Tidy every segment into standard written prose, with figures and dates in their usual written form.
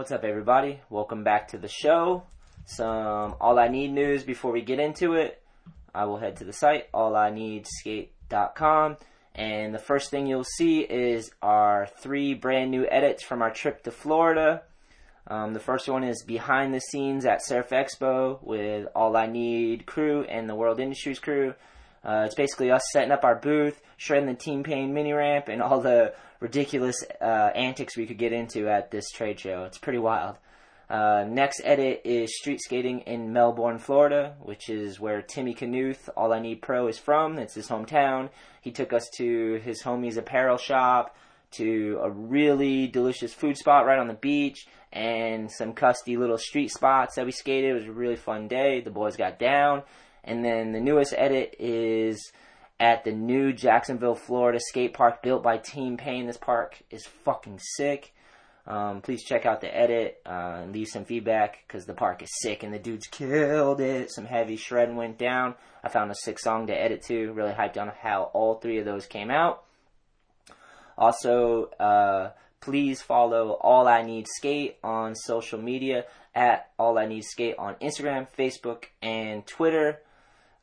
What's up, everybody? Welcome back to the show. Some All I Need news before we get into it. I will head to the site, allineedskate.com, and the first thing you'll see is our three brand new edits from our trip to Florida. The first one is behind the scenes at Surf Expo with All I Need crew and the World Industries crew. It's basically us setting up our booth, shredding the Team Pain mini ramp, and all the ridiculous antics we could get into at this trade show. It's pretty wild. Next edit is street skating in Melbourne, Florida, which is where Timmy Knuth, All I Need Pro, is from. It's his hometown. He took us to his homie's apparel shop, to a really delicious food spot right on the beach, and some custy little street spots that we skated. It was a really fun day. The boys got down. And then the newest edit is at the new Jacksonville, Florida skate park built by Team Pain. This park is fucking sick. Please check out the edit and leave some feedback because the park is sick and the dudes killed it. Some heavy shredding went down. I found a sick song to edit to. Really hyped on how all three of those came out. Also, please follow All I Need Skate on social media at All I Need Skate on Instagram, Facebook, and Twitter.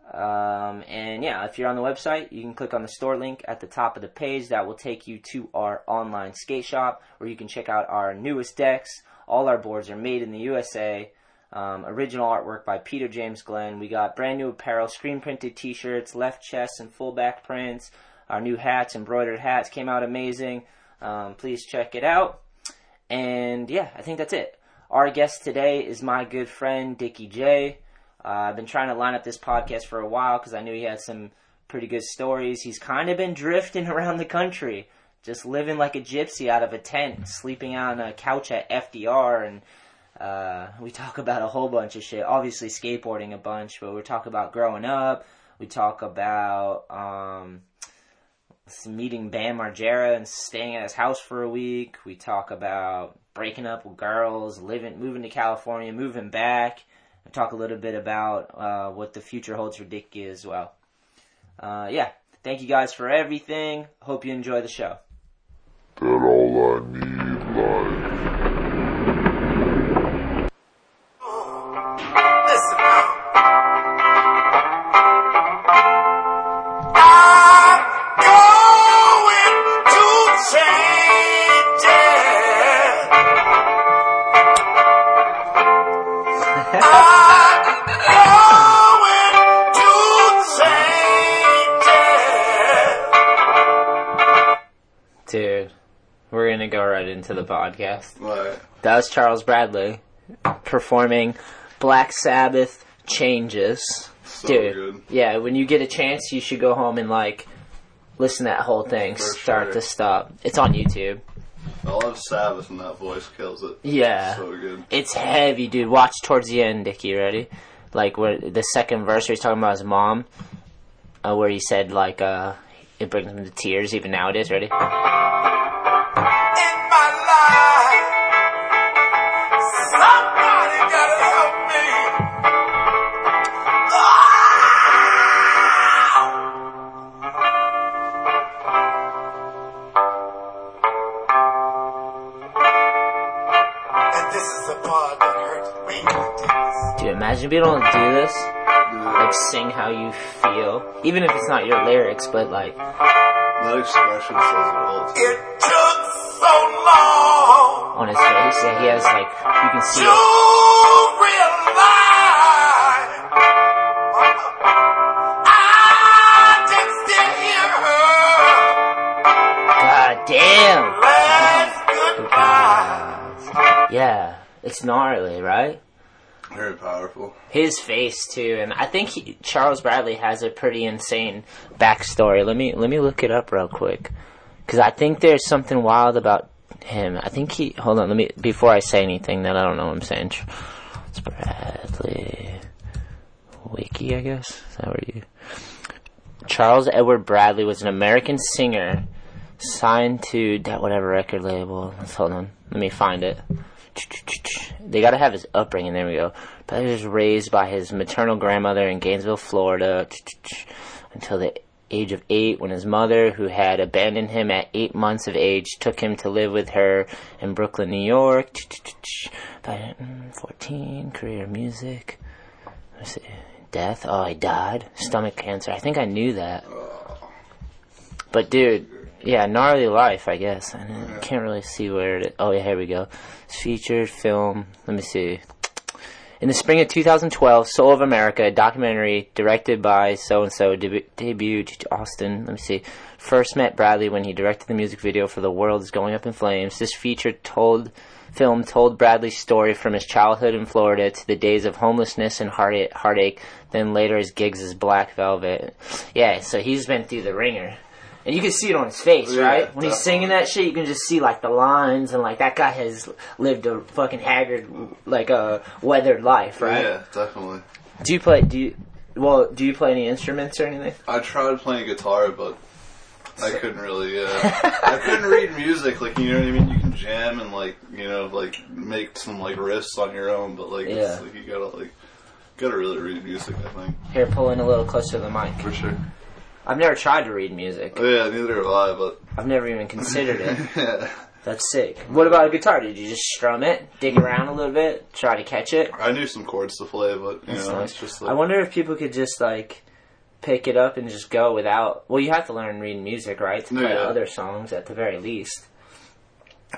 And yeah, if you're on the website, you can click on the store link at the top of the page. That will take you to our online skate shop where you can check out our newest decks. All our boards are made in the USA. Original artwork by Peter James Glenn. We got brand new apparel, screen printed t-shirts, left chest and full back prints. Our new hats, embroidered hats, came out amazing. Please check it out. And yeah, I think that's it. Our guest today is my good friend, Dickie J. I've been trying to line up this podcast for a while because I knew he had some pretty good stories. He's kind of been drifting around the country, just living like a gypsy out of a tent, sleeping on a couch at FDR. And we talk about a whole bunch of shit. Obviously skateboarding a bunch, but we talk about growing up. We talk about meeting Bam Margera and staying at his house for a week. We talk about breaking up with girls, moving to California, moving back. I talk a little bit about what the future holds for Dickie as well. Yeah, thank you guys for everything. Hope you enjoy the show. That all I need, life. Listen up. Dude, we're going to go right into the podcast. What? That was Charles Bradley performing Black Sabbath Changes. So dude, good. Yeah, when you get a chance, you should go home and, listen to that whole thing, to stop. It's on YouTube. I love Sabbath and that voice kills it. Yeah. It's so good. It's heavy, dude. Watch towards the end, Dickie, ready? Where the second verse where he's talking about his mom, where he said, it brings him to tears even nowadays, ready? Imagine being able to do this, sing how you feel, even if it's not your lyrics, but that expression says it all. It took so long on his face that he has you can see it. God damn. Yeah, it's gnarly, right? Very powerful. His face too, and I think Charles Bradley has a pretty insane backstory. Let me look it up real quick, because I think there's something wild about him. I think he. Hold on, let me before I say anything that I don't know what I'm saying. It's Bradley Wiki, I guess. Is that where you? Charles Edward Bradley was an American singer signed to whatever record label. Hold on, let me find it. They gotta have his upbringing. There we go. But he was raised by his maternal grandmother in Gainesville, Florida, until the age of 8 when his mother, who had abandoned him at 8 months of age, took him to live with her in Brooklyn, New York. By 14, career music. Death? Oh, I died. Stomach cancer. I think I knew that. But, dude, yeah, gnarly life, I guess. I can't really see where it is. Oh, yeah, here we go. Featured film. Let me see. In the spring of 2012, Soul of America, a documentary directed by so-and-so, debuted Austin. Let me see. First met Bradley when he directed the music video for The World is Going Up in Flames. This feature film told Bradley's story from his childhood in Florida to the days of homelessness and heartache, then later his gigs as Black Velvet. Yeah, so he's been through the ringer. And you can see it on his face, yeah, right? When he's singing that shit, you can just see, like, the lines, and, like, that guy has lived a fucking haggard, like, weathered life, right? Yeah, definitely. Do you play any instruments or anything? I tried playing guitar, but I couldn't really, I couldn't read music, like, you know what I mean? You can jam and, like, you know, like, make some, like, riffs on your own, but, like, it's, like, you gotta really read music, I think. Here, pull in a little closer to the mic. For sure. I've never tried to read music. Oh, yeah, neither have I, but... I've never even considered it. Yeah. That's sick. What about a guitar? Did you just strum it, dig around a little bit, try to catch it? I knew some chords to play, but, you know, it's just like... I wonder if people could just, like, pick it up and just go without... Well, you have to learn reading music, right? To play other songs, at the very least.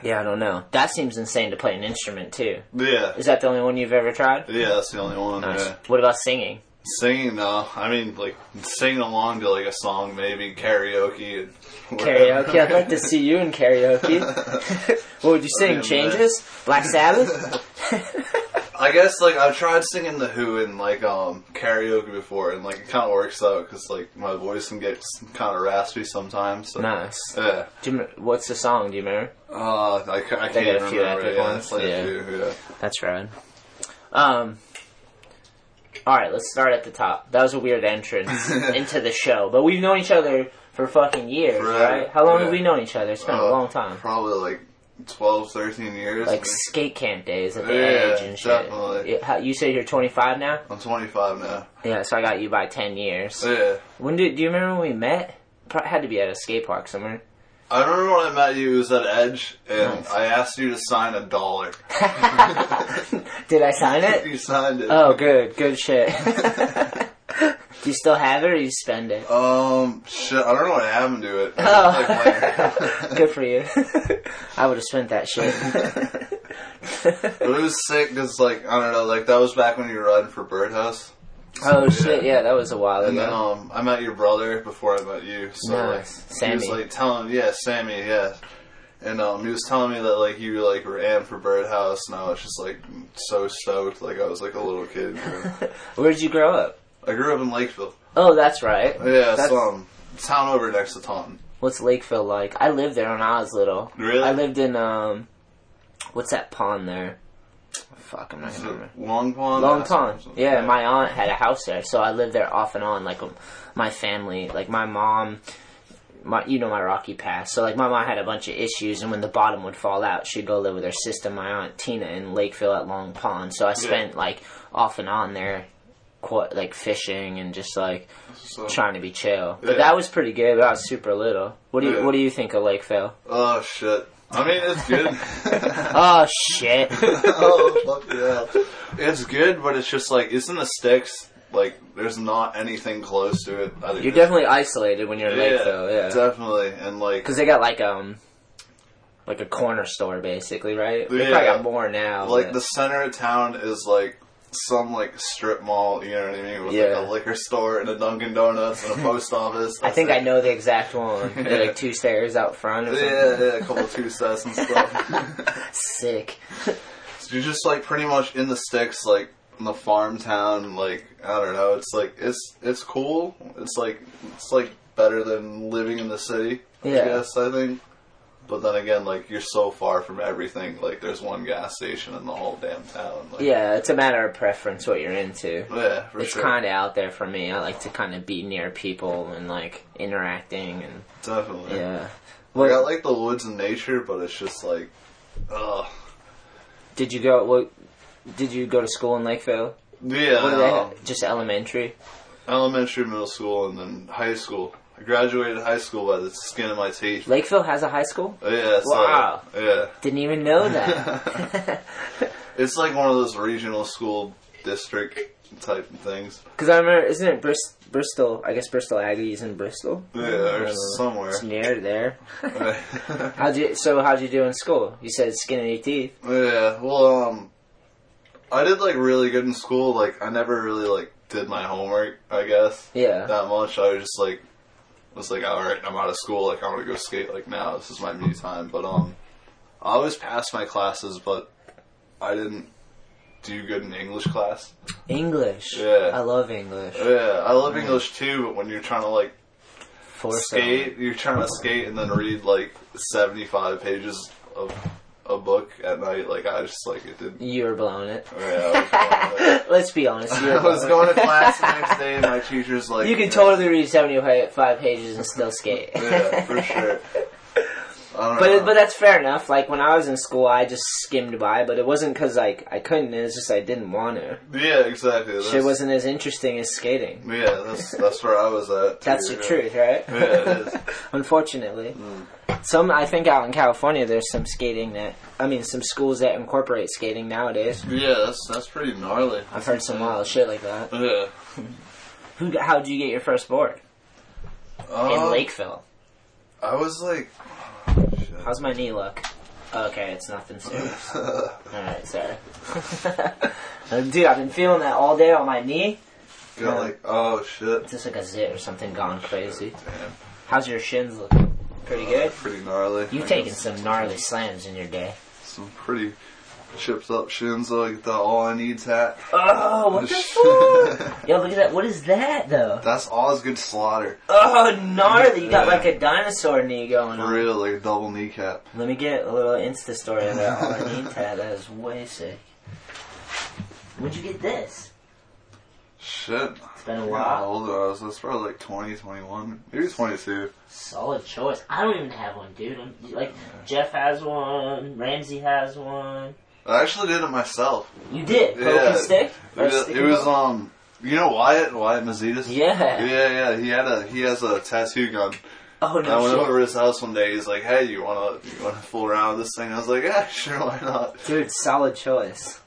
Yeah, I don't know. That seems insane to play an instrument, too. Yeah. Is that the only one you've ever tried? Yeah, that's the only one. Nice. Yeah. What about singing? Singing, though. I mean, like, singing along to, like, a song, maybe, karaoke. And karaoke? I'd like to see you in karaoke. What would you sing? Changes? Black Sabbath? I guess, like, I've tried singing The Who in, like, karaoke before, and, like, it kind of works out, because, like, my voice can get kind of raspy sometimes. So. Nice. Yeah. What's the song? Do you remember? I can't remember. A few epic ones. Like a few, yeah. That's right. Alright, let's start at the top. That was a weird entrance into the show. But we've known each other for fucking years, right? How long have we known each other? It's been a long time. Probably like 12, 13 years. Like skate camp days at the Edge and shit. Definitely. You say you're 25 now? I'm 25 now. Yeah, so I got you by 10 years. Yeah. When do you remember when we met? Had to be at a skate park somewhere. I remember when I met you, it was at Edge, and nice. I asked you to sign $1. Did I sign it? You signed it. Oh, good shit. Do you still have it, or do you spend it? Shit, I don't know what happened to it. Oh. Like, good for you. I would have spent that shit. But it was sick, because, like, I don't know, like, that was back when you were riding for Birdhouse. So, oh shit! Yeah, that was a while ago. And then I met your brother before I met you. So, nice, like, Sammy. He was like telling, Sammy, and he was telling me that like you like were in for Birdhouse, and I was just like so stoked, like I was like a little kid. You know? Where did you grow up? I grew up in Lakeville. Oh, that's right. Yeah, it's town over next to Taunton. What's Lakeville like? I lived there when I was little. Really? I lived in what's that pond there? Fuck, I'm not gonna remember. Long Pond? Long Pond. Yeah, my aunt had a house there, so I lived there off and on, like, my family, like, my mom, my rocky past, so, like, my mom had a bunch of issues, and when the bottom would fall out, she'd go live with her sister, my aunt Tina, in Lakeville at Long Pond, so I spent, like, off and on there, like, fishing and just, like, trying to be chill. But that was pretty good, but I was super little. What do you think of Lakeville? Oh, shit. I mean, it's good. Oh, shit. Oh, fuck yeah. It's good, but it's just, like, it's in the sticks. Like, there's not anything close to it. You're definitely isolated when you're in Lakeville, yeah. Definitely, and, like... Because they got, like a corner store, basically, right? They probably got more now. Like, the center of town is, like... some, like, strip mall, you know what I mean, with, like, a liquor store and a Dunkin' Donuts and a post office. I think I know the exact one. They're, like, 2 stairs out front or something. Yeah, a couple 2 stairs and stuff. Sick. So you're just, like, pretty much in the sticks, like, in the farm town, like, I don't know, it's, like, it's cool. It's, like, better than living in the city, I guess, I think. But then again, like, you're so far from everything. Like, there's one gas station in the whole damn town. Like, yeah, it's a matter of preference what you're into. Yeah, for sure. It's kind of out there for me. I like to kind of be near people and, like, interacting. And definitely. Yeah. Well, I like the woods and nature, but it's just, like, ugh. Did you go to school in Lakeville? Yeah. Just elementary? Elementary, middle school, and then high school. I graduated high school by the skin of my teeth. Lakeville has a high school? Yeah. Wow. So, yeah. Didn't even know that. It's like one of those regional school district type of things. Because I remember, isn't it Bristol? I guess Bristol Aggie is in Bristol. Yeah, or somewhere. It's near there. How'd you do in school? You said skin of your teeth. Yeah. Well, I did like really good in school. Like I never really like did my homework, I guess. Yeah. That much. I was just like. Was like, all right, I'm out of school. Like, I'm gonna go skate. Like, now this is my me time. But I always passed my classes, but I didn't do good in English class. English, yeah, I love English. Yeah, I love English too. But when you're trying to like you're trying to skate and then read like 75 pages of a book at night. Like, I just like it didn't. You were blowing it. Yeah, I was blowing it. Let's be honest. I was going to class the next day, and my teacher's like, "You can totally read 75 pages and still skate." Yeah, for sure. But that's fair enough. Like when I was in school, I just skimmed by, but it wasn't because like I couldn't. It was just I didn't want to. Yeah, exactly. Shit wasn't as interesting as skating. Yeah, that's where I was at. Too, that's the truth, right? Yeah, it is. Unfortunately, I think out in California, there's some schools that incorporate skating nowadays. Yeah, that's pretty gnarly. I've heard some wild shit like that. Yeah. How'd you get your first board? In Lakeville. I was like. How's my knee look? Okay, it's nothing serious. Alright, sorry. Dude, I've been feeling that all day on my knee. You're like, oh shit. It's just like a zit or something gone crazy. Damn. How's your shins looking? Pretty good? Pretty gnarly. You've taken some gnarly slams in your day. Some pretty chipped up shins, like the All I Needs hat. Oh, what the fuck? Yo, look at that. What is that, though? That's Osgood Slaughter. Oh, gnarly. You got like a dinosaur knee going on. Really, like a double kneecap. Let me get a little Insta story of that All I Needs hat. That is way sick. When'd you get this? Shit. It's been a while. How old I was. That's probably like 20, 21, maybe 22. Solid choice. I don't even have one, dude. Jeff has one. Ramsey has one. I actually did it myself. You did? Yeah. Stick? It was, you know Wyatt Mazetis? Yeah. Yeah, yeah. He has a tattoo gun. Oh, no shit. I went over to his house one day. He's like, hey, you wanna fool around with this thing? I was like, yeah, sure, why not? Dude, solid choice.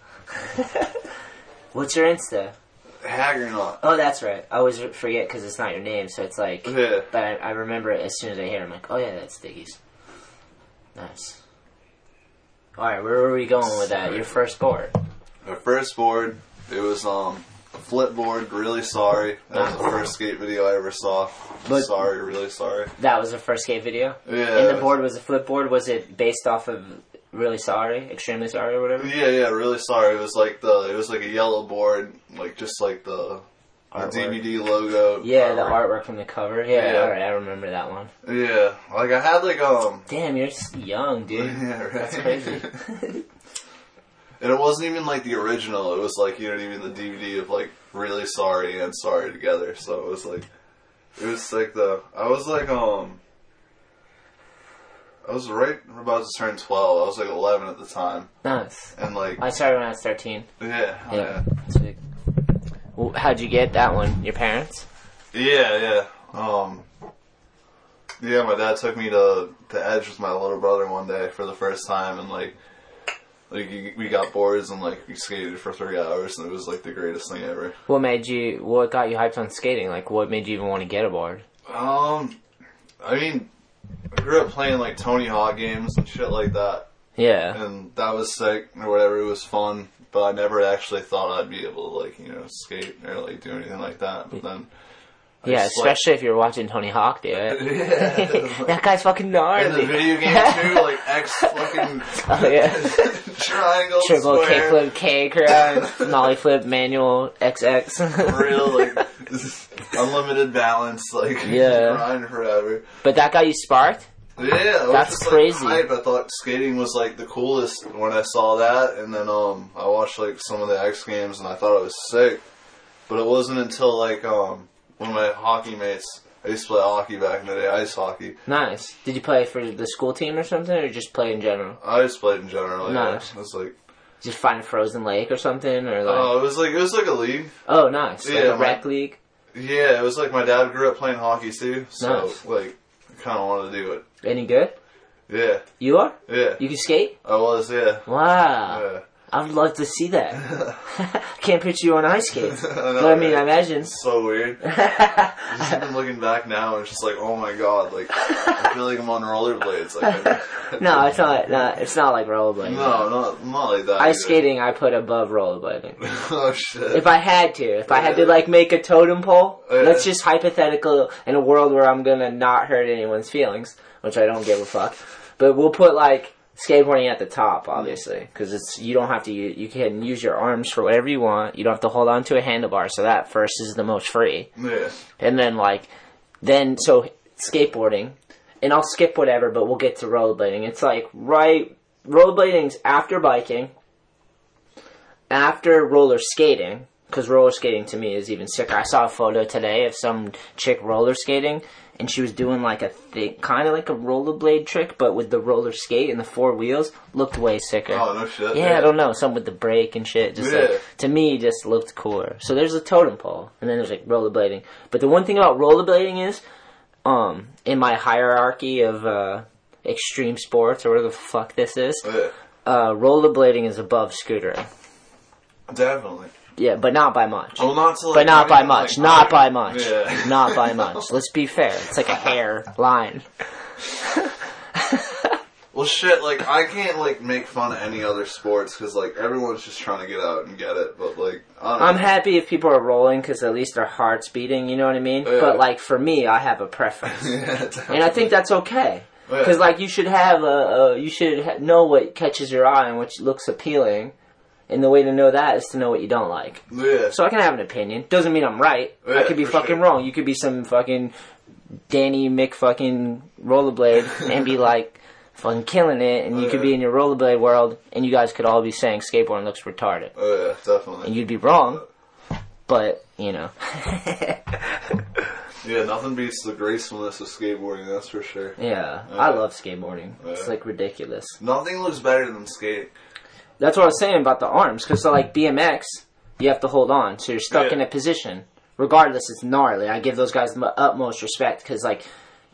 What's your Insta? Haggernaut. Oh, that's right. I always forget because it's not your name, so it's like... Yeah. But I remember it as soon as I hear it. I'm like, oh, yeah, that's Diggy's. Nice. Alright, where were we going with that? Your first board. My first board, it was a flip board, Really Sorry. That was the first skate video I ever saw. Sorry, Really Sorry. That was the first skate video? Yeah. And the board was a flip board? Was it based off of Really Sorry? Extremely Sorry or whatever? Yeah, Really Sorry. It was like a yellow board, like just like the DVD logo. Yeah, the artwork from the cover. Yeah, alright, I remember that one. Yeah, like I had like Damn, you're just young, dude. Yeah, right. That's crazy. And it wasn't even like the original. It was like, you know what I mean, the DVD of like Really Sorry and Sorry together. So it was like I was right about to turn 12. I was like 11 at the time. Nice. And like I started when I was 13. Yeah. Sweet. How'd you get that one? Your parents? Yeah. My dad took me to Edge with my little brother one day for the first time, and we got boards and like we skated for 3 hours, and it was like the greatest thing ever. What got you hyped on skating? Like, what made you even want to get a board? I mean, I grew up playing like Tony Hawk games and shit like that. Yeah. And that was sick or whatever. It was fun. But I never actually thought I'd be able to, like, you know, skate or, like, do anything like that. But then... especially if you're watching Tony Hawk do it. Yeah. Like, that guy's fucking gnarly. In the video game, too, like, X fucking... Oh, yeah. Triangle, triple square. Kickflip, K crown, nollie flip, manual, XX. Real, like, unlimited balance, like, grind forever. But that guy you sparked? Yeah, that's just crazy. Like, I thought skating was like the coolest when I saw that, and then I watched like some of the X Games, and I thought it was sick. But it wasn't until like one of my hockey mates. I used to play hockey back in the day, ice hockey. Nice. Did you play for the school team or something, or just play in general? I just played in general. Yeah. Nice. It was like just find a frozen lake or something, or like. Oh, it was like a league. Oh, nice. Yeah, like a rec league. Yeah, it was like my dad grew up playing hockey too, so nice. Like I kind of wanted to do it. Any good? Yeah. You are? Yeah. You can skate? I was, yeah. Wow. Yeah. I would love to see that. I can't picture you on ice skates. I mean, I imagine. It's so weird. Just even looking back now, it's just like, oh my god, like, I feel like I'm on rollerblades. Like, no, it's not. No, it's not like rollerblading. No, not like that. Ice skating, I put above rollerblading. Oh shit! If I had to, like make a totem pole, let's just hypothetical in a world where I'm gonna not hurt anyone's feelings, which I don't give a fuck. But we'll put like. Skateboarding at the top, obviously, because it's you don't have to. You can use your arms for whatever you want. You don't have to hold on to a handlebar, so that first is the most free. Yeah. And then so skateboarding, and I'll skip whatever, but we'll get to rollerblading. It's like rollerblading's after biking, after roller skating, because roller skating to me is even sicker. I saw a photo today of some chick roller skating. And she was doing like a thing, kind of like a rollerblade trick, but with the roller skate and the four wheels, looked way sicker. Oh, no shit. Yeah, I don't know. Something with the brake and shit. Just like, to me, just looked cooler. So there's a totem pole, and then there's like rollerblading. But the one thing about rollerblading is, in my hierarchy of extreme sports or whatever the fuck this is, rollerblading is above scootering. Definitely. Yeah, but not by much. Well, not to like... But not by much. Like, not by much. Yeah. Not by much. Let's be fair. It's like a hair line. Well, shit, like, I can't, like, make fun of any other sports, because, like, everyone's just trying to get out and get it, but, like, I don't know. I'm happy if people are rolling, because at least their heart's beating, you know what I mean? Yeah. But, like, for me, I have a preference. Yeah, and I think that's okay. Because, like, you should have a... You should know what catches your eye and what looks appealing. And the way to know that is to know what you don't like. Yeah. So I can have an opinion. Doesn't mean I'm right. Yeah, I could be fucking wrong. You could be some fucking Danny McFucking rollerblade and be like fucking killing it. And you could be in your rollerblade world and you guys could all be saying skateboarding looks retarded. Oh yeah, definitely. And you'd be wrong. But, you know. Yeah, nothing beats the gracefulness of skateboarding, that's for sure. Yeah, I love skateboarding. Yeah. It's like ridiculous. Nothing looks better than skate. That's what I was saying about the arms, because so like BMX, you have to hold on, so you're stuck in a position. Regardless, it's gnarly. I give those guys the utmost respect, because like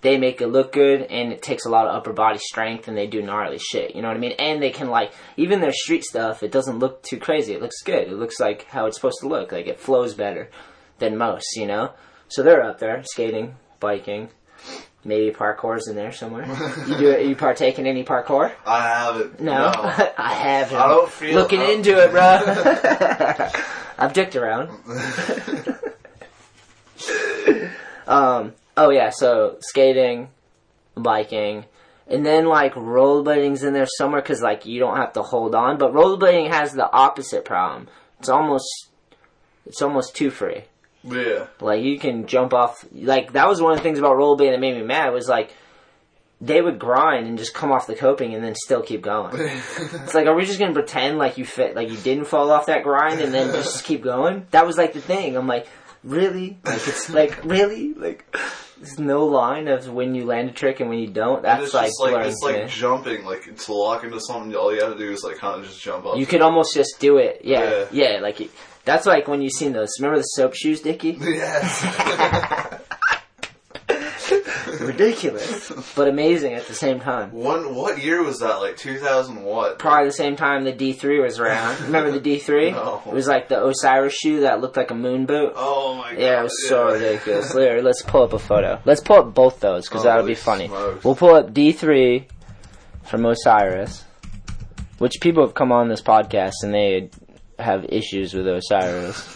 they make it look good, and it takes a lot of upper body strength, and they do gnarly shit. You know what I mean? And they can like even their street stuff. It doesn't look too crazy. It looks good. It looks like how it's supposed to look. Like it flows better than most. You know? So they're up there skating, biking. Maybe parkour's in there somewhere. You partake in any parkour? I haven't. No? I haven't. I don't feel... Looking into it, bro. I've dicked around. Oh, yeah, so skating, biking, and then, like, rollerblading's in there somewhere because, like, you don't have to hold on. But rollerblading has the opposite problem. It's almost too free. Yeah. Like, you can jump off... Like, that was one of the things about rollerblading that made me mad was, like, they would grind and just come off the coping and then still keep going. It's like, are we just going to pretend like you didn't fall off that grind and then just keep going? That was, like, the thing. I'm like, really? Like, it's like, really? Like... There's no line of when you land a trick and when you don't. That's like blurring to me. It's like jumping, like to lock into something. All you have to do is like kind of just jump up. You could almost just do it. Yeah. Like that's like when you seen those. Remember the Soap Shoes, Dickie? Yes. Ridiculous, but amazing at the same time. What year was that? Like 2000 what? Probably the same time the D3 was around. Remember the D3? No. It was like the Osiris shoe that looked like a moon boot. Oh my god. Yeah, it was so ridiculous. Let's pull up a photo. Let's pull up both those, because that'll be funny. Smokes. We'll pull up D3 from Osiris, which people have come on this podcast and they have issues with Osiris.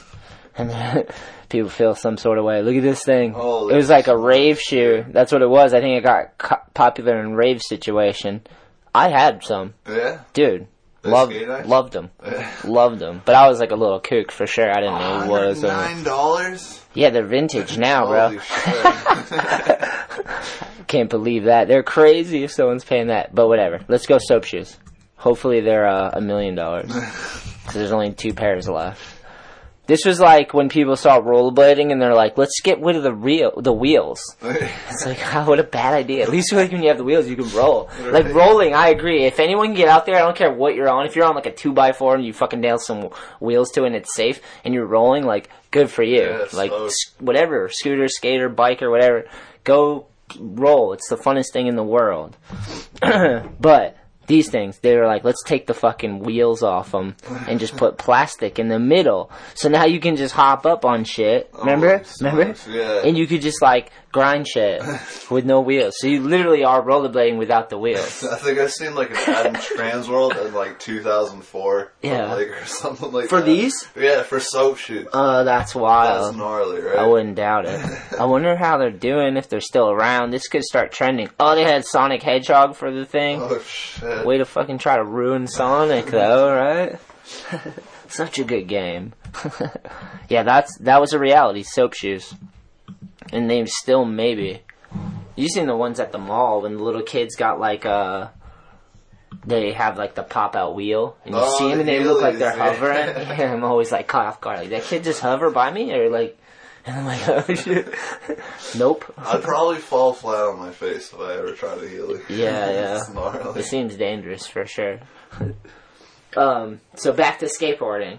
And people feel some sort of way. Look at this thing. Holy it was like a rave shoe. That's what it was. I think it got popular in rave situation. I had some. Yeah? Dude. Loved them. Yeah. Loved them. But I was like a little kook for sure. I didn't know what it was. $9? Yeah, they're vintage now, bro. Can't believe that. They're crazy if someone's paying that. But whatever. Let's go Soap Shoes. Hopefully they're $1 million. Because there's only 2 pairs left. This was like when people saw rollerblading and they're like, let's get rid of the wheels. It's like, oh, what a bad idea. At least like, when you have the wheels, you can roll. Like, rolling, I agree. If anyone can get out there, I don't care what you're on. If you're on like a 2x4 and you fucking nail some wheels to it and it's safe and you're rolling, like, good for you. Yeah, like, whatever, scooter, skater, bike, or whatever, go roll. It's the funnest thing in the world. But these things, they were like, let's take the fucking wheels off them and just put plastic in the middle. So now you can just hop up on shit. Remember? Yeah. And you could just, like, grind shit with no wheels. So you literally are rollerblading without the wheels. I think I've seen, like, an ad in Transworld in, like, 2004. Yeah. Like, or something like for that. For these? Yeah, for soap shoes. Oh, that's wild. That's gnarly, right? I wouldn't doubt it. I wonder how they're doing, if they're still around. This could start trending. Oh, they had Sonic Hedgehog for the thing. Oh, shit. Way to fucking try to ruin Sonic, though, right? Such a good game. Yeah, that was a reality, soap shoes. And they still maybe. You seen the ones at the mall when the little kids got like a... They have like the pop-out wheel. And you see them and they look like they're hovering. Yeah, I'm always like caught off guard. Like, that kid just hover by me? Or like... And I'm like, oh shit. Nope. I'd probably fall flat on my face if I ever tried to heal it. Yeah. It's gnarly. It seems dangerous for sure. So back to skateboarding.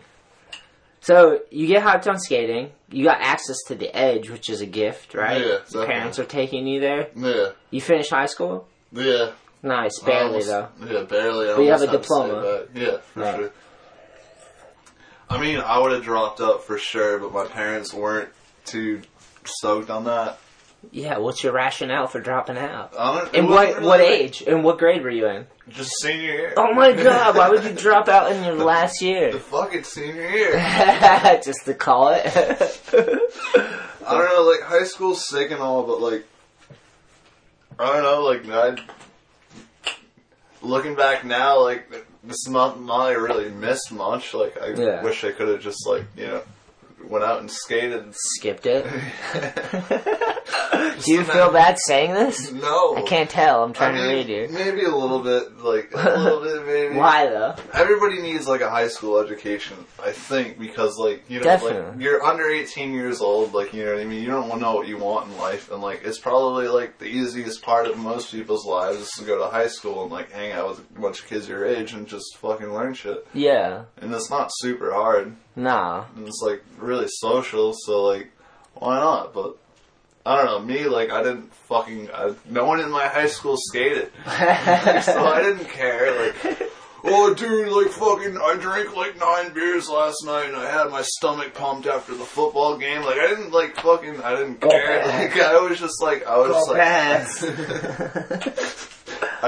So you get hopped on skating. You got access to the Edge, which is a gift, right? Yeah. Definitely. Your parents are taking you there. Yeah. You finished high school? Yeah. Nice, barely almost, though. Yeah, barely. But you have a diploma. Yeah, for sure. I mean, I would have dropped up for sure, but my parents weren't too stoked on that. Yeah, what's your rationale for dropping out? And what age? And what grade were you in? Just senior year. Oh my god, why would you drop out in your last year? The fucking senior year. Just to call it. I don't know, like, high school's sick and all, but like, I don't know, like, looking back now, like, it's not I really missed much. Like, I wish I could have just, like, you know, went out and skated. Skipped it? Do you feel bad saying this? No. I can't tell. I'm trying to read you. Maybe a little bit. Like, a little bit, maybe. Why, though? Everybody needs, like, a high school education, I think, because, like, you know, like, you're under 18 years old, like, you know what I mean? You don't know what you want in life, and, like, it's probably, like, the easiest part of most people's lives is to go to high school and, like, hang out with a bunch of kids your age and just fucking learn shit. Yeah. And it's not super hard. Nah. And it's, like, really social, so, like, why not? But I don't know, me, like, I didn't fucking... no one in my high school skated. Like, so I didn't care. Like, oh, dude, like, fucking... I drank, like, 9 beers last night, and I had my stomach pumped after the football game. Like, I didn't, like, fucking... I didn't care. Like, I was just, like... I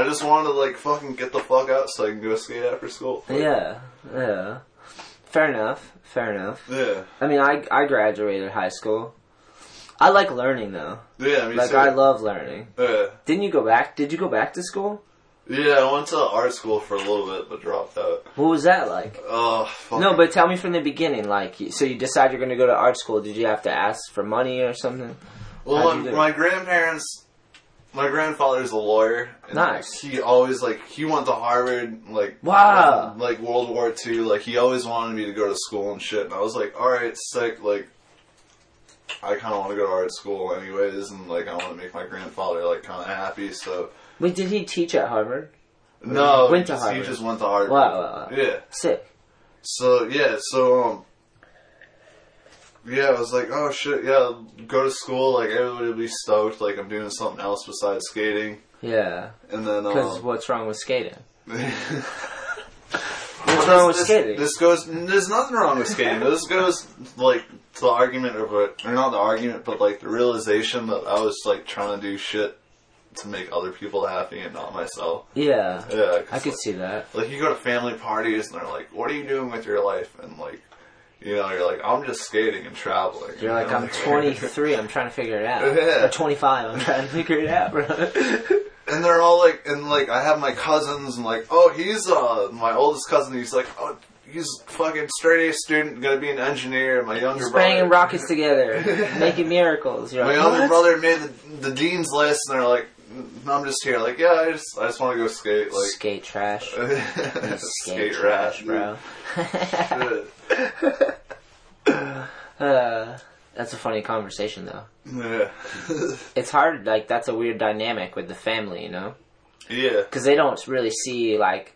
just wanted to, like, fucking get the fuck out so I can go skate after school. Like, yeah. Fair enough. Yeah. I mean, I graduated high school. I like learning, though. Yeah, me too. Like, I love learning. Yeah. Did you go back to school? Yeah, I went to art school for a little bit, but dropped out. What was that like? Oh, fuck. No, but tell me from the beginning, like, so you decide you're going to go to art school. Did you have to ask for money or something? Well, my grandparents, my grandfather's a lawyer. And nice. Like, he always, like, he went to Harvard, like... Wow. Like, World War II. Like, he always wanted me to go to school and shit. And I was like, all right, sick, like... I kind of want to go to art school anyways, and, like, I want to make my grandfather, like, kind of happy, so... Wait, did he teach at Harvard? No, he just went to Harvard. Wow. Yeah. Sick. So, yeah, yeah, I was like, oh, shit, yeah, go to school, like, everybody would be stoked, like, I'm doing something else besides skating. Yeah. And then, because what's wrong with skating? What's wrong with skating? There's nothing wrong with skating. This goes, like... The argument of it, or not the argument, but like the realization that I was like trying to do shit to make other people happy and not myself. Yeah, I could see that. Like you go to family parties and they're like, "What are you doing with your life?" And like, you know, you're like, "I'm just skating and traveling." You're like, "I'm 23. I'm trying to figure it out." Yeah. Or 25. I'm trying to figure it out, bro. And they're all like, and like I have my cousins and like, oh, he's my oldest cousin. He's like, oh. He's fucking straight A student, gonna be an engineer. My younger brother banging rockets together, making miracles. You're my younger brother made the dean's list, and they're like, "I'm just here." Like, yeah, I just want to go skate. Like, skate trash, skate rash, bro. That's a funny conversation, though. Yeah. It's hard, like, that's a weird dynamic with the family, you know? Yeah. Because they don't really see, like,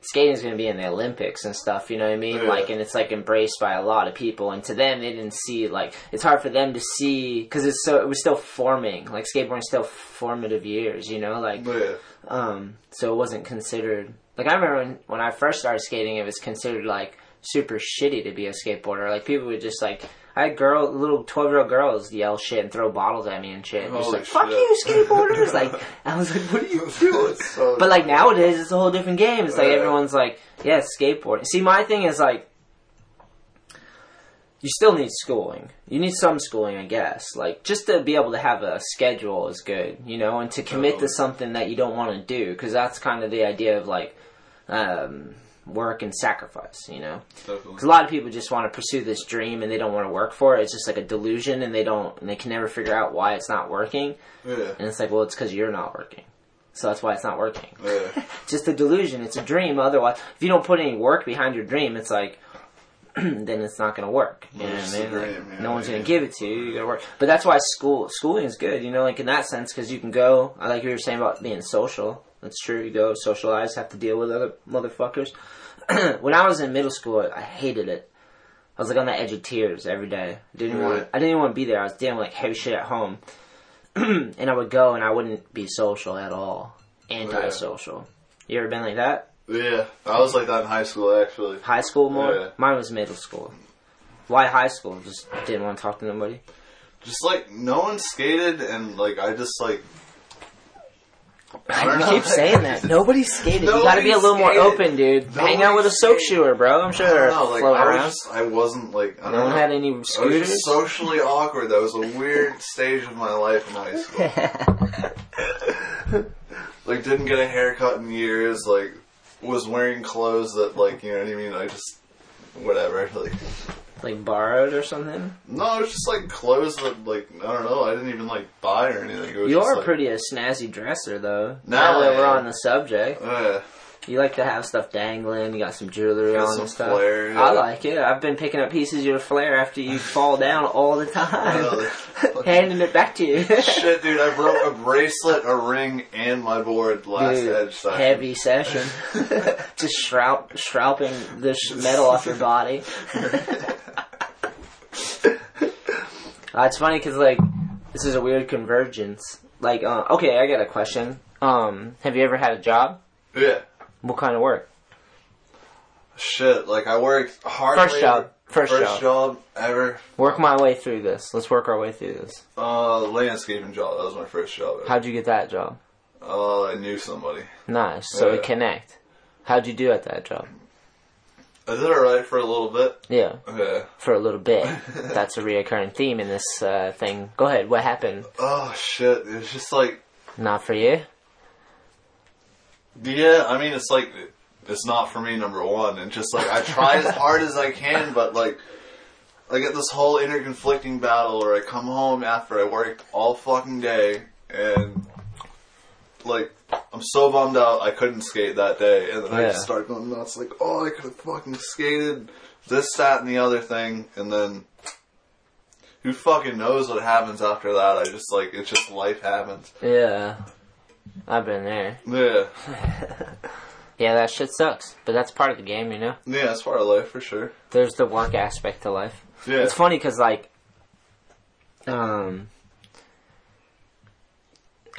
skating's going to be in the Olympics and stuff, you know what I mean? Yeah. Like, and it's, like, embraced by a lot of people. And to them, they didn't see, like, it's hard for them to see, because it's so, it was still forming. Like, skateboarding's still formative years, you know? Like, yeah. So it wasn't considered, like, I remember when I first started skating, it was considered, like, super shitty to be a skateboarder. Like, people would just, like, I had little 12-year-old girls yell shit and throw bottles at me and shit. And just like, fuck you, skateboarders! Like, I was like, what are you doing? So but, like, nowadays, it's a whole different game. It's like, everyone's like, yeah, skateboarding. See, my thing is, like, you still need schooling. You need some schooling, I guess. Like, just to be able to have a schedule is good, you know? And to commit to something that you don't want to do. Because that's kind of the idea of, like, work and sacrifice, you know? Because a lot of people just want to pursue this dream and they don't want to work for it. It's just like a delusion and they can never figure out why it's not working. Yeah. And it's like, well, it's because you're not working. So that's why it's not working. Yeah. Just a delusion. It's a dream. Otherwise, if you don't put any work behind your dream, it's like, then it's not going to work. You know what I mean? Like, no one's going to give it to you. You got to work. But that's why schooling is good, you know, like in that sense, because you can go, like you were saying about being social. That's true. You go socialize, have to deal with other motherfuckers. When I was in middle school, I hated it. I was like on the edge of tears every day. I didn't even want to be there. I was dealing with like heavy shit at home, and I would go and I wouldn't be social at all. Antisocial. Yeah. You ever been like that? Yeah, I was like that in high school actually. High school more. Yeah. Mine was middle school. Why high school? Just didn't want to talk to nobody. Just like no one skated, and like I just like. I keep saying that. Nobody skated. You gotta be a little more open, dude. Nobody hang out with a soap shoer, bro. I'm sure. No, like, I wasn't like. I don't know. Had any scooters. I was just socially awkward. That was a weird stage of my life in high school. Like, didn't get a haircut in years. Like, was wearing clothes that, like, you know what I mean. I just whatever. Like borrowed or something? No, it was just like clothes that, like, I don't know, I didn't even like buy or anything. It was you are like, pretty a snazzy dresser though. Now that we're on the subject. You like to have stuff dangling, you got some jewelry got on some and stuff. Flair, yeah. I like it. I've been picking up pieces of your flair after you fall down all the time. Handing it back to you. Shit, dude, I broke a bracelet, a ring, and my board last edge session. Heavy session. Just shrouping the metal off your body. It's funny because, like, this is a weird convergence. Like, okay, I got a question. Have you ever had a job? Yeah. What kind of work? Shit, like, I worked hard. First job ever. Work my way through this. Let's work our way through this. Landscaping job. That was my first job ever. How'd you get that job? I knew somebody. Nice. So we connect. How'd you do at that job? I did alright for a little bit. Yeah. Okay. For a little bit. That's a reoccurring theme in this thing. Go ahead. What happened? Oh, shit. It was just like... Not for you? Yeah. I mean, it's like... It's not for me, number one. And just like, I try as hard as I can, but like... I get this whole interconflicting battle where I come home after I worked all fucking day and... Like... I'm so bummed out I couldn't skate that day. And then I just started going nuts like, oh, I could have fucking skated this, that, and the other thing. And then who fucking knows what happens after that. I just like, it's just life happens. Yeah. I've been there. Yeah. Yeah, that shit sucks. But that's part of the game, you know? Yeah, that's part of life for sure. There's the work aspect to life. Yeah. It's funny because like,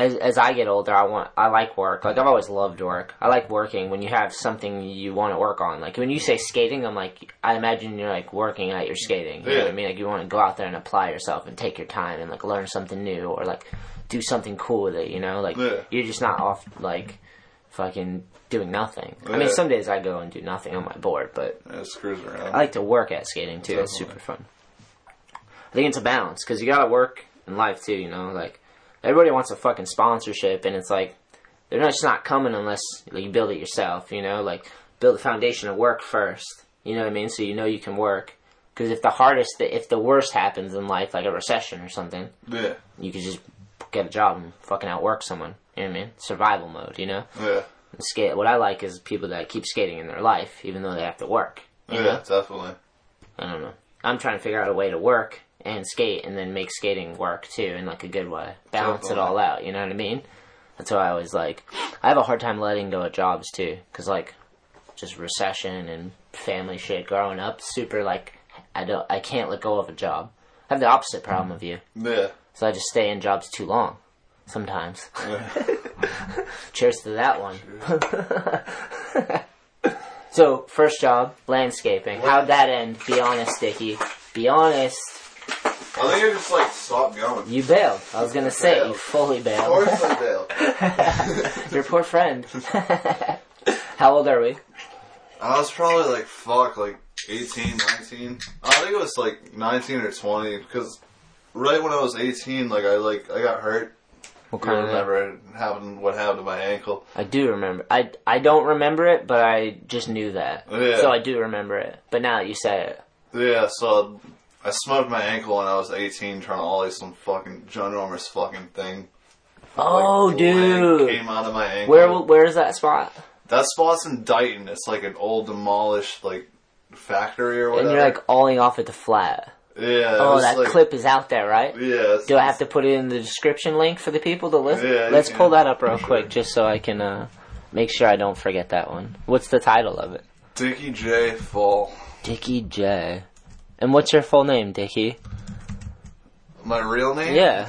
As I get older, I like work. Like, I've always loved work. I like working when you have something you want to work on. Like, when you say skating, I'm like, I imagine you're, like, working at your skating. You know what I mean? Like, you want to go out there and apply yourself and take your time and, like, learn something new or, like, do something cool with it, you know? Like, you're just not off, like, fucking doing nothing. Yeah. I mean, some days I go and do nothing on my board, but... Yeah, it screws around. I like to work at skating, too. Definitely. It's super fun. I think it's a balance, because you got to work in life, too, you know? Like... Everybody wants a fucking sponsorship, and it's like, they're just not coming unless you build it yourself, you know? Like, build a foundation of work first, you know what I mean? So you know you can work. Because if the worst happens in life, like a recession or something, you can just get a job and fucking outwork someone, you know what I mean? Survival mode, you know? Yeah. And skate. What I like is people that keep skating in their life, even though they have to work. Yeah, know? Definitely. I don't know. I'm trying to figure out a way to work and skate and then make skating work too in like a good way. Balance it all out, you know what I mean? That's why I always like, I have a hard time letting go of jobs too, because like just recession and family shit growing up, super like, I can't let go of a job. I have the opposite problem of you. Yeah. So I just stay in jobs too long sometimes. Yeah. Cheers to that one. So, first job, landscaping. How'd that end? Be honest, Dickie. Be honest. I think I just, like, stopped going. You bailed. I was going to say, you fully bailed. Of course I bailed. Your poor friend. How old are we? I was probably, like, 18, 19. I think it was, like, 19 or 20, because right when I was 18, like, I got hurt. What kind of remember what happened to my ankle? I do remember. I don't remember it, but I just knew that. Yeah. So I do remember it. But now that you say it. Yeah, so I smoked my ankle when I was 18 trying to ollie some fucking ginormous fucking thing. Oh, like, dude. Came out of my ankle. Where is that spot? That spot's in Dighton. It's like an old demolished like factory or whatever. And you're like ollieing off at the flat. Yeah. Oh, that like, clip is out there, right? Yeah. Do I have to put it in the description link for the people to listen? Yeah, let's pull that up real quick just so I can make sure I don't forget that one. What's the title of it? Dickie J. Fall. Dickie J. And what's your full name, Dickie? My real name? Yeah.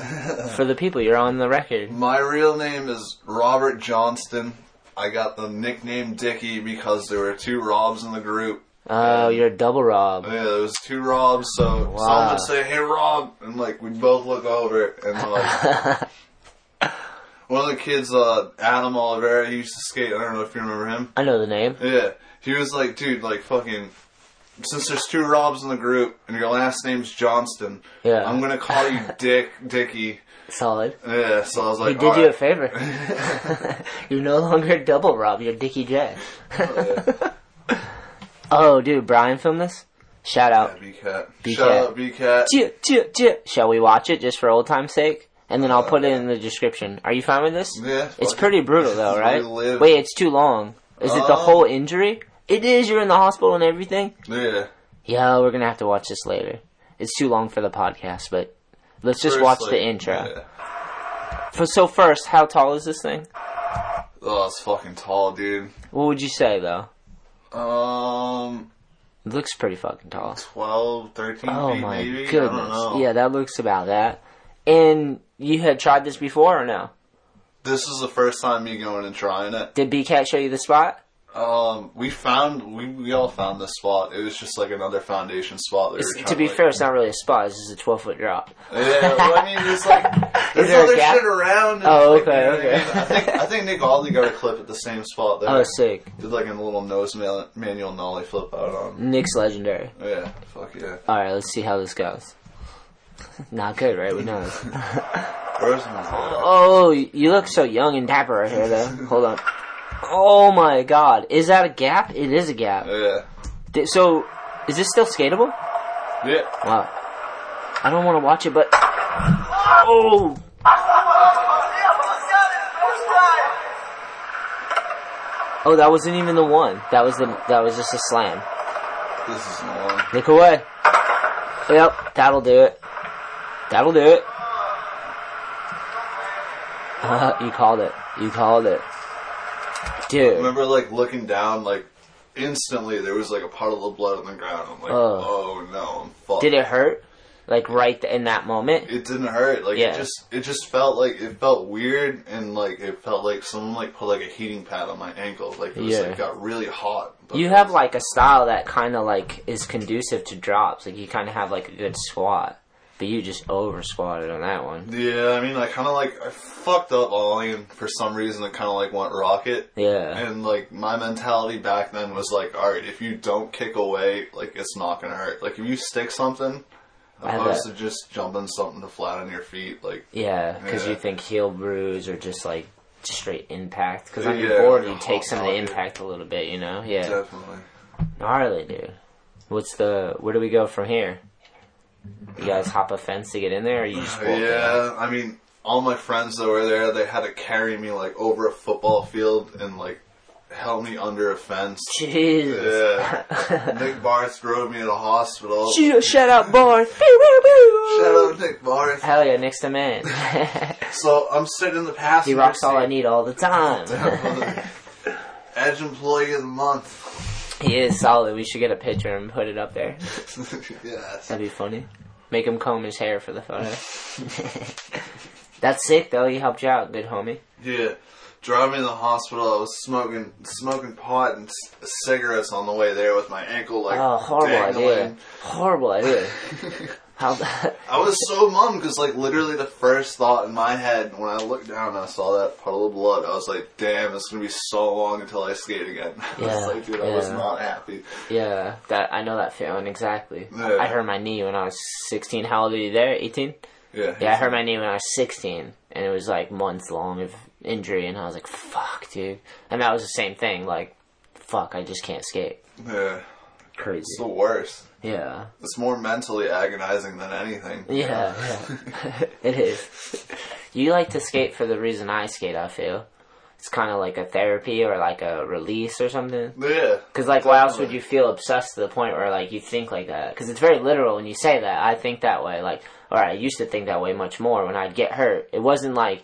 For the people, you're on the record. My real name is Robert Johnston. I got the nickname Dickie because there were two Robs in the group. Oh, you're a double Rob. Yeah, there was two Robs, so someone would say, "Hey, Rob," and like we'd both look over, and like one of the kids, Adam Oliveira, he used to skate. I don't know if you remember him. I know the name. Yeah, he was like, dude, like fucking. Since there's two Robs in the group, and your last name's Johnston, yeah, I'm gonna call you Dickie. Solid. Yeah, so I was like, he did you a favor. You're no longer a double Rob. You're Dickie J. Oh, yeah. Oh, dude, Brian filmed this? Shout out. Yeah, B-Cat. Shout out, B-Cat. Shall we watch it just for old time's sake? And then I'll put it in the description. Are you fine with this? Yeah. It's pretty brutal, though, right? Wait, it's too long. Is it the whole injury? It is. You're in the hospital and everything? Yeah. Yo, we're going to have to watch this later. It's too long for the podcast, but let's just watch the intro. Yeah. So first, how tall is this thing? Oh, it's fucking tall, dude. What would you say, though? It looks pretty fucking tall. 12, 13 feet maybe? Oh my goodness. I don't know. Yeah, that looks about that. And you had tried this before or no? This is the first time me going and trying it. Did B-Cat show you the spot? We all found this spot. It was just like another foundation spot. To be fair, it's not really a spot. It's just a 12-foot drop. Yeah, well, I mean, it's like there's other shit around. And okay. I think Nick Aldley got a clip at the same spot there. Oh, sick! Did like a little nose manual nollie flip out on. Nick's legendary. Yeah, fuck yeah. All right, let's see how this goes. Not good, right? We know. Oh, you look so young and dapper right here, though. Hold on. Oh my god. Is that a gap? It is a gap. Yeah. So, is this still skatable? Yeah. Wow. I don't want to watch it, but... Oh! Oh, that wasn't even the one. That was just a slam. This is the one. Look away. Yep, that'll do it. That'll do it. You called it. You called it. Dude. I remember, like, looking down, like, instantly there was, like, a puddle of blood on the ground. I'm like, oh no, I'm fucked. Did it hurt? Like, right in that moment? It didn't hurt. Like, yeah. It just felt, like, it felt weird, and, like, it felt like someone, like, put, like, a heating pad on my ankle. Like, it was, like, got really hot. But you have, like, a style that kind of, like, is conducive to drops. Like, you kind of have, like, a good squat. But you just over-squatted on that one. Yeah, I mean, I kind of, like, I fucked up ollie, and for some reason it kind of, like, went rocket. Yeah. And, like, my mentality back then was, like, alright, if you don't kick away, like, it's not gonna hurt. Like, if you stick something, opposed to just jumping something to flat on your feet, like... Yeah, because you think heel bruise or just, like, straight impact. Because on your board, you take some of the impact a little bit, you know? Yeah. Definitely. Gnarly, dude. Where do we go from here? You guys hop a fence to get in there, or you just walk in? Yeah, I mean, all my friends that were there, they had to carry me, like, over a football field and, like, held me under a fence. Jeez. Yeah. Nick Barth drove me to the hospital. Shut up, Barth. Shut up, Nick Barth. Hell yeah, Nick's the man. So I'm sitting in the passenger seat. He rocks all I need all the time. Edge Employee of the Month. He is solid. We should get a picture and put it up there. Yeah. That'd be funny. Make him comb his hair for the photo. That's sick, though. He helped you out, good homie. Yeah. Driving to the hospital, I was smoking pot and cigarettes on the way there with my ankle, like, oh, horrible dangling. Idea. Horrible idea. I was so bummed because, like, literally the first thought in my head when I looked down and I saw that puddle of blood, I was like, damn, it's going to be so long until I skate again. I was like, dude, I was not happy. Yeah, that I know that feeling, exactly. Yeah. I hurt my knee when I was 16. How old are you there? 18? Yeah. Yeah, I hurt my knee when I was 16, and it was, like, months long of injury, and I was like, fuck, dude. And that was the same thing, like, fuck, I just can't skate. Yeah. Crazy. It's the worst. Yeah. It's more mentally agonizing than anything. Yeah, yeah. It is. You like to skate for the reason I skate, I feel. It's kind of like a therapy or, like, a release or something. Yeah. Because, like, why else would you feel obsessed to the point where, like, you think like that? Because it's very literal when you say that. I think that way, like... Or I used to think that way much more when I'd get hurt. It wasn't like,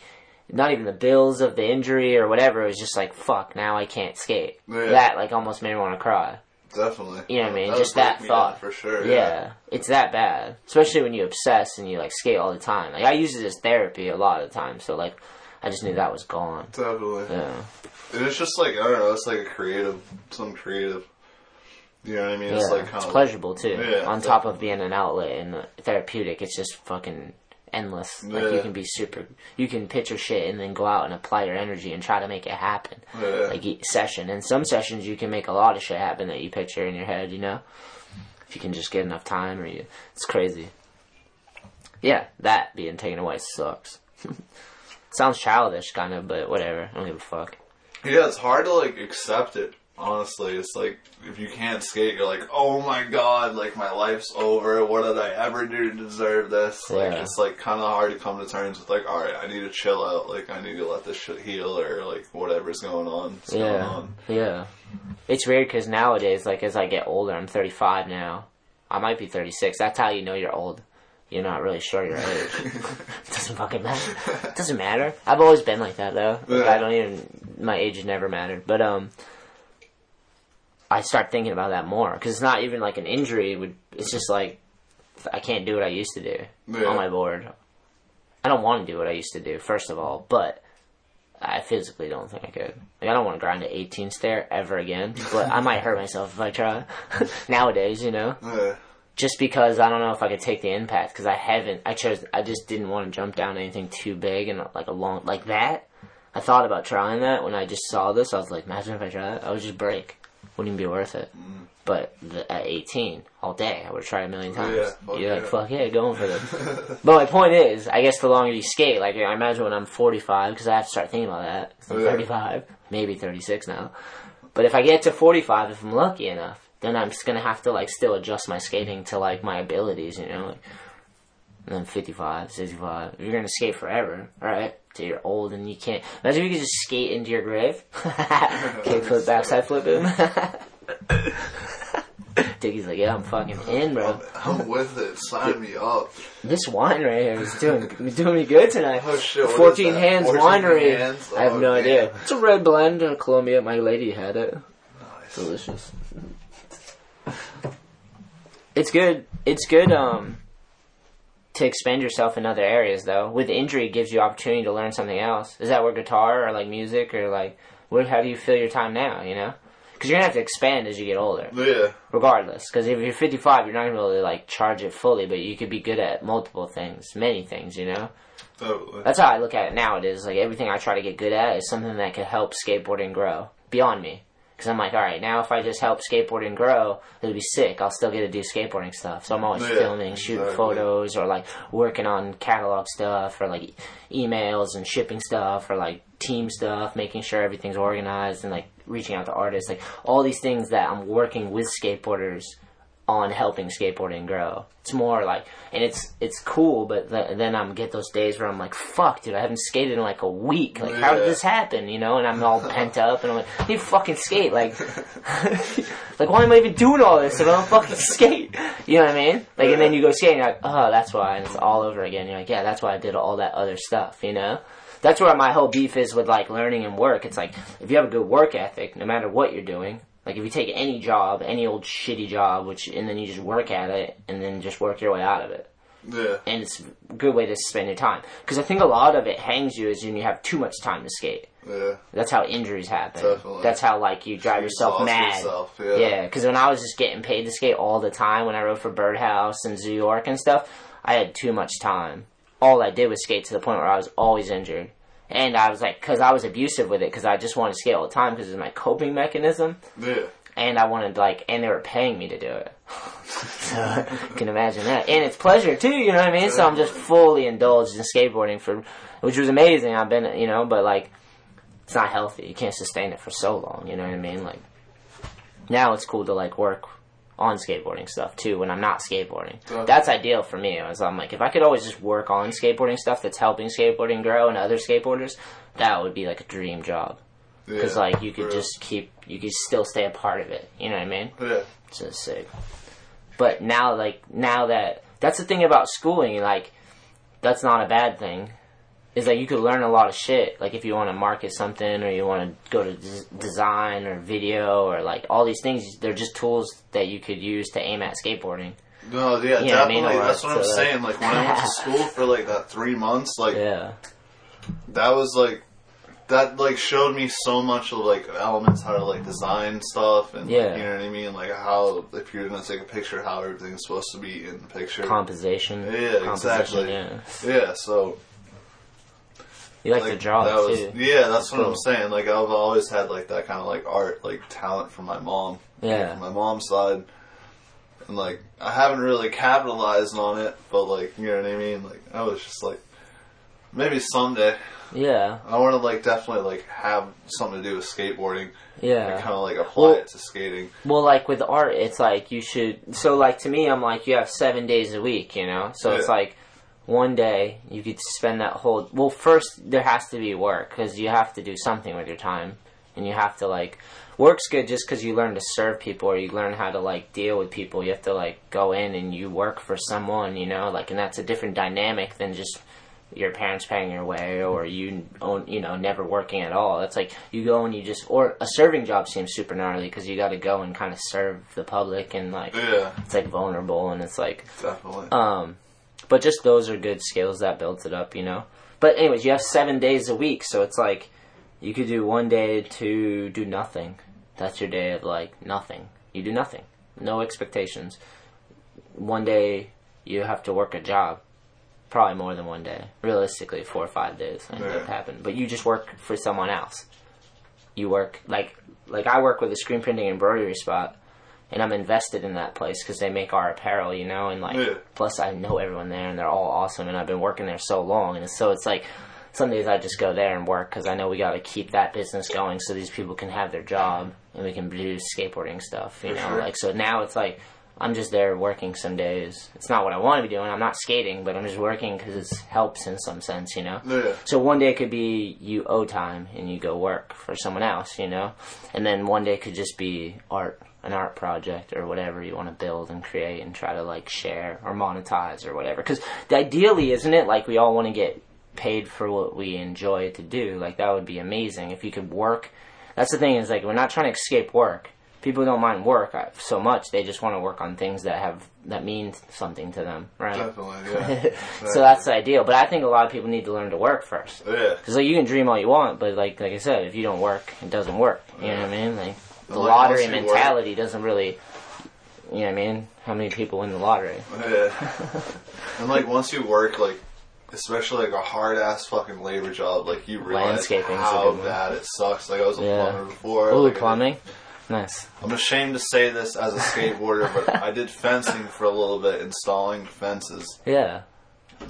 not even the bills of the injury or whatever. It was just like, fuck, now I can't skate. Yeah. That, like, almost made me want to cry. Definitely. You know what I mean? Just that thought. For sure. Yeah. Yeah. It's that bad. Especially when you obsess and you, like, skate all the time. Like, I use it as therapy a lot of the time. So, like, I just knew that was gone. Definitely. Yeah. And it's just like, I don't know, it's like some creative. You know what I mean? Yeah, it's like kind of pleasurable, too. Yeah, on top of being an outlet and therapeutic, it's just fucking endless. Yeah. Like, you can be super... You can picture shit and then go out and apply your energy and try to make it happen. Yeah. Like, each session. And some sessions, you can make a lot of shit happen that you picture in your head, you know? If you can just get enough time or you... It's crazy. Yeah, that being taken away sucks. Sounds childish, kind of, but whatever. I don't give a fuck. Yeah, it's hard to, like, accept it. Honestly, it's like, if you can't skate, you're like, oh my god, like, my life's over, what did I ever do to deserve this? Like, yeah. It's like kind of hard to come to terms with, like, alright, I need to chill out, like, I need to let this shit heal, or, like, whatever's going on. Yeah. It's weird, because nowadays, like, as I get older, I'm 35 now, I might be 36, that's how you know you're old. You're not really sure your age. It doesn't fucking matter. It doesn't matter. I've always been like that, though. Like, my age has never mattered, but, I start thinking about that more, because it's not even like an injury. It's just like, I can't do what I used to do on my board. I don't want to do what I used to do, first of all, but I physically don't think I could. Like, I don't want to grind to 18 stair ever again, but I might hurt myself if I try. Nowadays, you know? Yeah. Just because I don't know if I could take the impact, because I just didn't want to jump down anything too big and like a long, like that. I thought about trying that when I just saw this. I was like, imagine if I try that, I would just break. Wouldn't even be worth it. Mm. But at 18, all day, I would try a million times. Yeah, like, fuck yeah, going for this. But my point is, I guess the longer you skate, like, I imagine when I'm 45, because I have to start thinking about that. I'm 35, maybe 36 now. But if I get to 45, if I'm lucky enough, then I'm just going to have to, like, still adjust my skating to, like, my abilities, you know? Like, and then 55, 65. You're going to skate forever, alright? Till you're old and you can't... Imagine if you could just skate into your grave. Kickflip, backside flip, boom. Dickie's like, yeah, I'm fucking in, bro. I'm with it. Sign me up. This wine right here is doing me good tonight. Oh, shit. 14 Hands Winery. I have no idea. It's a red blend of Colombia. My lady had it. Nice. Delicious. It's good. It's good, to expand yourself in other areas, though. With injury, it gives you opportunity to learn something else. Is that where guitar or, like, music or, like, how do you feel your time now, you know? Because you're going to have to expand as you get older. Yeah. Regardless. Because if you're 55, you're not going to be able to, like, charge it fully, but you could be good at multiple things, many things, you know? Totally. That's how I look at it nowadays. Like, everything I try to get good at is something that could help skateboarding grow beyond me. Because I'm like, alright, now if I just help skateboarding grow, it'll be sick. I'll still get to do skateboarding stuff. So I'm always filming, shooting photos, or, like, working on catalog stuff, or, like, emails and shipping stuff, or, like, team stuff, making sure everything's organized, and, like, reaching out to artists. Like, all these things that I'm working with skateboarders on helping skateboarding grow. It's more like, and it's cool, but then I get those days where I'm like, fuck, dude, I haven't skated in like a week. Like, how did this happen? You know, and I'm all pent up, and I'm like, I need to fucking skate. Like, like, why am I even doing all this if I don't fucking skate? You know what I mean? Like, and then you go skating, you're like, oh, that's why, and it's all over again. You're like, yeah, that's why I did all that other stuff, you know? That's where my whole beef is with, like, learning and work. It's like, if you have a good work ethic, no matter what you're doing, like, if you take any job, any old shitty job, and then you just work at it, and then just work your way out of it. Yeah. And it's a good way to spend your time. Because I think a lot of it hangs you is when you have too much time to skate. Yeah. That's how injuries happen. Definitely. That's how, like, you drive yourself mad. Yeah, because when I was just getting paid to skate all the time, when I rode for Birdhouse and Zoo York and stuff, I had too much time. All I did was skate to the point where I was always injured. And I was like, because I was abusive with it, because I just wanted to skate all the time, because it was my coping mechanism. Yeah. And I wanted, like, and they were paying me to do it. So, I can imagine that. And it's pleasure, too, you know what I mean? Yeah. So I'm just fully indulged in skateboarding, which was amazing. I've been, you know, but, like, it's not healthy. You can't sustain it for so long, you know what I mean? Like, now it's cool to, like, work on skateboarding stuff, too, when I'm not skateboarding. That's ideal for me. I'm like, if I could always just work on skateboarding stuff that's helping skateboarding grow and other skateboarders, that would be, like, a dream job. Because, yeah, like, you could just keep... You could still stay a part of it. You know what I mean? Yeah. So sick. But now, like, now that... That's the thing about schooling, like, that's not a bad thing. Is like, you could learn a lot of shit. Like, if you want to market something, or you want to go to design or video, or like all these things, they're just tools that you could use to aim at skateboarding. No, yeah, you know, definitely. What I mean? That's what I'm saying. Like, when I went to school for like that 3 months, like, that was like, that like showed me so much of like elements, how to like design stuff, and like, you know what I mean? Like, how, if you're going to take a picture, how everything's supposed to be in the picture. Composition. Yeah, exactly. Yeah, so. You like to draw, too. Yeah, that's what I'm saying. Like, I've always had, like, that kind of, like, art, like, talent from my mom. Yeah. From my mom's side. And, like, I haven't really capitalized on it, but, like, you know what I mean? Like, I was just, like, maybe someday. Yeah. I want to, like, definitely, like, have something to do with skateboarding. Yeah. And kind of, like, apply it to skating. Well, like, with art, it's, like, you should... So, like, to me, I'm, like, you have 7 days a week, you know? So, it's, like... One day, you could spend that whole... Well, first, there has to be work, because you have to do something with your time. And you have to, like... Work's good just because you learn to serve people, or you learn how to, like, deal with people. You have to, like, go in and you work for someone, you know? Like, and that's a different dynamic than just your parents paying your way, or you own, you know, never working at all. That's, like, you go and you just... Or a serving job seems super gnarly, because you got to go and kind of serve the public, and, like... Yeah. It's, like, vulnerable, and it's, like... Definitely. But just those are good skills that builds it up, you know? But anyways, you have 7 days a week, so it's like, you could do one day to do nothing. That's your day of, like, nothing. You do nothing. No expectations. One day, you have to work a job. Probably more than one day. Realistically, 4 or 5 days ended up happening. But you just work for someone else. You work, like I work with a screen printing embroidery spot. And I'm invested in that place because they make our apparel, you know? And, like, plus I know everyone there, and they're all awesome, and I've been working there so long. And so it's, like, some days I just go there and work because I know we got to keep that business going so these people can have their job and we can do skateboarding stuff, you know? Like, so now it's, like, I'm just there working some days. It's not what I want to be doing. I'm not skating, but I'm just working because it helps in some sense, you know? Yeah. So one day it could be you owe time and you go work for someone else, you know? And then one day could just be art. An art project or whatever you want to build and create and try to, like, share or monetize or whatever. Because ideally, isn't it, like, we all want to get paid for what we enjoy to do. Like, that would be amazing if you could work. That's the thing is, like, we're not trying to escape work. People don't mind work so much. They just want to work on things that mean something to them, right? Definitely, yeah. Exactly. So that's the ideal. But I think a lot of people need to learn to work first. Yeah. Because, like, you can dream all you want, but, like I said, if you don't work, it doesn't work. You know what I mean? Like... The lottery mentality doesn't really, you know what I mean? How many people win the lottery? Yeah. And, like, once you work, like, especially, like, a hard-ass fucking labor job, like, you realize how bad it sucks. Like, I was a plumber before. Ooh, like, plumbing? Nice. I'm ashamed to say this as a skateboarder, but I did fencing for a little bit, installing fences. Yeah.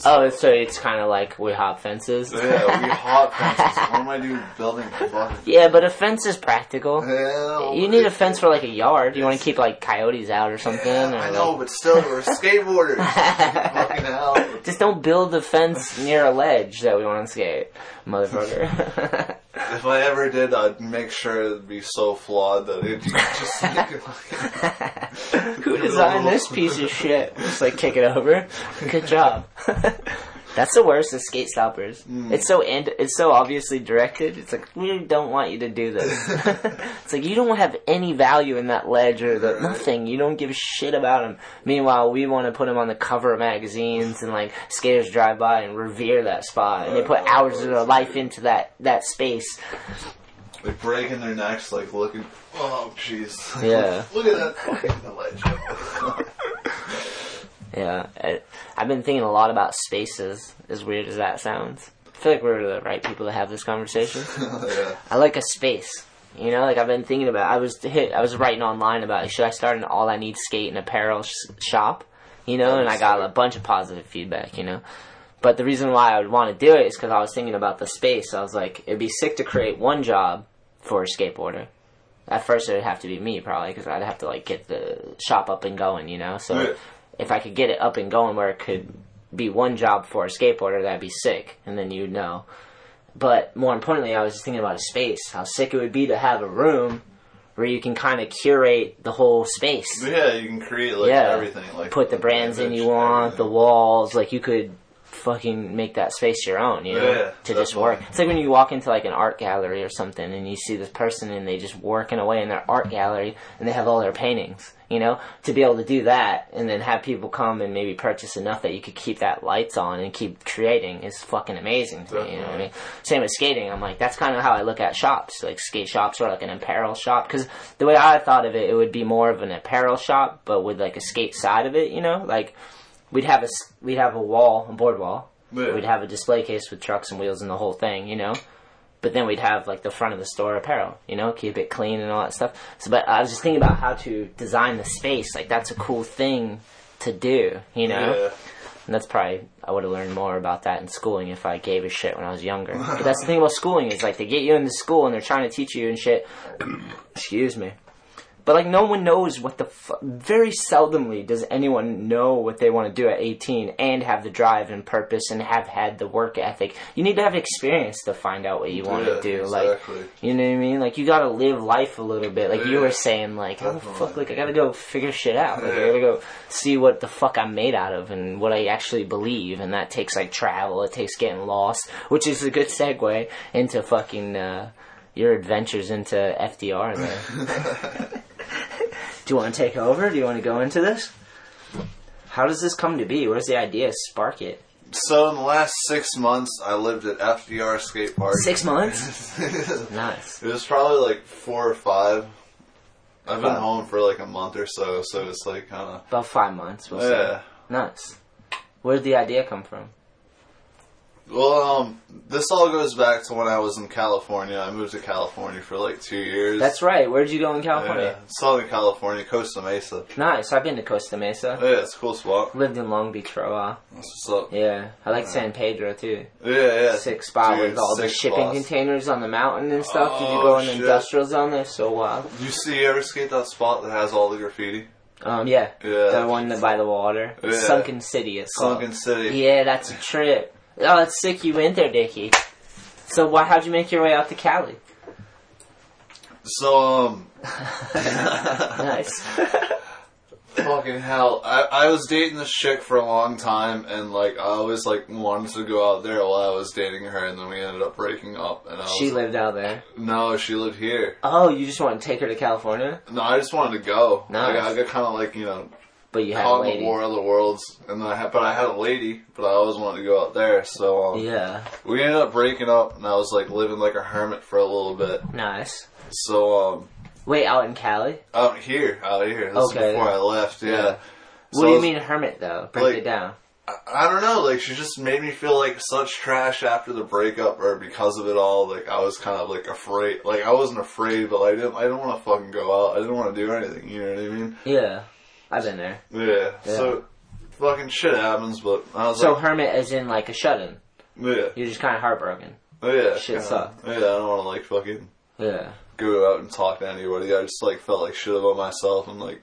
Oh, so it's kind of like we hop fences. Yeah, we hop fences. What am I doing building a fucking... Yeah, but a fence is practical. Hell, you need a fence for like a yard. You want to keep like coyotes out or something. Yeah, or I know, like... but still, we're skateboarders. Fucking hell. Just don't build a fence near a ledge that we want to skate, motherfucker. If I ever did, I'd make sure it'd be so flawed that it'd just... Who designed this piece of shit? Just like kick it over. Good job. That's the worst of skate stoppers. Mm. It's so obviously directed. It's like, we don't want you to do this. It's like, you don't have any value in that ledge or that nothing. You don't give a shit about him. Meanwhile, we want to put him on the cover of magazines and like skaters drive by and revere that spot. And they put hours of their life into that space. They're breaking their necks, like looking. Oh, jeez. Yeah. Look at that fucking ledge. Yeah, I've been thinking a lot about spaces, as weird as that sounds. I feel like we're the right people to have this conversation. Yeah. I like a space, you know, like I've been thinking about, I was writing online about, like, should I start an all I need skate and apparel shop, you know, and I got a bunch of positive feedback, you know. But the reason why I would want to do it is because I was thinking about the space. I was like, it'd be sick to create one job for a skateboarder. At first it would have to be me, probably, because I'd have to, like, get the shop up and going, you know, so... Right. If I could get it up and going where it could be one job for a skateboarder, that'd be sick. And then you'd know. But more importantly, I was just thinking about a space. How sick it would be to have a room where you can kind of curate the whole space. Yeah, you can create like everything. Like put the brands in you want, the walls. Like you could fucking make that space your own, you know, to just work. It's like when you walk into like an art gallery or something and you see this person and they just working away in their art gallery and they have all their paintings. You know, to be able to do that and then have people come and maybe purchase enough that you could keep that lights on and keep creating is fucking amazing to me, you know what I mean? Same with skating. I'm like, that's kind of how I look at shops, like skate shops or like an apparel shop. Because the way I thought of it, it would be more of an apparel shop, but with like a skate side of it, you know? Like, we'd have a wall, a board wall. Yeah. We'd have a display case with trucks and wheels and the whole thing, you know? But then we'd have, like, the front of the store apparel, you know, keep it clean and all that stuff. So, but I was just thinking about how to design the space. Like, that's a cool thing to do, you know? Yeah. And that's probably, I would have learned more about that in schooling if I gave a shit when I was younger. But that's the thing about schooling is, like, they get you into school and they're trying to teach you and shit. Excuse me. But, like, no one knows what the very seldomly does anyone know what they want to do at 18 and have the drive and purpose and have had the work ethic. You need to have experience to find out what you want to do. Exactly. Like, you know what I mean? Like, you got to live life a little bit. Like, you were saying, like, how the fuck, like, I got to go figure shit out. Like, I got to go see what the fuck I'm made out of and what I actually believe. And that takes, like, travel. It takes getting lost, which is a good segue into fucking your adventures into FDR there. Do you want to take over? Do you want to go into this? How does this come to be? Where's the idea? Spark it. So in the last 6 months, I lived at FDR Skate Park. 6 months? Nice. It was probably like 4 or 5. I've been home for like a month or so, so it's like kind of... About 5 months, we'll say. Nice. Where did the idea come from? Well, this all goes back to when I was in California. I moved to California for like 2 years. That's right. Where'd you go in California? Southern California, Costa Mesa. Nice. I've been to Costa Mesa. Yeah, it's a cool spot. Lived in Long Beach for a while. That's what's up. Yeah. I like San Pedro, too. Yeah. Sick spot with all the shipping containers on the mountain and stuff. Did you go in the industrial zone there? So wild. You ever skate that spot that has all the graffiti? Yeah. The one by the water. Yeah. Sunken City, it's called. Sunken City. Yeah, that's a trip. Oh, that's sick you went there, Dickie. So how'd you make your way out to Cali? So, Nice. Fucking hell. I was dating this chick for a long time, and, like, I always, like, wanted to go out there while I was dating her, and then we ended up breaking up. And she lived out there? No, she lived here. Oh, you just wanted to take her to California? No, I just wanted to go. Nice. I got kind of, like, you know... But you had a lady. War of the Worlds, and I had a lady, but I always wanted to go out there, so we ended up breaking up, and I was like living like a hermit for a little bit. Nice. So wait, out in Cali? Out here. This is before I left. Yeah. So what do you mean hermit though? Break it down. I don't know. Like she just made me feel like such trash after the breakup, or because of it all. Like I was kind of like afraid. Like I wasn't afraid, but I didn't want to fucking go out. I didn't want to do anything. You know what I mean? Yeah. I've been there. Yeah. So, fucking mean, shit happens, but I was so hermit as in, like, a shut-in. Yeah. You're just kind of heartbroken. Yeah. Shit sucked. Yeah, I don't want to, like, fucking... Yeah. Go out and talk to anybody. I just, like, felt like shit about myself and, like,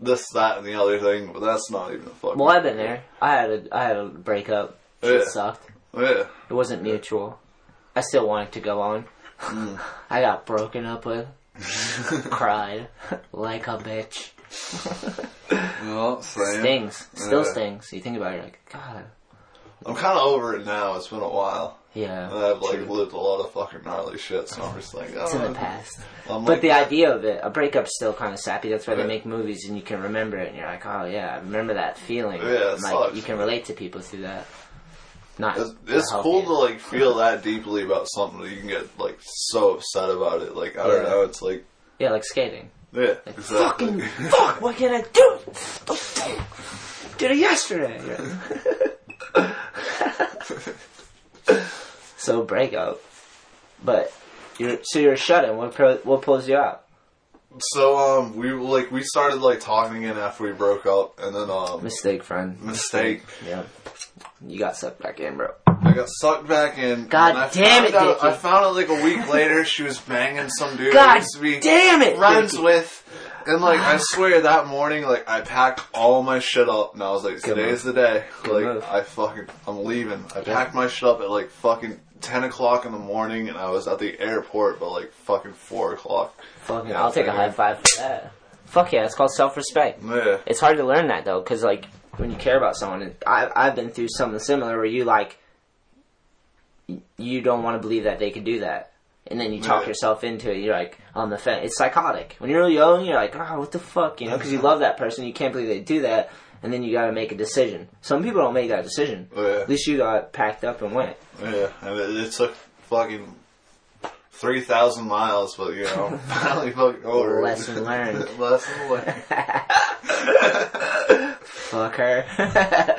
this, that, and the other thing, but that's not even a fucking... Well, I've been there. I had a breakup. Shit sucked. Yeah. It wasn't mutual. I still wanted to go on. Mm. I got broken up with. Cried. Like a bitch. Well, stings. Still stings. You think about it, you're like, God. I'm kind of over it now. It's been a while. Yeah. And I've, like, lived a lot of fucking gnarly shit, so I'm just like, oh. It's in the past. But like, the idea of it, a breakup's still kind of sappy. That's why they make movies and you can remember it and you're like, oh, yeah, I remember that feeling. Yeah, it's like, you can relate to people through that. Not it's cool to, like, feel that deeply about something that you can get, like, so upset about it. Like, I don't know, it's like... Yeah, like skating. Yeah, like, exactly. Fucking fuck, what can I do? Did it yesterday. Yeah. So break up, but you're shut-in. What pulls you out? So we started like talking again after we broke up, and then mistake, friend. Yeah, you got sucked back in, bro. I got sucked back in. God damn it, Dickie. I found out like a week later she was banging some dude. God damn it, friends with. And, like, I swear that morning, like, I packed all my shit up, and I was like, today's the day. Like, I'm leaving. I packed my shit up at, like, fucking 10 o'clock in the morning, and I was at the airport by, like, fucking 4 o'clock. Fucking, I'll take a high five for that. Fuck yeah, it's called self-respect. Yeah. It's hard to learn that, though, because, like, when you care about someone, and I've been through something similar where you, like, you don't want to believe that they could do that. And then you talk yourself into it. You're like, on the fence. It's psychotic. When you're really young, you're like, oh, what the fuck? You know, because you love that person. You can't believe they do that. And then you got to make a decision. Some people don't make that decision. Oh, yeah. At least you got packed up and went. Yeah. I mean, it took fucking 3,000 miles, but, you know, finally fucking over. Lesson learned. Lesson learned. Fuck her.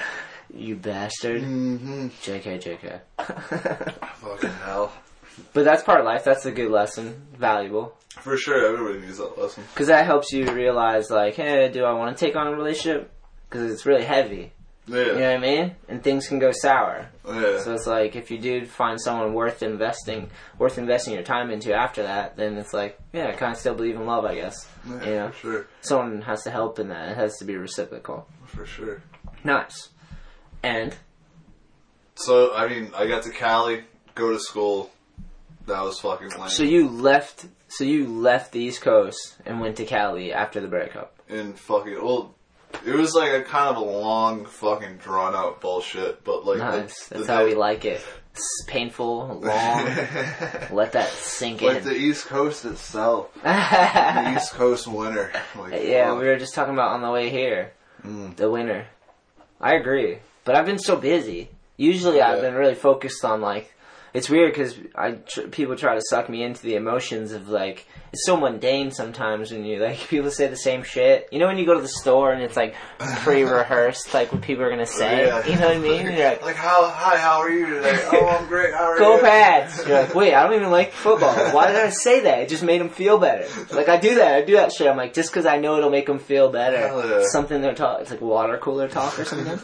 You bastard. Mm-hmm. JK. Fucking hell. But that's part of life. That's a good lesson. Valuable. For sure. Everybody needs that lesson. Because that helps you realize, like, hey, do I want to take on a relationship? Because it's really heavy. Yeah. You know what I mean? And things can go sour. Yeah. So it's like, if you do find someone worth investing your time into after that, then it's like, yeah, I kind of still believe in love, I guess. Yeah, you know? For sure. Someone has to help in that. It has to be reciprocal. For sure. Nice. And? So, I mean, I got to Cali, go to school... That was fucking lame. So you left the East Coast and went to Cali after the breakup. And fucking... Well, it was like a kind of a long fucking drawn-out bullshit, but like... Nice. That's how we like it. It's painful, long. Let that sink in. Like the East Coast itself. The East Coast winter. Like, yeah, we were just talking about on the way here. Mm. The winter. I agree. But I've been so busy. Usually I've been really focused on like... It's weird because people try to suck me into the emotions of, like, it's so mundane sometimes when you, like, people say the same shit. You know when you go to the store and it's, like, pre-rehearsed, like, what people are going to say? Yeah. You know what I mean? You're like, hi, how are you today? Oh, I'm great, how are you? Go Pats! You're like, wait, I don't even like football. Why did I say that? It just made them feel better. Like, I do that shit. I'm like, just because I know it'll make them feel better. Yeah. Something they're talking, it's like water cooler talk or something.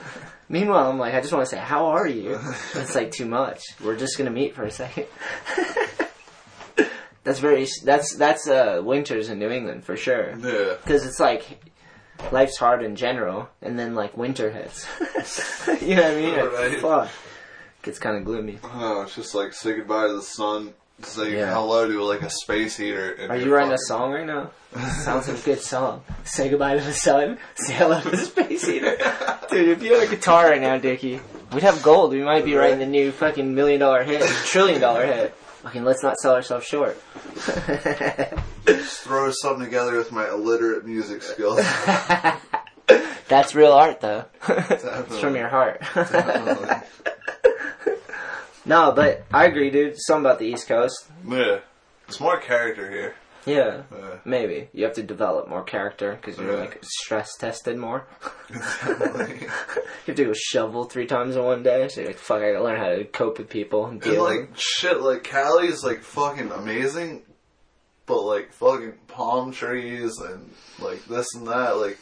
Meanwhile, I'm like, I just want to say, how are you? It's like too much. We're just gonna meet for a second. That's winters in New England for sure. Yeah. Because it's like life's hard in general, and then like winter hits. You know what I mean? Right. Fuck. Gets kind of gloomy. Oh, it's just like say goodbye to the sun. Say hello to like a space heater. And are you writing a song right now? Sounds like a good song. Say goodbye to the sun. Say hello to the space heater. Dude, if you had a guitar right now, Dickie, we'd have gold. We might be writing the new fucking $1 million hit, $1 trillion hit. Fucking let's not sell ourselves short. Just throw something together with my illiterate music skills. That's real art, though. It's from your heart. Definitely. No, but I agree, dude. Something about the East Coast. Yeah. It's more character here. Yeah. Maybe. You have to develop more character because you're, like, stress-tested more. Exactly. You have to go shovel 3 times in one day. So you're like, fuck, I gotta learn how to cope with people. And, like, shit, like, Cali's, like, fucking amazing, but, like, fucking palm trees and, like, this and that, like...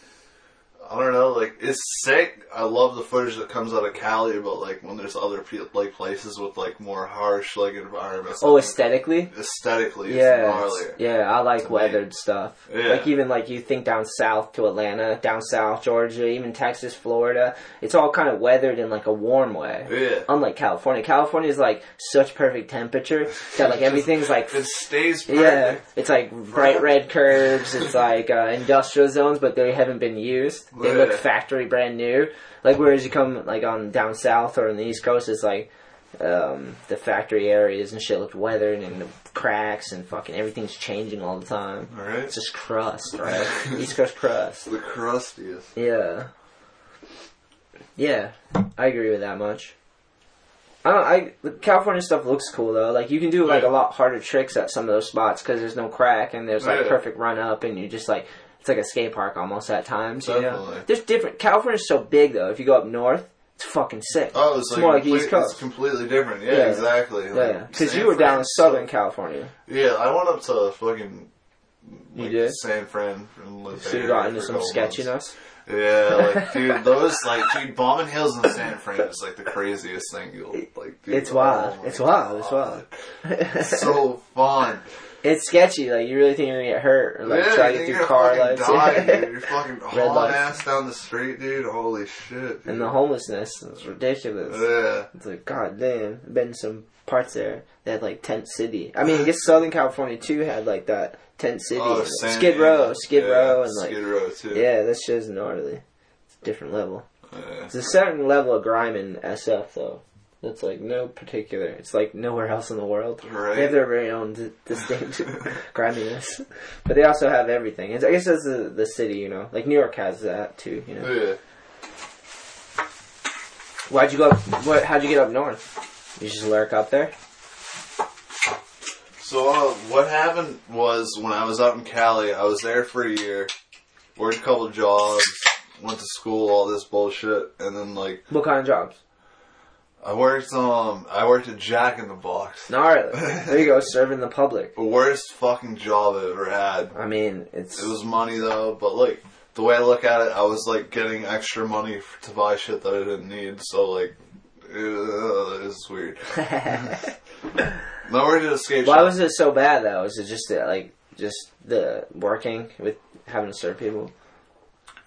I don't know, like, it's sick. I love the footage that comes out of Cali, but, like, when there's other, like, places with, like, more harsh, like, environments. Oh, aesthetically? Aesthetically, yeah, it's gnarlier. Yeah, I like weathered stuff. Yeah. Like, even, like, you think down south to Atlanta, down south, Georgia, even Texas, Florida. It's all kind of weathered in, like, a warm way. Yeah. Unlike California. California is, like, such perfect temperature that, like, everything's, like... It stays perfect. Yeah. It's, like, bright red curves. It's, like, industrial zones, but they haven't been used. They look factory brand new. Like, whereas you come, like, on down south or on the East Coast, it's like the factory areas and shit look weathered and the cracks and fucking everything's changing all the time. All right. It's just crust, right? East Coast crust. The crustiest. Yeah. Yeah, I agree with that much. I don't. The California stuff looks cool though. Like you can do like a lot harder tricks at some of those spots because there's no crack and there's like perfect run up and you just like. It's like a skate park almost at times, you know? There's different... California's so big, though. If you go up north, it's fucking sick. Oh, it's like more like East Coast. It's completely different. Yeah, yeah. Exactly. Like, yeah, because you were down in Southern California. Yeah, I went up to fucking... Like, you did? San Fran. So you got into some sketchiness? Yeah, like, dude, those, like, dude, bombing hills in San Fran is, like, the craziest thing you'll, like... Dude, it's wild. It's wild. It's wild. It's so fun. It's sketchy, like, you really think you're gonna get hurt, or, like, try to get through car lights. Die, dude. You're fucking hauling ass down the street, dude. Holy shit, dude. And the homelessness is ridiculous. Yeah. It's like, god damn. I've been in some parts there that had, like, Tent City. I mean, I guess Southern California, too, had, like, that Tent City. Oh, Skid Row. Skid Row. And, like, Skid Row, too. Yeah, that shit's gnarly. It's a different level. Yeah. It's a certain level of grime in SF, though. It's like no particular. It's like nowhere else in the world. Right. They have their very own distinct griminess, but they also have everything. It's, I guess that's the city, you know. Like New York has that too, you know. Yeah. Why'd you go up? How'd you get up north? You just lurk up there. So what happened was when I was out in Cali, I was there for a year, worked a couple jobs, went to school, all this bullshit, and then like what kind of jobs? I worked at Jack in the Box. Gnarly. There you go, serving the public. The worst fucking job I ever had. I mean, it was money though, but like the way I look at it, I was like getting extra money to buy shit that I didn't need. So like, it was weird. Now we're at a skate shop. Why was it so bad though? Was it just that, like just the working with having to serve people?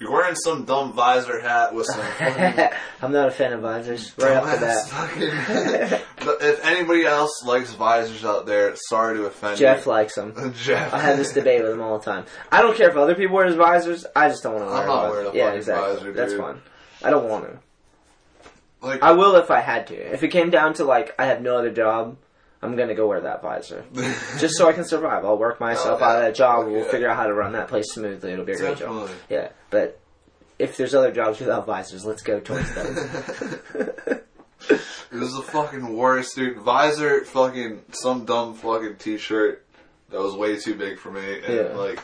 You're wearing some dumb visor hat with some fucking... I'm not a fan of visors. Right off the bat. Fucking... If anybody else likes visors out there, sorry to offend you. Jeff likes them. Jeff. I have this debate with him all the time. I don't care if other people wear his visors. I just don't want to wear them. I'm not wearing a fucking visor, dude. That's fine. I don't want to. Like, I will if I had to. If it came down to, like, I have no other job... I'm going to go wear that visor. Just so I can survive. I'll work myself out of that job. We'll figure out how to run that place smoothly. It'll be a great job. Yeah. But if there's other jobs without visors, let's go towards those. It was the fucking worst, dude. Visor, fucking, some dumb fucking t-shirt that was way too big for me. And, like,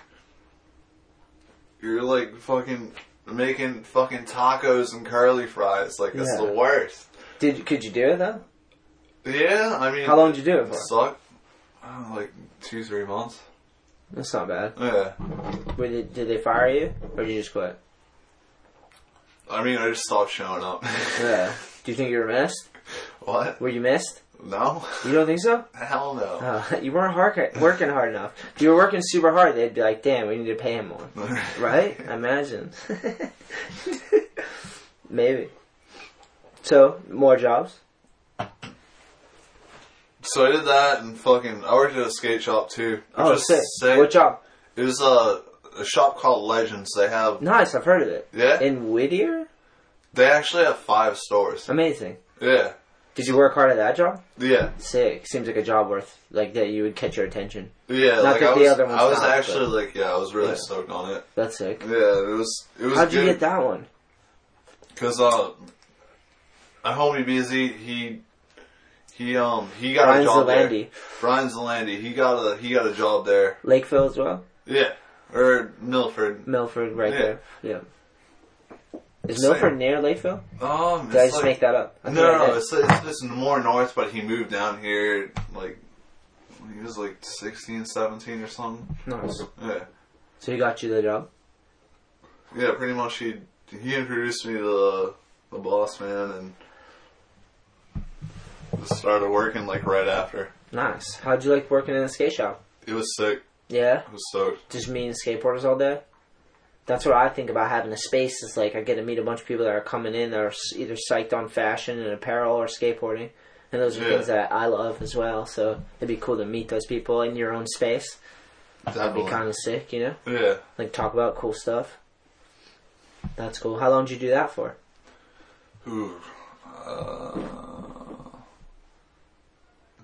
you're, like, fucking making fucking tacos and curly fries. Like, that's the worst. Could you do it, though? Yeah, I mean... How long did you do it for? It sucked. I don't know, like 2-3 months. That's not bad. Yeah. Did they fire you? Or did you just quit? I mean, I just stopped showing up. Yeah. Do you think you were missed? What? Were you missed? No. You don't think so? Hell no. You weren't working hard enough. If you were working super hard, they'd be like, damn, we need to pay him more. Right? I imagine. Maybe. So, more jobs? So I did that and fucking... I worked at a skate shop, too. Oh, sick. What job? It was a shop called Legends. They have... Nice, I've heard of it. Yeah? In Whittier? They actually have 5 stores. Amazing. Yeah. Did you work hard at that job? Yeah. Sick. Seems like a job worth... Like, that you would catch your attention. Yeah. Not like that the other one's I was not, actually, but... like... Yeah, I was really stoked on it. That's sick. Yeah, it was How'd you get that one? Because, my homie BZ, he got a job there. Brian Zalandi. He got a job there. Lakeville as well? Yeah. Or Milford. Milford, right there. Yeah. Is Milford near Lakeville? Did I just make that up? No, it's more north, but he moved down here, like, when he was, like, 16, 17 or something. Nice. Yeah. So he got you the job? Yeah, pretty much he he introduced me to the boss man, and just started working like right after. Nice. How'd you like working in a skate shop? It was sick. Yeah? It was stoked. Just meeting skateboarders all day? That's what I think about having a space. Is like I get to meet a bunch of people that are coming in that are either psyched on fashion and apparel or skateboarding. And those are things that I love as well. So it'd be cool to meet those people in your own space. Definitely. That'd be kind of sick, you know? Yeah. Like talk about cool stuff. That's cool. How long did you do that for? Ooh. I'd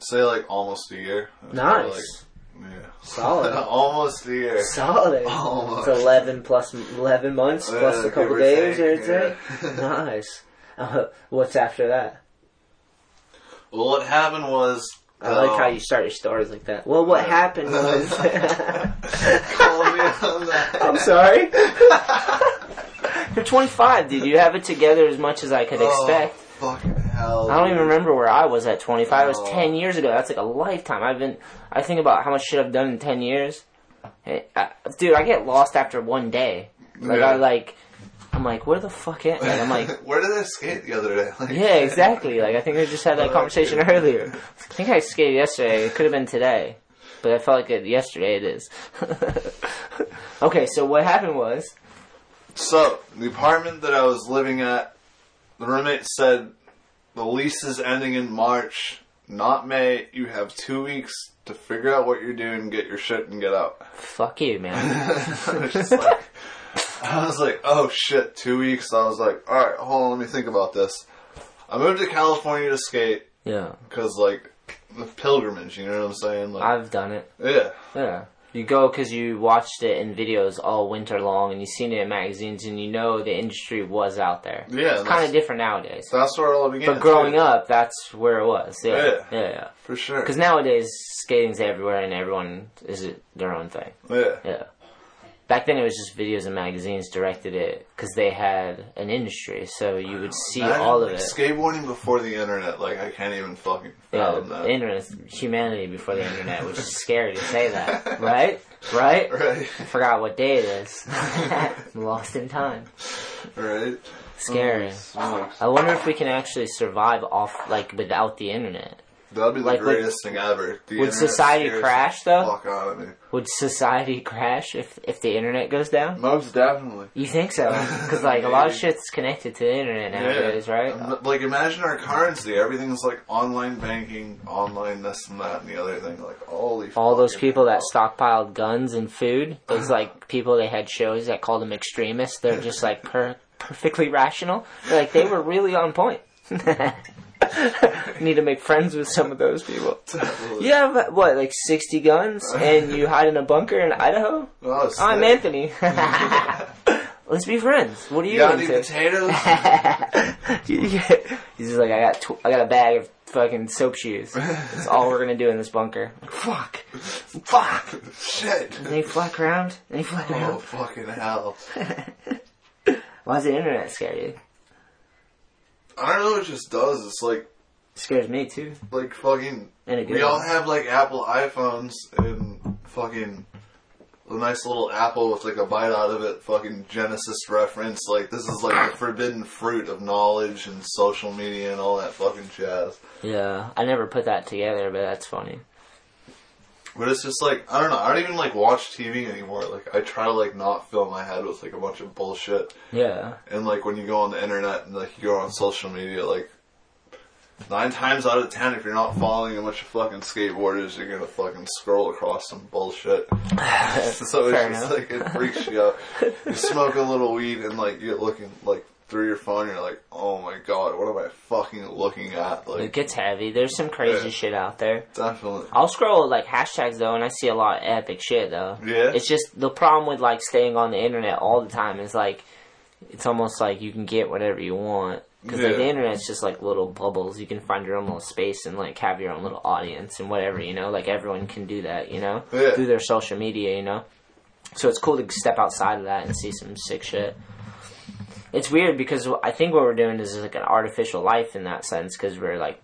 say like almost a year. Nice. Yeah. Solid. Almost a year. Solid. Almost. It's 11 months plus a couple days or something. Yeah. Nice. What's after that? Well, what happened was... I like how you start your stories like that. Well, what happened was... Call me on that. I'm sorry. You're 25, dude. You have it together as much as I could expect. Fucking hell. I don't even remember where I was at 25. It was 10 years ago. That's like a lifetime. I think about how much shit I've done in 10 years. Dude, I get lost after one day. Like, I'm like, where the fuck am I? I'm like, where did I skate the other day? Like, yeah, exactly. Like, I think I just had that conversation earlier. I think I skated yesterday. It could have been today. But I felt like yesterday it is. Okay, so what happened was... So, the apartment that I was living at, the roommate said, the lease is ending in March, not May. You have 2 weeks to figure out what you're doing, get your shit, and get out. Fuck you, man. I was like, oh shit, 2 weeks. I was like, alright, hold on, let me think about this. I moved to California to skate. Yeah. Because, like, the pilgrimage, you know what I'm saying? Like, I've done it. Yeah. Yeah. You go because you watched it in videos all winter long, and you've seen it in magazines, and you know the industry was out there. Yeah. It's kind of different nowadays. That's where it all began. But growing up, that's where it was. Yeah. Yeah. For sure. Because nowadays, skating's everywhere, and everyone is their own thing. Yeah. Yeah. Back then, it was just videos and magazines directed it because they had an industry, so you would see all of it. Skateboarding before the internet, like, I can't even fucking fathom that. The internet, humanity before the internet, which is scary to say that, right? Right? Right. I forgot what day it is. I'm lost in time. Right. Scary. Oh, I wonder if we can actually survive off, like, without the internet. That would be the greatest thing ever. Would society crash, though? Fuck out of me. Would society crash if the internet goes down? Most definitely. You think so? Because, like, a lot of shit's connected to the internet nowadays, right? Like, imagine our currency. Everything's, like, online banking, online this and that and the other thing. Like, holy all those people that stockpiled guns and food, those, like, people they had shows that called them extremists, they're just, like, perfectly rational. Like, they were really on point. Need to make friends with some of those people. Totally. You have, what, like 60 guns? And you hide in a bunker in Idaho? Oh, I'm Anthony. Let's be friends. What are you into? You got any potatoes? He's just like, I got a bag of fucking soap shoes. That's all we're going to do in this bunker. Fuck. Shit. And they fly around. Oh, fucking hell. Why is the internet scary? I don't know what it just does. It's like... Scares me, too. Like, fucking... We all have, like, Apple iPhones and fucking... A nice little apple with, like, a bite out of it. Fucking Genesis reference. Like, this is, like, the forbidden fruit of knowledge and social media and all that fucking jazz. Yeah. I never put that together, but that's funny. But it's just, like... I don't know. I don't even, like, watch TV anymore. Like, I try to, like, not fill my head with, like, a bunch of bullshit. Yeah. And, like, when you go on the internet and, like, you go on social media, like... 9 times out of 10, if you're not following a bunch of fucking skateboarders, you're gonna fucking scroll across some bullshit. So it's just like, it freaks you out. You smoke a little weed and like, you're looking like through your phone, you're like, oh my god, what am I fucking looking at? Like, it gets heavy. There's some crazy shit out there. Definitely. I'll scroll like hashtags though, and I see a lot of epic shit though. Yeah. It's just the problem with like staying on the internet all the time is like, it's almost like you can get whatever you want. Because like, the internet's just like little bubbles. You can find your own little space and like have your own little audience and whatever, you know? Like everyone can do that, you know? Yeah. Through their social media, you know? So it's cool to step outside of that and see some sick shit. It's weird because I think what we're doing is like an artificial life in that sense because we're like,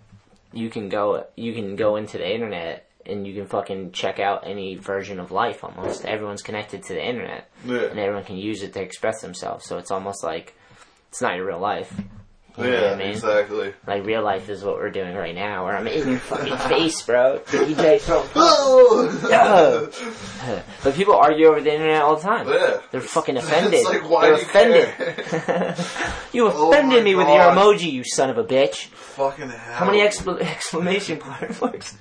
you can go into the internet and you can fucking check out any version of life almost. Everyone's connected to the internet. Yeah. And everyone can use it to express themselves. So it's almost like... it's not your real life. You know what I mean? Exactly. Like, real life is what we're doing right now, where I'm in your fucking face, bro. DJ Trump. No. But people argue over the internet all the time. Yeah. They're fucking offended. It's like, why They're do offended. You offended me with your emoji, you son of a bitch. Fucking hell. How many exclamation point marks?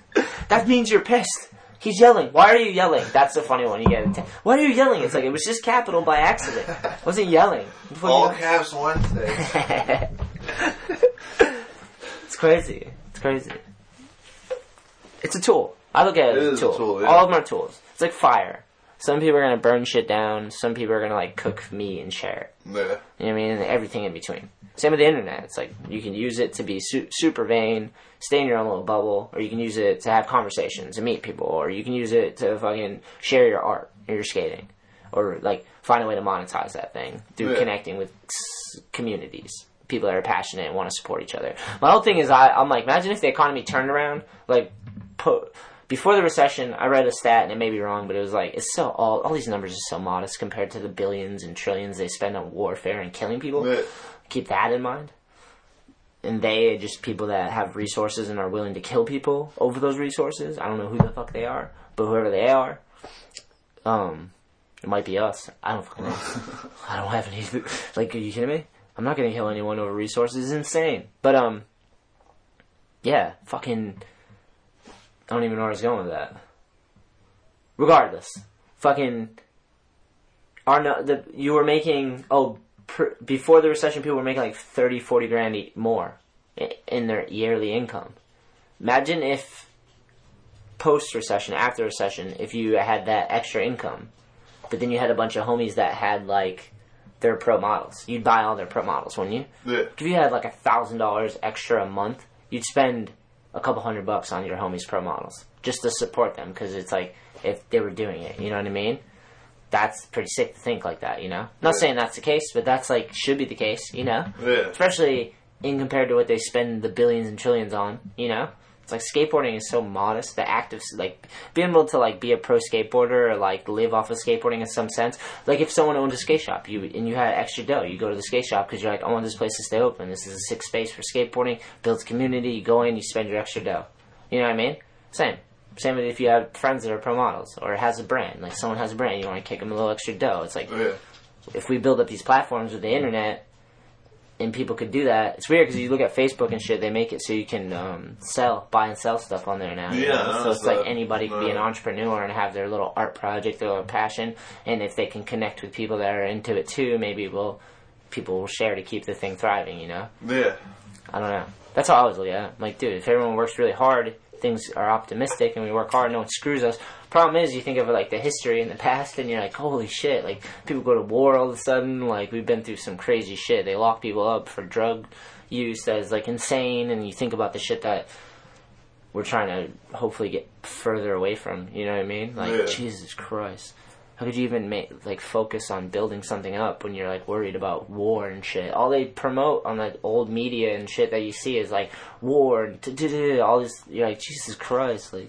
That means you're pissed. He's yelling. Why are you yelling? That's the funny one. You get it. Why are you yelling? It's like, it was just capital by accident. It wasn't yelling. All caps Wednesday. It's crazy. It's crazy. It's a tool. I look at it as a tool. Yeah. All of them are tools. It's like fire. Some people are going to burn shit down. Some people are going to, like, cook meat and share it. Yeah. You know what I mean? And everything in between. Same with the internet. It's like, you can use it to be super vain, stay in your own little bubble, or you can use it to have conversations and meet people, or you can use it to fucking share your art or your skating, or, like, find a way to monetize that thing through connecting with communities. People that are passionate and want to support each other. My whole thing is, I'm like, imagine if the economy turned around. Like, before the recession, I read a stat, and it may be wrong, but it was like, it's so all these numbers are so modest compared to the billions and trillions they spend on warfare and killing people. Yeah. Keep that in mind. And they are just people that have resources and are willing to kill people over those resources. I don't know who the fuck they are, but whoever they are, it might be us. I don't fucking know. I don't have any. Like, are you kidding me? I'm not going to kill anyone over resources. It's insane. But, yeah, fucking, I don't even know where I was going with that. Regardless, fucking, you were making, before the recession, people were making like 30, 40 grand more in their yearly income. Imagine if post-recession, after recession, if you had that extra income, but then you had a bunch of homies that had like, their pro models. You'd buy all their pro models, wouldn't you? Yeah. If you had like $1,000 extra a month, you'd spend a couple $100 on your homies' pro models just to support them, because it's like, if they were doing it, you know what I mean? That's pretty sick to think like that, you know? Not saying that's the case, but that's like, should be the case, you know? Yeah. Especially in compared to what they spend the billions and trillions on, you know? It's like, skateboarding is so modest. The act of, like, being able to, like, be a pro skateboarder or, like, live off of skateboarding in some sense. Like, if someone owned a skate shop, you had extra dough, you go to the skate shop because you're like, I want this place to stay open. This is a sick space for skateboarding. Builds community. You go in, you spend your extra dough. You know what I mean? Same. Same with if you have friends that are pro models or has a brand. Like, someone has a brand, you want to kick them a little extra dough. It's like, if we build up these platforms with the internet, and people could do that. It's weird because you look at Facebook and shit, they make it so you can buy and sell stuff on there now. Yeah. So it's like anybody can be an entrepreneur and have their little art project, their little passion, and if they can connect with people that are into it too, maybe people will share to keep the thing thriving, you know? Yeah. I don't know. That's how I always look at it. I'm like, dude, if everyone works really hard, things are optimistic and we work hard, no one screws us. Problem is, you think of like the history in the past and you're like, holy shit, like people go to war all of a sudden, like we've been through some crazy shit. They lock people up for drug use that is like insane, and you think about the shit that we're trying to hopefully get further away from, you know what I mean? Like, Jesus Christ. How could you even focus on building something up when you're, like, worried about war and shit? All they promote on, like, old media and shit that you see is, like, war and all this. You're like, Jesus Christ, like,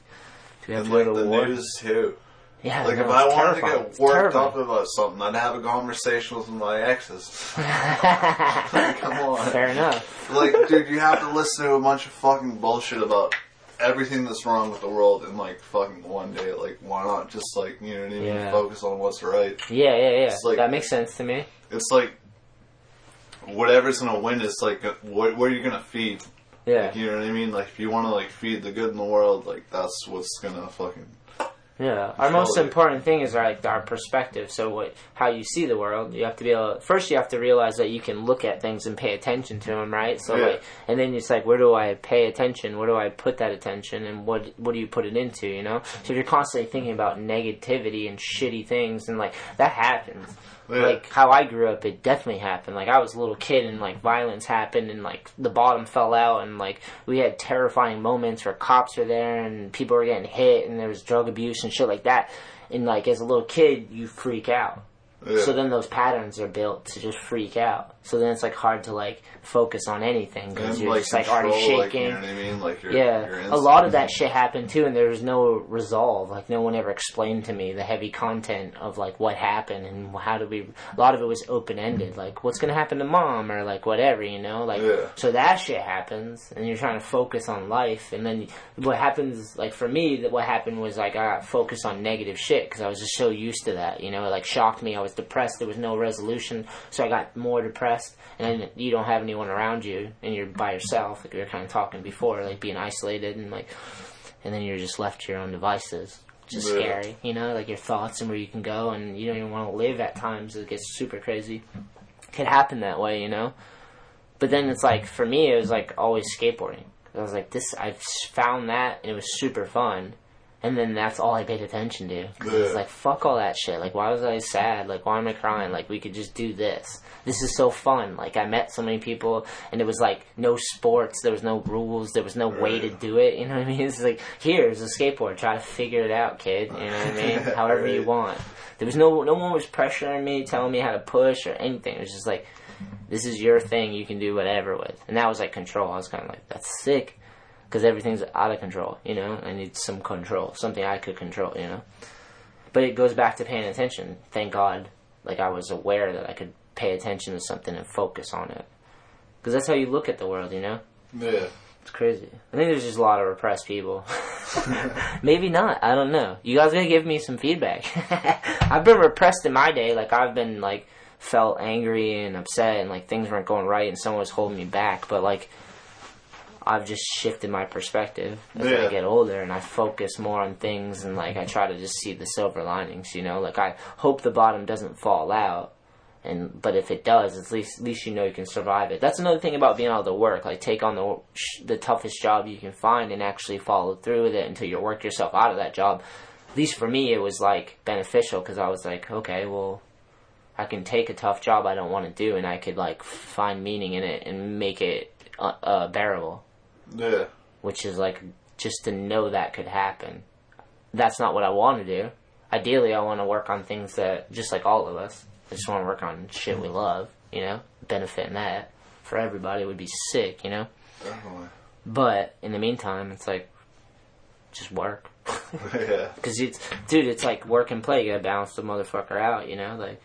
do we have to go to war? And, like, the news, too. Yeah, like, if I wanted to get worked up about something, I'd have a conversation with my exes. Like, come on. Fair enough. Like, dude, you have to listen to a bunch of fucking bullshit about everything that's wrong with the world in, like, fucking one day. Like, why not just, like, you know what I mean? Yeah. Focus on what's right. Yeah. Like, that makes sense to me. It's like, whatever's gonna win is, like, what are you gonna feed? Yeah. Like, you know what I mean? Like, if you wanna, like, feed the good in the world, like, that's what's gonna fucking... Yeah. Our most important thing is, like, our perspective. So how you see the world, you have to be able... First, you have to realize that you can look at things and pay attention to them, right? So, like... And then it's like, where do I pay attention? Where do I put that attention? And what do you put it into, you know? So if you're constantly thinking about negativity and shitty things, and, like, that happens. Yeah. Like, how I grew up, it definitely happened. Like, I was a little kid, and, like, violence happened, and, like, the bottom fell out, and, like, we had terrifying moments where cops were there, and people were getting hit, and there was drug abuse and shit like that. And, like, as a little kid, you freak out. Yeah. So then those patterns are built to just freak out. So then it's like hard to like focus on anything because you're like, just like already shaking. Like, you know what I mean? Like you're a lot of that shit happened too, and there was no resolve. Like no one ever explained to me the heavy content of like what happened and how do we. A lot of it was open ended, like what's gonna happen to mom or like whatever, you know. Like so that shit happens, and you're trying to focus on life, and then what happens? Like for me, that what happened was like I got focused on negative shit because I was just so used to that, you know. It like shocked me. I was depressed. There was no resolution, so I got more depressed. And you don't have anyone around you, and you're by yourself. Like we were kind of talking before, like being isolated, and like, and then you're just left to your own devices, which is scary, you know. Like your thoughts and where you can go, and you don't even want to live at times. It gets super crazy. It could happen that way, you know. But then it's like for me, it was like always skateboarding. I was like this. I found that, and it was super fun. And then that's all I paid attention to. Because it's like, fuck all that shit. Like, why was I sad? Like, why am I crying? Like, we could just do this. This is so fun. Like, I met so many people, and it was like, no sports. There was no rules. There was no way to do it. You know what I mean? It's like, here's a skateboard. Try to figure it out, kid. You know what I mean? However you want. There was no one was pressuring me, telling me how to push or anything. It was just like, this is your thing. You can do whatever with. And that was like control. I was kind of like, that's sick. Because everything's out of control, you know? I need some control. Something I could control, you know? But it goes back to paying attention. Thank God, like, I was aware that I could pay attention to something and focus on it. Because that's how you look at the world, you know? Yeah. It's crazy. I think there's just a lot of repressed people. Maybe not. I don't know. You guys gotta give me some feedback. I've been repressed in my day. Like, I've been, like, felt angry and upset and, like, things weren't going right and someone was holding me back. But, like, I've just shifted my perspective as I get older, and I focus more on things, and like I try to just see the silver linings, you know. Like I hope the bottom doesn't fall out, and but if it does, at least you know you can survive it. That's another thing about being out of the work. Like take on the toughest job you can find and actually follow through with it until you work yourself out of that job. At least for me, it was like beneficial because I was like, okay, well, I can take a tough job I don't want to do, and I could like find meaning in it and make it bearable. Yeah. Which is like, just to know that could happen. That's not what I want to do. Ideally, I want to work on things that, just like all of us, I just want to work on shit we love, you know? Benefiting that for everybody would be sick, you know? Definitely. But in the meantime, it's like, just work. Yeah. Because it's like work and play. You gotta balance the motherfucker out, you know? Like,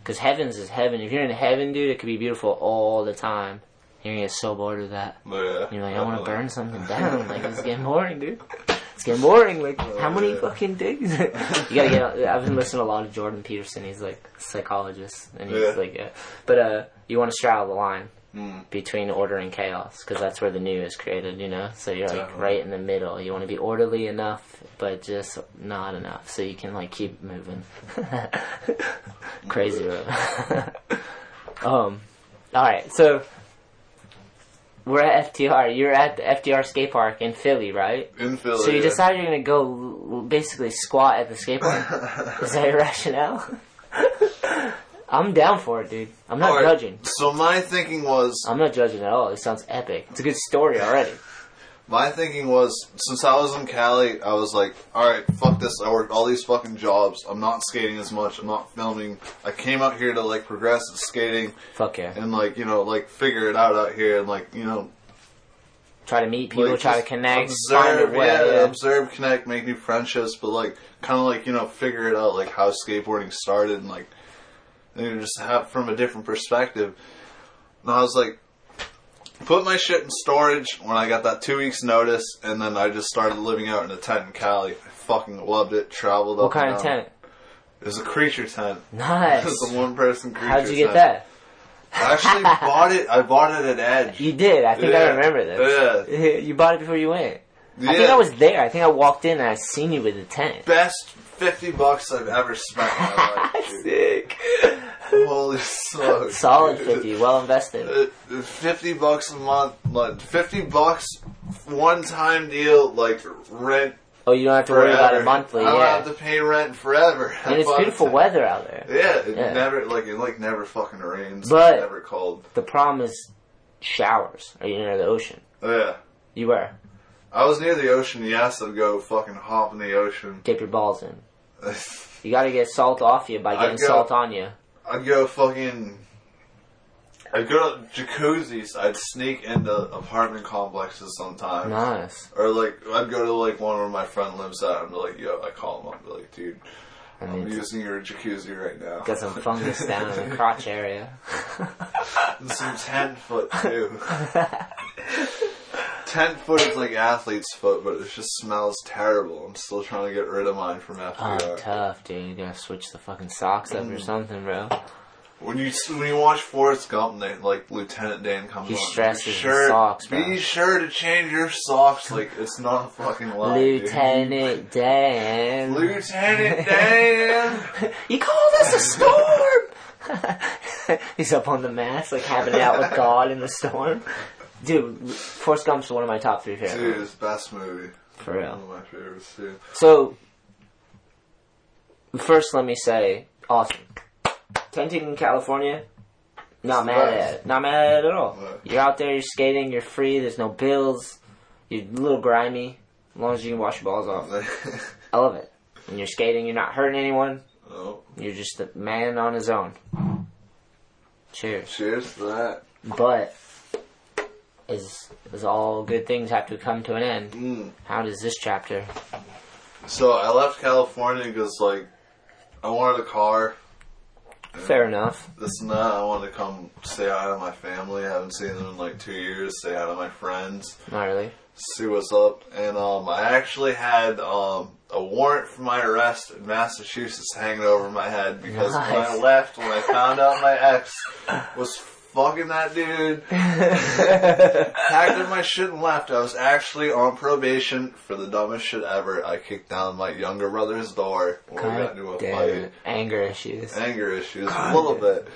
because heaven's is heaven. If you're in heaven, dude, it could be beautiful all the time. You're going to get so bored of that. Yeah, you're like, I want to burn something down. Like, it's getting boring, dude. It's getting boring. Like, how many fucking days? You got to get out. I've been listening to a lot of Jordan Peterson. He's, like, a psychologist. And he's, like, But you want to straddle the line between order and chaos. Because that's where the new is created, you know? So you're, like, right in the middle. You want to be orderly enough, but just not enough. So you can, like, keep moving. Crazy, bro. All right, so... We're at FDR. You're at the FDR skate park in Philly, right? In Philly. So you decided you're going to go basically squat at the skate park? Is that your rationale? I'm down for it, dude. I'm not judging. So my thinking was... I'm not judging at all. It sounds epic. It's a good story already. My thinking was, since I was in Cali, I was like, alright, fuck this. I worked all these fucking jobs. I'm not skating as much. I'm not filming. I came out here to, like, progress at skating. Fuck yeah. And, like, you know, like, figure it out here and, like, you know. Try to meet people, like, try to connect. Observe, find a way. Yeah, observe, connect, make new friendships, but, like, kind of, like, you know, figure it out, like, how skateboarding started and, like, and just have from a different perspective. And I was like, put my shit in storage when I got that 2 weeks notice, and then I just started living out in a tent in Cali. I fucking loved it. Traveled up. What kind of tent? It was a Creature tent. Nice. It was a one-person Creature tent. How'd you get that? I actually bought it. I bought it at Edge. You did. I think I remember this. Yeah. You bought it before you went. Yeah. I think I was there. I think I walked in and I seen you with the tent. Best $50 I've ever spent in my life. Sick. Holy fuck. Solid 50, well invested. $50 a month, like $50 one-time deal, like rent. Oh, you don't have to worry about it monthly. I don't have to pay rent forever. And it's beautiful weather out there. Yeah, it never fucking rains. But it's never cold. The problem is showers. Are you near the ocean? Oh, yeah. You were. I was near the ocean. Yes, I'd go fucking hop in the ocean. Dip your balls in. You got to get salt off you by getting salt on you. I'd go fucking I'd go to jacuzzis. I'd sneak into apartment complexes sometimes. Nice. Or, like, I'd go to, like, one where my friend lives at. I'm like, yo, I call him up and be like, dude, I'm using your jacuzzi right now. Got some fungus down in the crotch area. And some 10-foot, too. 10-foot is like athlete's foot, but it just smells terrible. I'm still trying to get rid of mine from FDR. Oh, tough, dude. You gotta switch the fucking socks up or something, bro. When you watch Forrest Gump, they, like, Lieutenant Dan comes on. He stresses his socks, bro. Be sure to change your socks. Like, it's not a fucking lie, Lieutenant Dan. Lieutenant Dan! You called us a storm! He's up on the mast, like, having it out with God in the storm. Dude, Forrest Gump's one of my top three favorites. Dude, it's the best movie. For real. One of my favorites, too. So, first let me say, awesome. Tenting in California, not mad at it. Not mad at it at all. You're out there, you're skating, you're free, there's no bills, you're a little grimy, as long as you can wash your balls off. I love it. And you're skating, you're not hurting anyone. Nope. You're just a man on his own. Cheers. Cheers to that. But... As all good things have to come to an end. How does this chapter? So I left California because, like, I wanted a car. Fair enough. This and that. I wanted to come say hi to my family. I haven't seen them in like 2 years. Say hi to my friends. Not really. See what's up. And I actually had a warrant for my arrest in Massachusetts hanging over my head because when I left, when I found out my ex was fucking that dude. Packed up my shit and left. I was actually on probation for the dumbest shit ever. I kicked down my younger brother's door when we got into a fight. Anger issues. Anger issues. God, a little bit.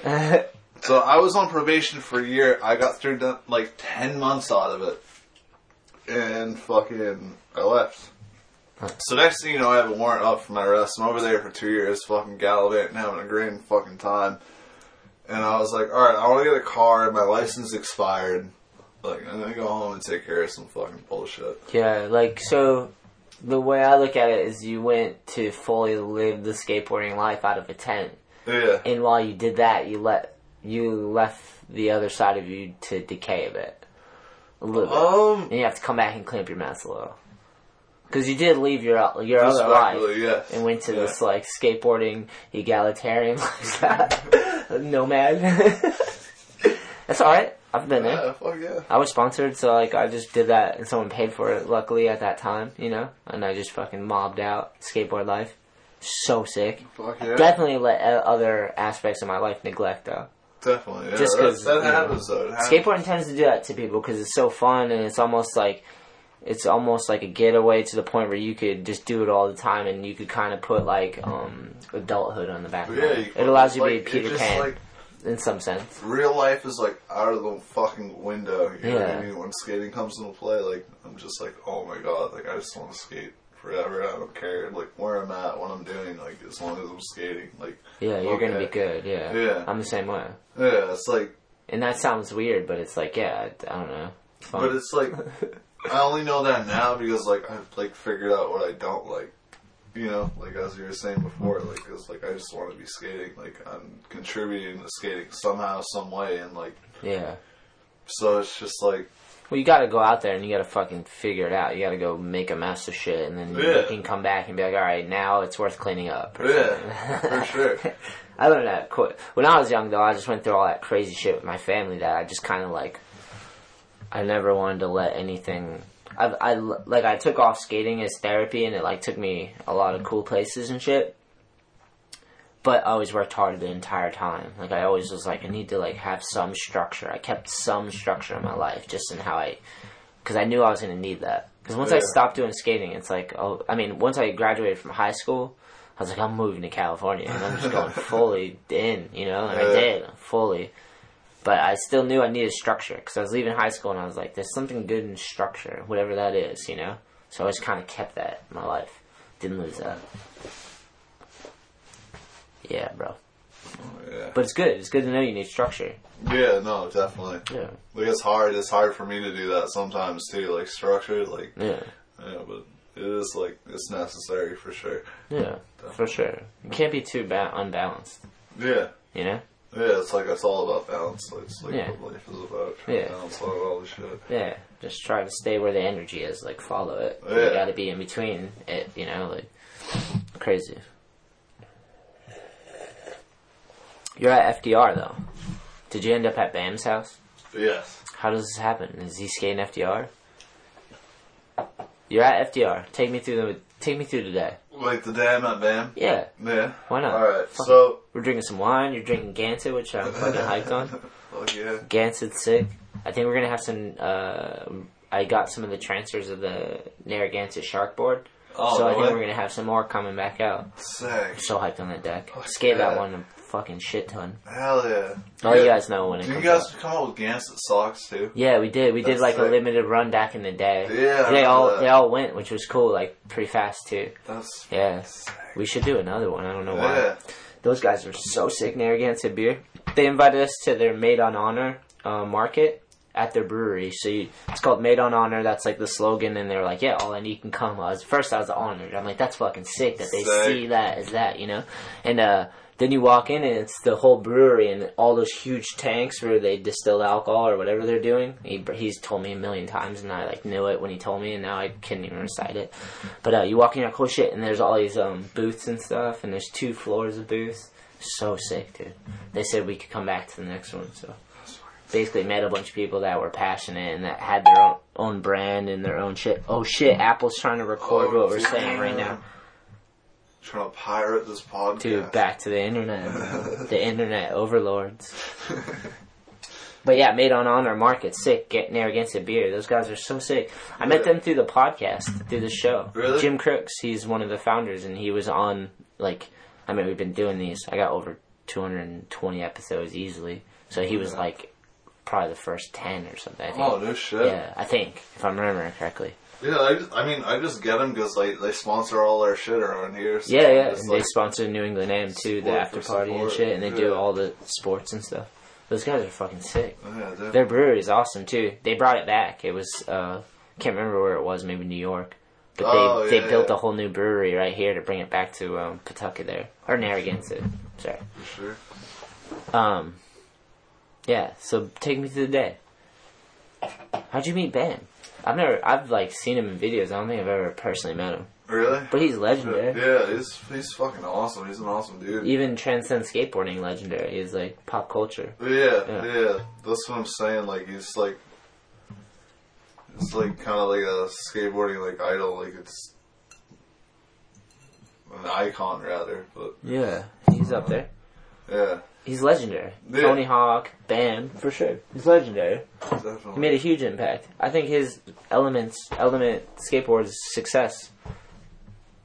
So I was on probation for a year. I got through like 10 months out of it. And fucking I left. So next thing you know, I have a warrant up for my arrest. I'm over there for 2 years fucking gallivanting, having a great fucking time. And I was like, alright, I want to get a car, my license expired. Like, I'm going to go home and take care of some fucking bullshit. Yeah, like, so, the way I look at it is you went to fully live the skateboarding life out of a tent. Yeah. And while you did that, you left the other side of you to decay a bit. A little bit. And you have to come back and clean up your mess a little. Because you did leave your other life and went to this, like, skateboarding, egalitarian lifestyle. Nomad. That's alright. I've been there. Fuck yeah. I was sponsored, so, like, I just did that, and someone paid for it, luckily, at that time, you know? And I just fucking mobbed out skateboard life. So sick. Fuck yeah. I definitely let other aspects of my life neglect, though. Definitely, yeah. Just because, that happens, though. Skateboarding tends to do that to people, because it's so fun, and it's almost like a getaway to the point where you could just do it all the time and you could kind of put, like, adulthood on the back of it. It allows you to be Peter Pan, like, in some sense. Real life is, like, out of the fucking window. You know what I mean? When skating comes into play, like, I'm just like, oh my god, like, I just want to skate forever. I don't care, like, where I'm at, what I'm doing, like, as long as I'm skating, like... Yeah, you're gonna be good, yeah. I'm the same way. Yeah, it's like... And that sounds weird, but it's like, yeah, I don't know. It's fun. But it's like... I only know that now because, like, I've, like, figured out what I don't like, you know, like, as you were saying before, like, it's like, I just want to be skating, like, I'm contributing to skating somehow, some way, and, like, yeah, so it's just, like, well, you gotta go out there and you gotta fucking figure it out, you gotta go make a mess of shit, and then you can come back and be like, alright, now it's worth cleaning up, or something. For sure. I learned that quick. When I was young, though, I just went through all that crazy shit with my family that I just kind of, like, I never wanted to let anything... I took off skating as therapy, and it, like, took me a lot of cool places and shit. But I always worked hard the entire time. Like, I always was like, I need to, like, have some structure. I kept some structure in my life, just in how I... Because I knew I was going to need that. Because once I stopped doing skating, it's like... Oh, I mean, once I graduated from high school, I was like, I'm moving to California. And I'm just going fully in, you know? And I did, fully. But I still knew I needed structure, because I was leaving high school and I was like, there's something good in structure, whatever that is, you know? So I just kind of kept that in my life. Didn't lose that. Yeah, bro. Oh, yeah. But it's good. It's good to know you need structure. Yeah, no, definitely. Yeah. Like, it's hard. It's hard for me to do that sometimes, too. Like, structure, like... Yeah. Yeah, but it is, like, it's necessary for sure. Yeah, definitely. For sure. You can't be too unbalanced. Yeah. You know? Yeah, it's like, it's all about balance. It's like what life is about. Trying to balance out all this shit. Yeah, just try to stay where the energy is. Like, follow it. Yeah. You gotta be in between it, you know? Like, crazy. You're at FDR, though. Did you end up at Bam's house? Yes. How does this happen? Is he skating FDR? You're at FDR. Take me through the day. Like the day I'm at Bam? Yeah. Yeah. Why not? Alright, so... We're drinking some wine. You're drinking Gansett, which I'm fucking hyped on. Fuck yeah. Gansett's sick. I think we're going to have some... I got some of the transfers of the Narragansett shark board. Oh, so I think we're going to have some more coming back out. Sick. I'm so hyped on that deck. Oh, skate that one a fucking shit ton. Hell yeah. All you guys know when it comes out. Did you guys come out with Gansett socks too? Yeah, we did. We did like sick. A limited run back in the day. Yeah. They all went, which was cool, like pretty fast too. That's sick. We should do another one. I don't know why. Those guys were so sick. Narragansett beer. They invited us to their Made on Honor market at their brewery. So it's called Made on Honor. That's like the slogan. And they're like, yeah, all I need can come. First I was honored. I'm like, that's fucking sick that they see that as that, you know? And then you walk in and it's the whole brewery and all those huge tanks where they distill alcohol or whatever they're doing. He's told me a million times and I like knew it when he told me and now I can't even recite it. But you walk in, you're like, cool shit. And there's all these booths and stuff. And there's 2 floors of booths. So sick, dude. They said we could come back to the next one, so... Basically met a bunch of people that were passionate and that had their own brand and their own shit. Oh shit, Apple's trying to record what we're saying right now. Trying to pirate this podcast. Dude, back to the internet. The internet overlords. But yeah, Made on Honor Market, sick, get Narragansett beer. Those guys are so sick. I met them through the podcast, through the show. Really? Jim Crooks, he's one of the founders and he was on, like, I mean, we've been doing these. I got over 220 episodes easily. So he was like... probably the first 10 or something. I think. Oh, no shit. Yeah, I think, if I'm remembering correctly. Yeah, I just get them because they sponsor all their shit around here. So yeah. And they sponsor New England AM too, the after party and shit, and they do all the sports and stuff. Those guys are fucking sick. Oh, yeah, dude. Their brewery is awesome too. They brought it back. It was, can't remember where it was, maybe New York. But they built a whole new brewery right here to bring it back to Pawtucket there. Or Narragansett. Sorry. For sure. Yeah, so take me through the day. How'd you meet Bam? I've seen him in videos. I don't think I've ever personally met him. Really? But he's legendary. Yeah, he's fucking awesome. He's an awesome dude. Even transcends skateboarding legendary. He's like pop culture. Yeah. That's what I'm saying. Like he's like, it's like kind of like a skateboarding like idol. Like it's an icon rather. But yeah, he's up there. Yeah. He's legendary. Yeah. Tony Hawk, Bam, for sure. He's legendary. Definitely. He made a huge impact. I think his element skateboard's success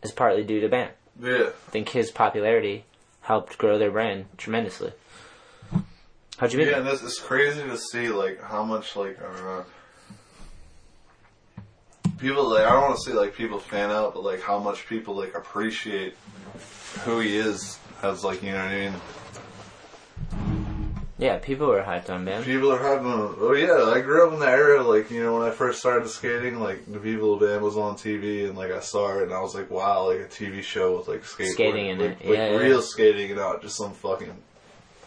is partly due to Bam. Yeah. I think his popularity helped grow their brand tremendously. How'd you meet him? Yeah, and it's crazy to see like how much like I don't know people like I don't want to say like people fan out, but like how much people like appreciate who he is as like you know what I mean. Yeah, people are hyped on Bam. People are hyped on... Oh, yeah, I grew up in the era, like, you know, when I first started skating, like, the people of Bam was on TV, and, like, I saw it, and I was like, wow, like, a TV show with, like, skateboarding. Skating in it, yeah. Like, real skating and not just some fucking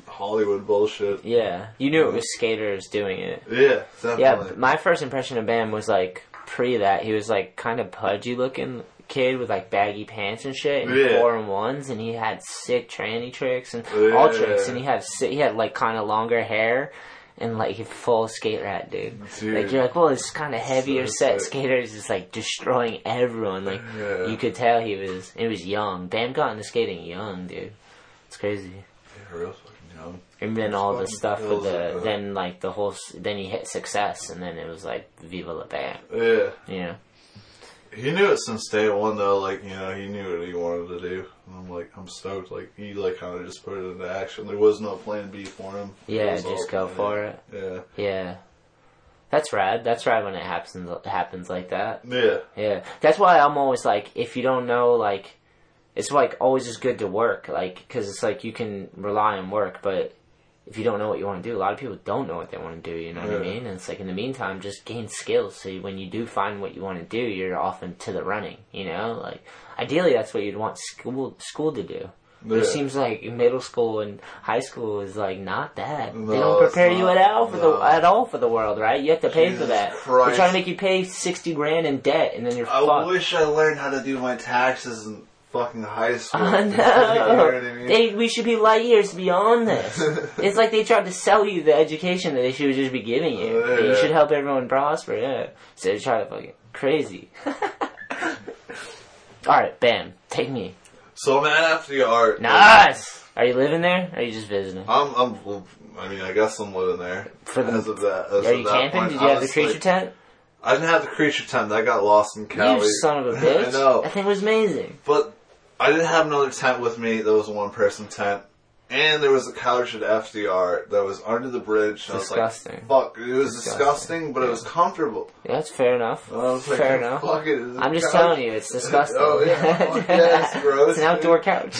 Hollywood bullshit. Yeah, you knew it was skaters doing it. Yeah, definitely. Yeah, my first impression of Bam was, like, pre that. He was, like, kind of pudgy-looking kid with like baggy pants and shit and 4 and 1s and he had sick tranny tricks and all tricks and he had like kind of longer hair and like he full skate rat dude. Like you're like well it's kind of heavier set skaters just like destroying everyone like you could tell it was young. Bam got into skating young dude. It's crazy. Yeah, real fucking young. And then all the stuff with the then like the whole then he hit success and then it was like Viva La Bam. Yeah. You know? He knew it since day one, though. Like, you know, he knew what he wanted to do. And I'm stoked. Like, he, like, kind of just put it into action. There was no plan B for him. Yeah, just go for it. Yeah. That's rad. That's rad when it happens like that. Yeah. That's why I'm always like, if you don't know, like, it's, like, always just good to work. Like, because it's, like, you can rely on work, but... If you don't know what you want to do, a lot of people don't know what they want to do, you know what I mean? And it's like, in the meantime, just gain skills. So when you do find what you want to do, you're off into the running, you know? Like, ideally, that's what you'd want school to do. But it seems like in middle school and high school is like not that. No, they don't prepare you at all for the world, right? You have to pay for that. Christ. They're trying to make you pay $60,000 in debt, and then you're fucked. I wish I learned how to do my taxes in fucking high school. I know. You know what I mean? We should be light years beyond this. It's like they tried to sell you the education that they should just be giving you. You should help everyone prosper. Yeah. So they try to fucking crazy. All right, Bam, take me. So I'm at FDR. Nice. Are you living there? Or are you just visiting? I guess I'm living there. Are you camping? Point, did you have the creature tent? I didn't have the creature tent. I got lost in Cali. You son of a bitch! I know. That thing was amazing. But I didn't have another tent with me. There was a one-person tent, and there was a couch at FDR that was under the bridge. And disgusting. I was like, fuck. It was disgusting, but it was comfortable. Yeah, that's fair enough. Well, fair enough. Fuck it. I'm just telling you, it's disgusting. Oh yeah, fuck yeah, it's gross. It's an outdoor couch.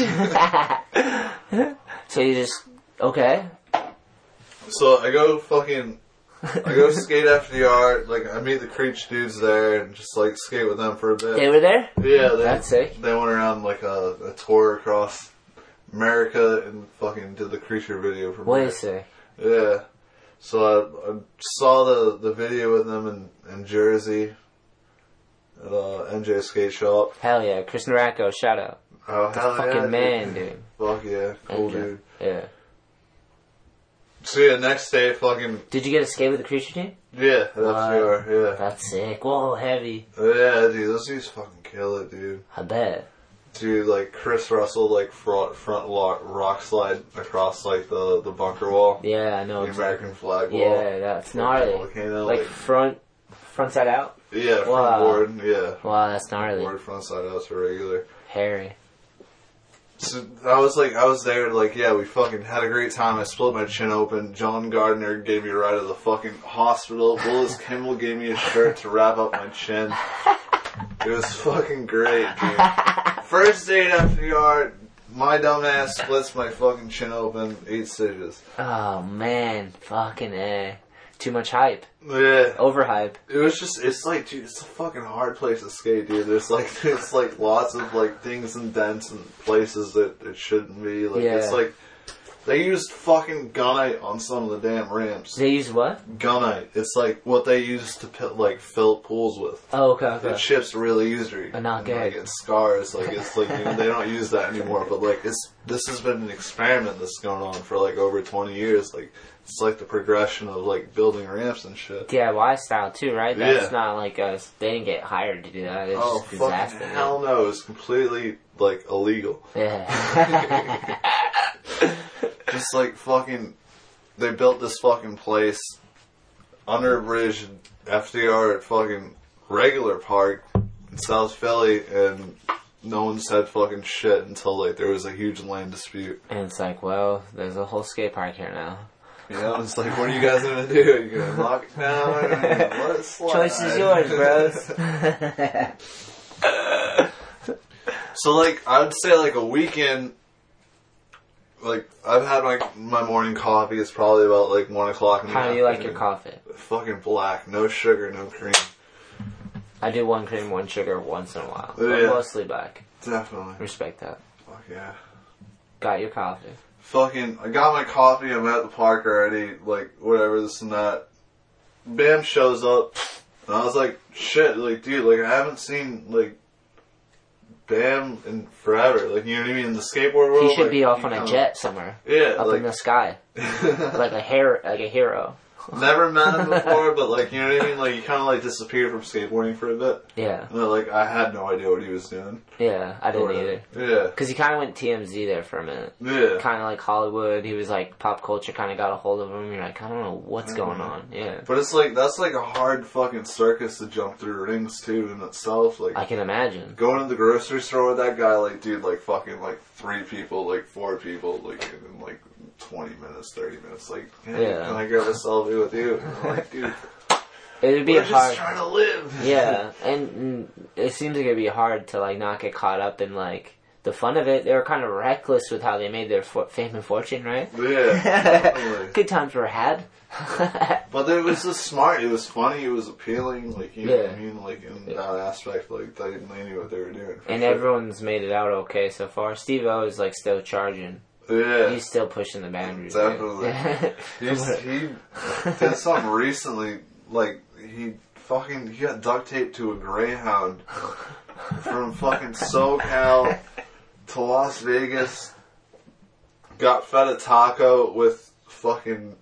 So you just okay. So I go fucking. I go skate FDR, like, I meet the Creech dudes there and just, like, skate with them for a bit. They were there? Yeah. That's sick. They went around, like, a tour across America and fucking did the Creature video for me. What is it? Yeah. So I saw the video with them in Jersey at MJ Skate Shop. Hell yeah. Chris Naracco, shout out. Oh, hell yeah. Fucking man, dude. Fuck yeah. Cool dude. Yeah. So yeah, next day, fucking... Did you get a skate with the Creature team? Yeah, that's FDR, yeah. That's sick. Whoa, heavy. Yeah, dude, those dudes fucking kill it, dude. I bet. Dude, like, Chris Russell, like, front rock slide across, like, the bunker wall. Yeah, I know. The American flag wall. Yeah, that's gnarly. Volcano, like, front side out? Yeah, front board, yeah. Wow, that's gnarly. Front board, front side out, so regular. Hairy. So I was there, yeah, we fucking had a great time. I split my chin open. John Gardner gave me a ride to the fucking hospital. Willis Kimball gave me a shirt to wrap up my chin. It was fucking great, dude. First date FDR, my dumbass splits my fucking chin open, 8 stitches. Oh, man. Fucking A. Too much hype. Yeah. Overhype. It was just, it's like, dude, it's a fucking hard place to skate, dude. There's lots of, like, things and dents and places that it shouldn't be. Like, yeah. It's like, they used fucking gunite on some of the damn ramps. They used what? Gunite. It's like what they used to, fill pools with. Oh, okay. It chips really usury. But not good. Like, it scars. Like, it's like, you know, they don't use that anymore. But, like, this has been an experiment that's going on for, like, over 20 years. Like, it's like the progression of, like, building ramps and shit. DIY style, too, right? That's not like us. They didn't get hired to do that. It's just disaster. Fucking hell no. It's completely, like, illegal. Yeah. Just like fucking, they built this fucking place under a bridge, FDR at fucking regular park in South Philly, and no one said fucking shit until like there was a huge land dispute. And it's like, well, there's a whole skate park here now. You know, it's like, what are you guys gonna do? Are you gonna knock it down? Let it slide. Choice is yours, bros. So like, I would say like a weekend. Like, I've had my morning coffee. It's probably about, like, 1 o'clock in the afternoon. How do you like your coffee? Fucking black. No sugar, no cream. I do 1 cream, 1 sugar once in a while. Yeah. But mostly black. Definitely. Respect that. Fuck yeah. Got your coffee. Fucking, I got my coffee. I'm at the park already. Like, whatever, this and that. Bam shows up. And I was like, shit. Like, dude, like, I haven't seen, like... Bam and forever, like, you know what I mean, in the skateboard world. He should be off on a jet somewhere. Yeah, up in the sky, like a hero. Never met him before, but like, you know what I mean, like, he kind of like disappeared from skateboarding for a bit. Yeah, and, like, I had no idea what he was doing. Yeah, I didn't either. Yeah, because he kind of went TMZ there for a minute. Yeah, kind of like Hollywood. He was like pop culture kind of got a hold of him. You're like, I don't know what's going on. Yeah, but it's like that's like a hard fucking circus to jump through rings too in itself. Like, I can imagine going to the grocery store with that guy. Like, dude, like fucking like 3 people, like 4 people, like and like. 20 minutes, 30 minutes, like, hey, yeah. Can I grab a selfie with you? And I'm like, dude, it'd be just trying to live. Yeah, and it seems like it'd be hard to, like, not get caught up in, like, the fun of it. They were kind of reckless with how they made their fame and fortune, right? Yeah, definitely. Good times were had. But it was just smart. It was funny. It was appealing. Like, you know what I mean? Like, in that aspect, like, they knew what they were doing. And everyone's made it out okay so far. Steve-O is, like, still charging. Yeah. He's still pushing the boundaries. Definitely. Right? He did something recently. Like, he got duct taped to a Greyhound from fucking SoCal to Las Vegas. Got fed a taco with fucking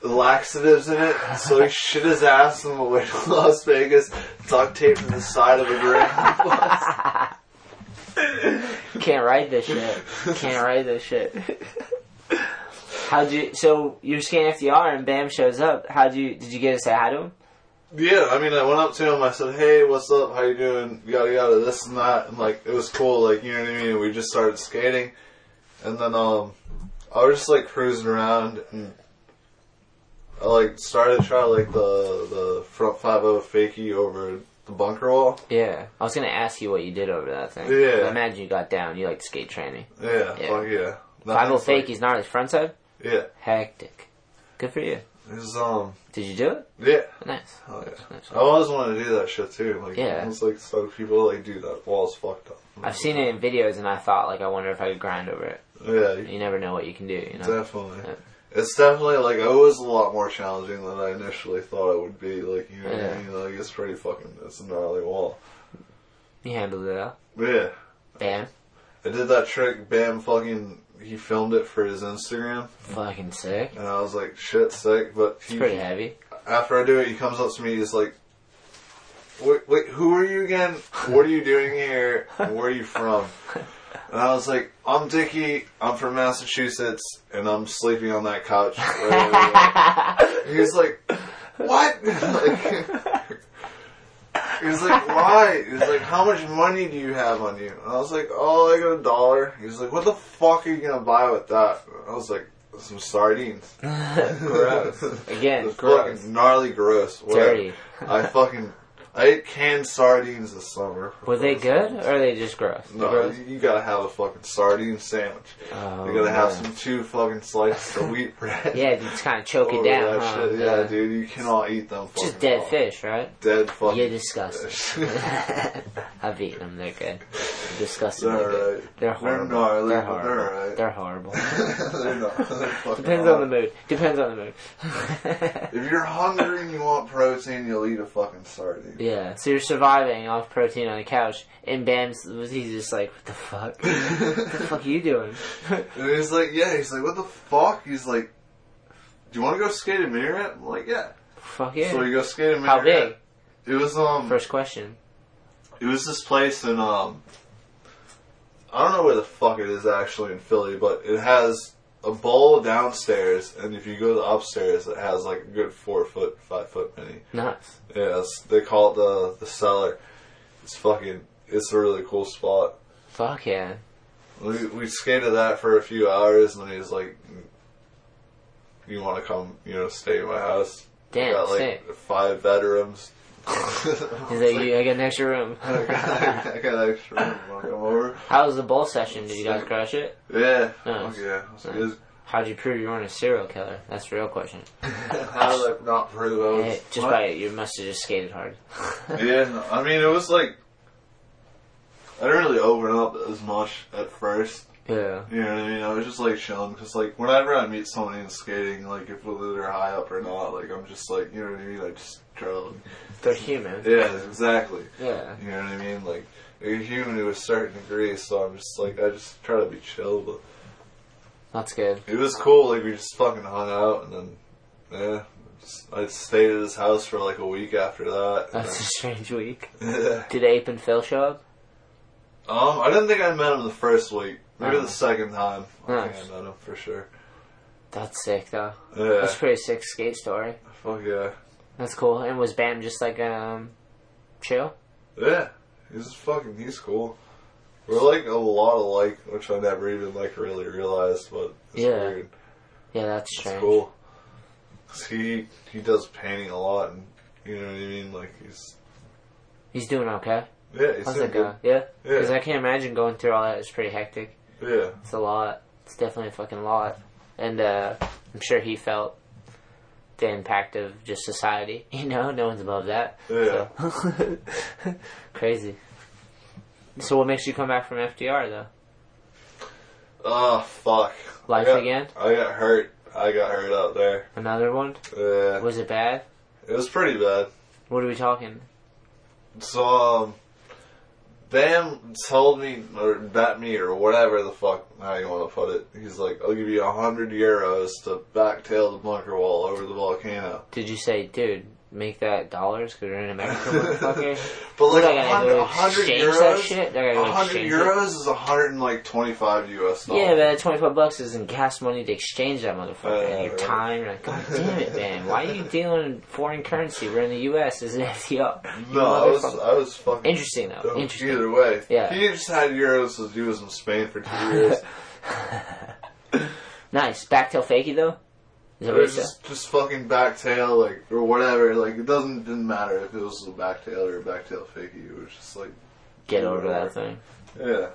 laxatives in it, so he shit his ass on the way to Las Vegas, duct taped to the side of a Greyhound bus. Can't write this shit. So you're scanning FDR and Bam shows up. Did you get to say hi to him? Yeah, I mean, I went up to him, I said, hey, what's up, how you doing, yada yada, this and that, and, like, it was cool, like, you know what I mean, we just started skating, and then, I was just, like, cruising around, and I, like, started to try, like, the front 5-0 fakie over the bunker wall. Yeah, I was gonna ask you what you did over that thing. Yeah. I imagine you got down, you like skate training. Yeah, fuck yeah. 5-0 fakie's not his frontside? Yeah. Hectic. Good for you. Did you do it? Yeah. Nice. Oh, yeah. Nice. I always wanted to do that shit too. Like, yeah. It's like so people like, dude, that wall's fucked up. I've seen it in videos, and I thought, like, I wonder if I could grind over it. Yeah. You never know what you can do. You know. Definitely. Yeah. It's definitely like it was a lot more challenging than I initially thought it would be. Like, you know what I mean? Like, it's pretty fucking. It's a gnarly wall. You handled it out. Yeah. Bam. I did that trick. Bam fucking. He filmed it for his Instagram. Fucking sick. And I was like, shit, sick. But it's pretty heavy. After I do it, he comes up to me. He's like, wait, who are you again? What are you doing here? And where are you from? And I was like, I'm Dickie. I'm from Massachusetts. And I'm sleeping on that couch. Right. He was like, what? He was like, why? He was like, how much money do you have on you? And I was like, oh, I got $1. He was like, what the fuck are you going to buy with that? And I was like, some sardines. Gross. Again, gross. Fucking gnarly gross. Dirty. I ate canned sardines this summer. Were they good, or are they just gross? No, you gotta have a fucking sardine sandwich. Oh, you gotta have some two fucking slices of wheat bread. Yeah, you just kind of choke it down. Huh? Yeah, dude, you cannot eat them. Fucking just dead fish, right? Dead fucking. You're disgusting. Fish. I've eaten them. They're good. Disgusting. They're good. Right. They're horrible. They're horrible. They're horrible. Depends on the mood. If you're hungry and you want protein, you'll eat a fucking sardine. Yeah, so you're surviving off protein on the couch, and Bam's, he's just like, what the fuck? What the fuck are you doing? And he's like, yeah, he's like, what the fuck? He's like, do you want to go skate a Mirrorette? I'm like, yeah. Fuck yeah. So we go skate a Mirrorette. How big? It was, First question. It was this place in, I don't know where the fuck it is actually in Philly, but it has a bowl downstairs, and if you go to upstairs, it has like a good 5 foot mini. Nice. Yeah, they call it the cellar. It's a really cool spot. Fuck yeah. We skated that for a few hours, and then he was like, "You want to come? You know, stay in my house." Damn, got like sick. 5 bedrooms. He's like, I got an extra room. I got an extra room. I'll come over. How was the bowl session? Did you guys crush it? Yeah. Nice. Oh, yeah. Nice. Good. How'd you prove you weren't a serial killer? That's the real question. How did I not prove I was? Yeah, just by it. You must have just skated hard. Yeah. I mean, it was like, I didn't really open up as much at first. Yeah. You know what I mean? I was just like chilling, because like whenever I meet somebody in skating, like if whether they're high up or not, like I'm just like, you know what I mean? I just drilled. They're human. Yeah, exactly. Yeah. You know what I mean? Like they're human to a certain degree, so I'm just like, I just try to be chill, but that's good. It was cool. Like we just fucking hung out, and then I stayed at his house for like a week after that. That's a strange week. Yeah. Did Ape and Phil show up? I didn't think I met him the first week. Maybe the second time. I think I met him for sure. That's sick, though. Yeah. That's a pretty sick skate story. Fuck yeah. That's cool. And was Bam just like, chill? Yeah. He's cool. We're like a lot alike, which I never even like really realized, but it's weird. Yeah, that's strange. It's cool. Cause he does painting a lot, and you know what I mean? Like he's doing okay. Yeah, he's doing good. Yeah? Yeah. Cause I can't imagine going through all that. It's pretty hectic. Yeah. It's a lot. It's definitely a fucking lot. And I'm sure he felt the impact of just society. You know, no one's above that. Yeah. So. Crazy. So what makes you come back from FDR, though? Oh, fuck. Life again? I got hurt. I got hurt out there. Another one? Yeah. Was it bad? It was pretty bad. What are we talking? So, Bam told me, or bet me, or whatever the fuck, how you want to put it. He's like, I'll give you 100 euros to backtail the bunker wall over the volcano. Did you say, dude, make that dollars, because we're in America, motherfucker? But like, 100 euros is 125 US dollars. Yeah, but that $25 is in gas money to exchange that motherfucker. And your time, you're like, God damn it, man. Why are you dealing in foreign currency? We're in the US, it's an FDR. No, I was fucking... Interesting, though. Interesting. Either way. Yeah. He just had euros because he was in Spain for 2 years. Nice. Backtail fakey, though? Just fucking backtail, like, or whatever. Like, it didn't matter if it was a backtail or a backtail fakie. It was just like, get over that thing. Yeah.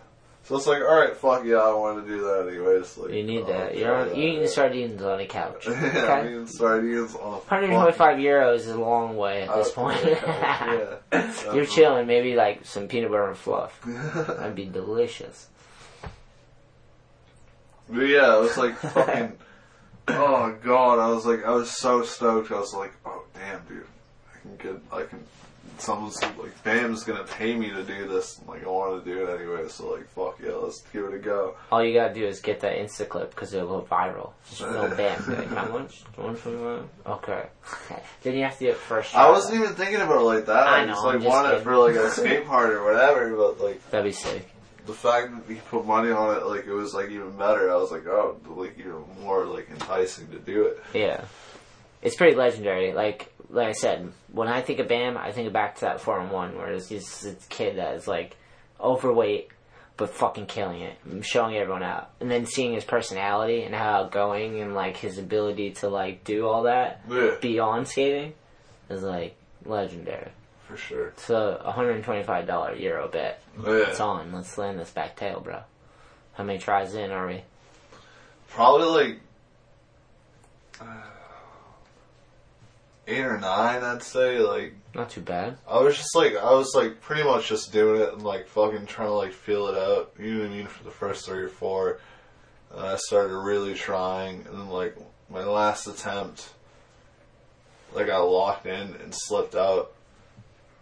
So it's like, alright, fuck yeah, I wanted to do that anyways. Like, you need that. You eating sardines on a couch. Yeah, okay? I'm eating sardines on a couch. 125 euros is a long way at this point. Yeah, yeah. You're chilling, maybe like some peanut butter and fluff. That'd be delicious. But yeah, it was like fucking... Oh god, I was so stoked. I was like, oh damn, dude, someone's like, Bam's gonna pay me to do this. And, like, I want to do it anyway, so like, fuck yeah, let's give it a go. All you gotta do is get that Insta clip because it'll go viral. Just little Bam, like, how much? 121. Okay. Then you have to do it first. I wasn't even thinking about it like that. I know, just like wanted it for like a skate party or whatever, but like that'd be sick. The fact that he put money on it, like, it was, like, even better. I was like, oh, like, even more, like, enticing to do it. Yeah. It's pretty legendary. Like I said, when I think of Bam, I think back to that 4-on-1, where it's this kid that is, like, overweight, but fucking killing it, showing everyone out. And then seeing his personality and how outgoing and, like, his ability to, like, do all that beyond skating is, like, legendary. For sure. It's a $125 euro bet. Yeah. It's on. Let's land this back tail, bro. How many tries in are we? Probably like 8 or 9, I'd say. Like, not too bad. I was pretty much just doing it and like fucking trying to like feel it out. You know what I mean? For the first 3 or 4, and I started really trying, and then like my last attempt, like, I got locked in and slipped out.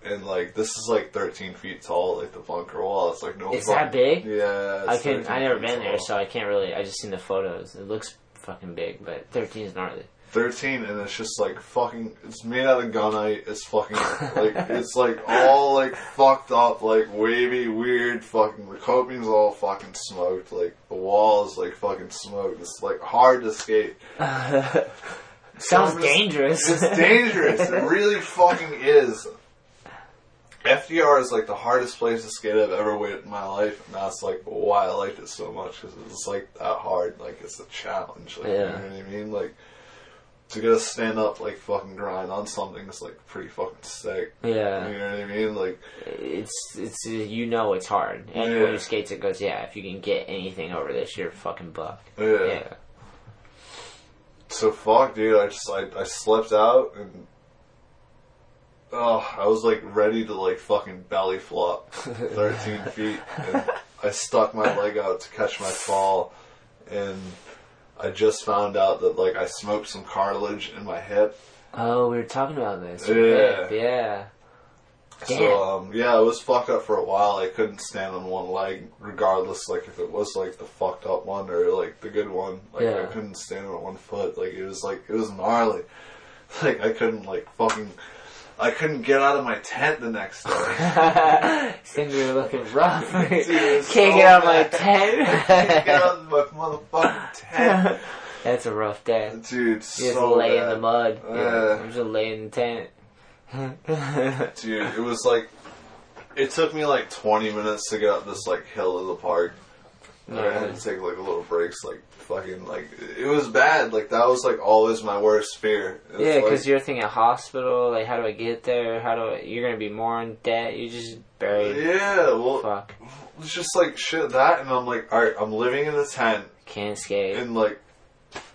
And, like, this is, like, 13 feet tall, like, the bunker wall. It's, like, no... It's that big? Yeah. I've never been there, so I can't really... I just seen the photos. It looks fucking big, but 13 is gnarly. 13, and it's just, like, fucking... It's made out of gunite. It's fucking... like, it's, like, all, like, fucked up, like, wavy, weird, fucking... The coping's all fucking smoked. Like, the wall is, like, fucking smoked. It's, like, hard to skate. Sounds dangerous. It's dangerous. It really fucking is. FDR is, like, the hardest place to skate I've ever waited in my life, and that's, like, why I liked it so much, because it's, like, that hard, like, it's a challenge, like, yeah. You know what I mean? Like, to get a stand-up, like, fucking grind on something is, like, pretty fucking sick. Yeah. You know what I mean? Like... It's you know it's hard. Anyone who skates it goes, yeah, if you can get anything over this, you're fucking buck. Yeah. Yeah. So, fuck, dude, I slipped out, and... Oh, I was, like, ready to, like, fucking belly flop 13 feet, and I stuck my leg out to catch my fall, and I just found out that, like, I smoked some cartilage in my hip. Oh, we were talking about this. Yeah. Hip, yeah. Damn. So, yeah, I was fucked up for a while. I couldn't stand on one leg, regardless, like, if it was, like, the fucked up one or, like, the good one. Like, yeah. I couldn't stand on one foot. Like, it was gnarly. Like, I couldn't, like, fucking... I couldn't get out of my tent the next day. Cindy, you're looking rough. Dude, can't get out of my tent. I can't get out of my motherfucking tent. That's a rough day. Dude, you just lay in the mud. I'm just laying in the tent. Dude, it was like... It took me like 20 minutes to get up this like hill of the park. I had to take like little breaks, like fucking, like it was bad. Like that was like always my worst fear. Yeah, because like, you're thinking hospital. Like, how do I get there? You're gonna be more in debt. You're just buried. Yeah, well, fuck. It's just like shit that, and I'm like, all right, I'm living in a tent. Can't skate. And like,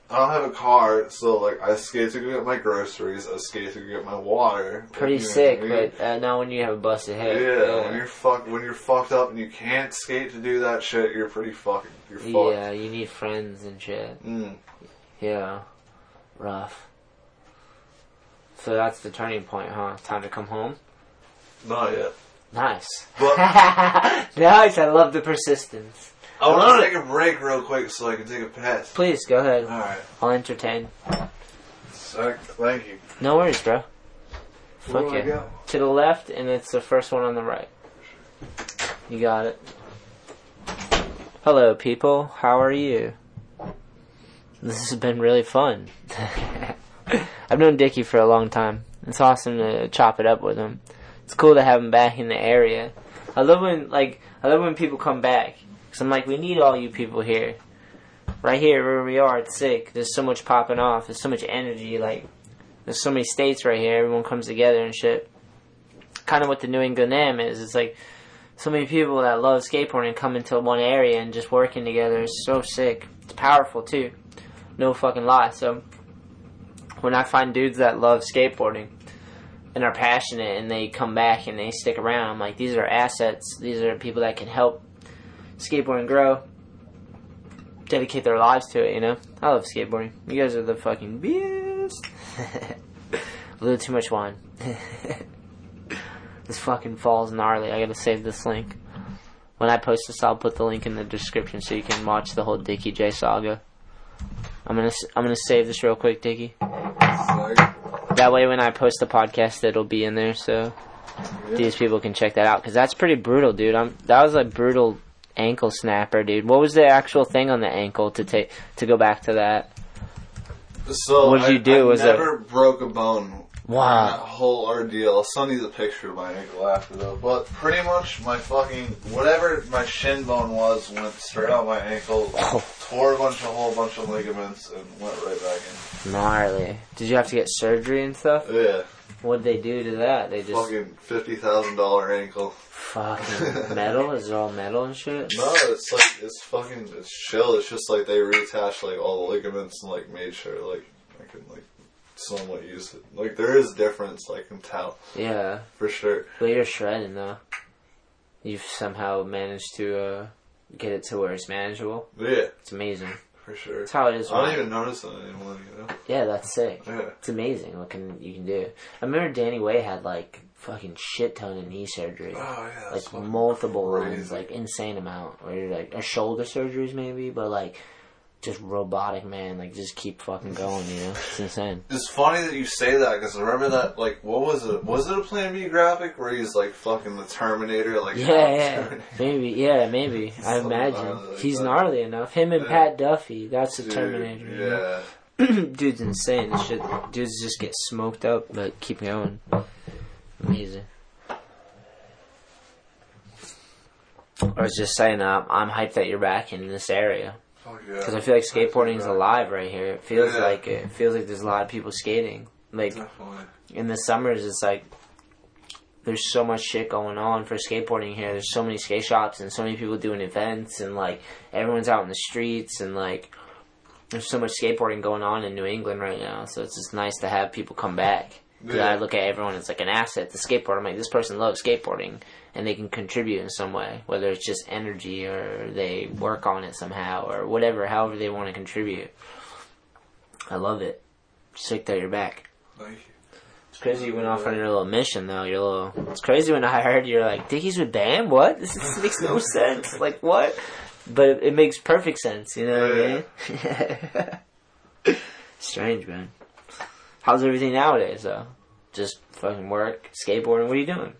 I don't have a car, so like I skate to go get my groceries, I skate to go get my water. Pretty sick, I mean? But not when you have a busted head. Yeah, when you're fucked up and you can't skate to do that shit, you're pretty fucking. You're fucked. Yeah, you need friends and shit. Mm. Yeah, rough. So that's the turning point, huh? Time to come home. Not yet. Nice. But nice. I love the persistence. I want to take a break real quick so I can take a piss. Please, go ahead. Alright. I'll entertain. Thank you. No worries, bro. Fuck you. To the left, and it's the first one on the right. You got it. Hello, people. How are you? This has been really fun. I've known Dickie for a long time. It's awesome to chop it up with him. It's cool to have him back in the area. I love when people come back. So I'm like, we need all you people here. Right here, where we are, it's sick. There's so much popping off. There's so much energy. Like, there's so many states right here. Everyone comes together and shit. Kind of what the New England Am is. It's like, so many people that love skateboarding come into one area and just working together. It's so sick. It's powerful, too. No fucking lie. So, when I find dudes that love skateboarding and are passionate and they come back and they stick around, I'm like, these are assets. These are people that can help skateboarding grow, dedicate their lives to it, you know? I love skateboarding. You guys are the fucking best. A little too much wine. This fucking fall's gnarly. I gotta save this link. When I post this, I'll put the link in the description so you can watch the whole Dickie J saga. I'm gonna save this real quick, Dickie. That way when I post the podcast, it'll be in there, so these people can check that out, because that's pretty brutal, dude. That was a brutal ankle snapper, dude. What was the actual thing on the ankle to go back to that? So what did you do? I never broke a bone. Wow. That whole ordeal. I'll send you the picture of my ankle after though. But pretty much my fucking whatever my shin bone was went straight out my ankle, tore a whole bunch of ligaments, and went right back in. Gnarly. Did you have to get surgery and stuff? Yeah. What'd they do to that? They just fucking $50,000 ankle. Fucking metal? Is it all metal and shit? No, it's like it's chill. It's just like they reattached like all the ligaments and like made sure like I can like somewhat use it. Like there is a difference, I can tell. Yeah. For sure. But you're shredding though. You've somehow managed to get it to where it's manageable. Yeah. It's amazing. For sure. That's how it is. I don't even notice that anymore, you know? Yeah, that's sick. Yeah. It's amazing what you can do. I remember Danny Way had, fucking shit ton of knee surgery. Oh, yeah. Like, multiple ones. Like, insane amount. Or, or shoulder surgeries, maybe. But, just robotic, man. Just keep fucking going, you know? It's insane. It's funny that you say that, because I remember that, what was it? Was it a Plan B graphic where he's, fucking the Terminator? Yeah. Maybe. I imagine. He's gnarly enough. Him and Pat Duffy. That's the Terminator. Yeah. You know? Dude's insane. This shit, dudes just get smoked up, but keep going. Amazing. I was just saying, I'm hyped that you're back in this area. Oh, yeah. Because I feel like skateboarding is alive right here. It feels like it. It feels like there's a lot of people skating. Definitely. In the summers, it's there's so much shit going on for skateboarding here. There's so many skate shops and so many people doing events and, everyone's out in the streets and, there's so much skateboarding going on in New England right now, so it's just nice to have people come back. Because I look at everyone as an asset to skateboard. I'm like, this person loves skateboarding, and they can contribute in some way, whether it's just energy or they work on it somehow or whatever, however they want to contribute. I love it. Sick that you're back. Thank you. It's crazy you went off on your little mission, though. It's crazy when I heard you're like, Dickies with Bam? What? This makes no sense. What? But it makes perfect sense, you know what I mean? Strange, man. How's everything nowadays, though? Just fucking work, skateboarding, what are you doing?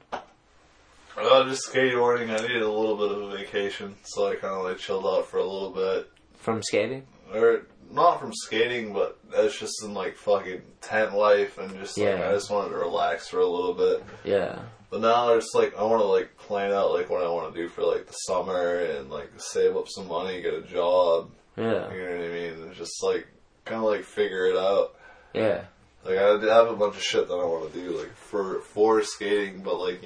Just skateboarding. I needed a little bit of a vacation, so I kind of chilled out for a little bit. From skating? Or not from skating, but it's just in fucking tent life, and just I just wanted to relax for a little bit. Yeah. But now it's I want to plan out what I want to do for the summer and save up some money, get a job. Yeah. You know what I mean? It's just kind of figure it out. Yeah. I have a bunch of shit that I want to do for skating, but it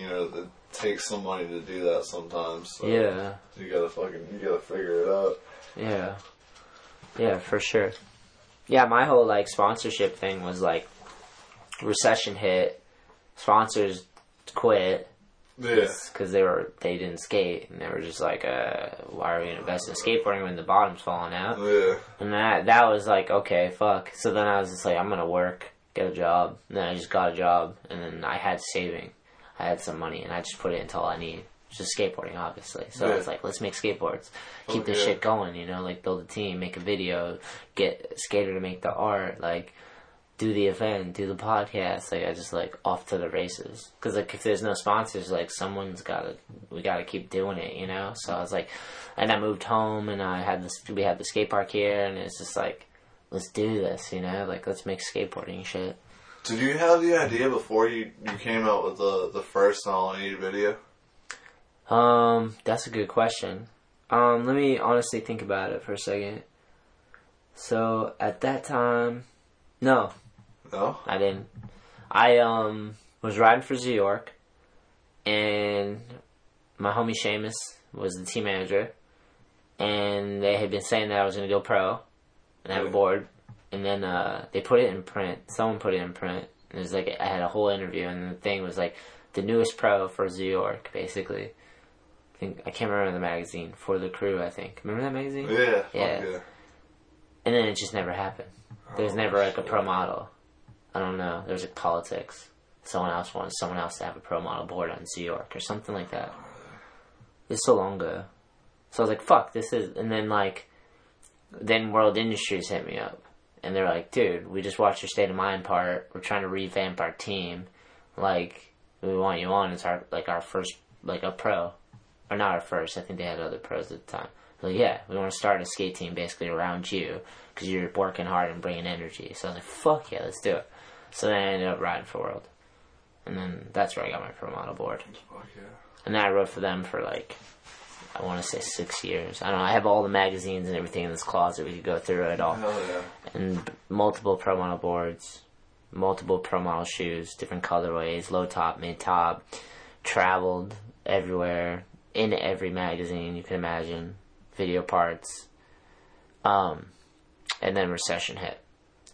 takes some money to do that sometimes. So yeah. You gotta figure it out. Yeah. Yeah, for sure. Yeah, my whole, like, sponsorship thing was, like, recession hit, sponsors quit. Yeah. Because they didn't skate, and they were just like, why are we going to invest in skateboarding when the bottom's falling out? Yeah. And that was like, okay, fuck. So then I was just like, I'm going to work, get a job. And then I just got a job, and then I had saving. I had some money, and I just put it into all I need. Just skateboarding, obviously. So yeah. I was like, let's make skateboards. Keep this shit going, you know? Like, build a team, make a video, get a skater to make the art, like... do the event, do the podcast, like, I just, like, off to the races. Because, like, if there's no sponsors, like, someone's gotta, we gotta keep doing it, you know? So I was like, and I moved home, and I had this, we had the skate park here, and it's just like, let's do this, you know? Like, let's make skateboarding shit. Did you have the idea before you came out with the first All I Need video? That's a good question. Let me honestly think about it for a second. So, at that time, no. No? I didn't. I was riding for Zoo York, and my homie Seamus was the team manager, and they had been saying that I was going to go pro and have a board, and then they put it in print. Someone put it in print, and it was like I had a whole interview, and the thing was like the newest pro for Zoo York, basically. I can't remember the magazine. For the Crew, I think. Remember that magazine? Yeah. Yeah. And then it just never happened. There's never like a pro model. I don't know. There's like politics. Someone else wanted someone else to have a pro model board on New York or something like that. It's so long ago. So I was like, fuck, this is... And then like... Then World Industries hit me up. And they're like, dude, we just watched your State of Mind part. We're trying to revamp our team. Like, we want you on. It's our, like, our first... Like a pro. Or not our first. I think they had other pros at the time. Like, yeah, we want to start a skate team basically around you because you're working hard and bringing energy. So I was like, fuck yeah, let's do it. So then I ended up riding for World. And then that's where I got my pro model board. Fuck yeah. And then I rode for them for like, I want to say 6 years. I don't know, I have all the magazines and everything in this closet. We could go through it all. Hell yeah. And multiple pro model boards, multiple pro model shoes, different colorways, low top, mid top, traveled everywhere, in every magazine you can imagine. Video parts, and then recession hit,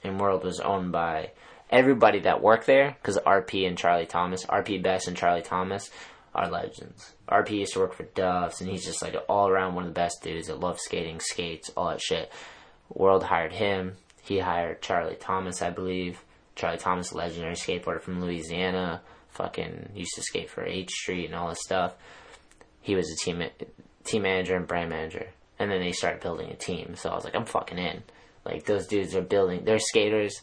and World was owned by everybody that worked there, because RP and Charlie Thomas, RP Best and Charlie Thomas are legends. RP used to work for Duff's, and he's just like all around one of the best dudes that loves skating, skates, all that shit. World hired him. He hired Charlie Thomas, I believe. Charlie Thomas, legendary skateboarder from Louisiana, fucking used to skate for H Street and all this stuff. He was a team manager and brand manager, and then they started building a team. So I was like, I'm fucking in. Like, those dudes are building, they're skaters,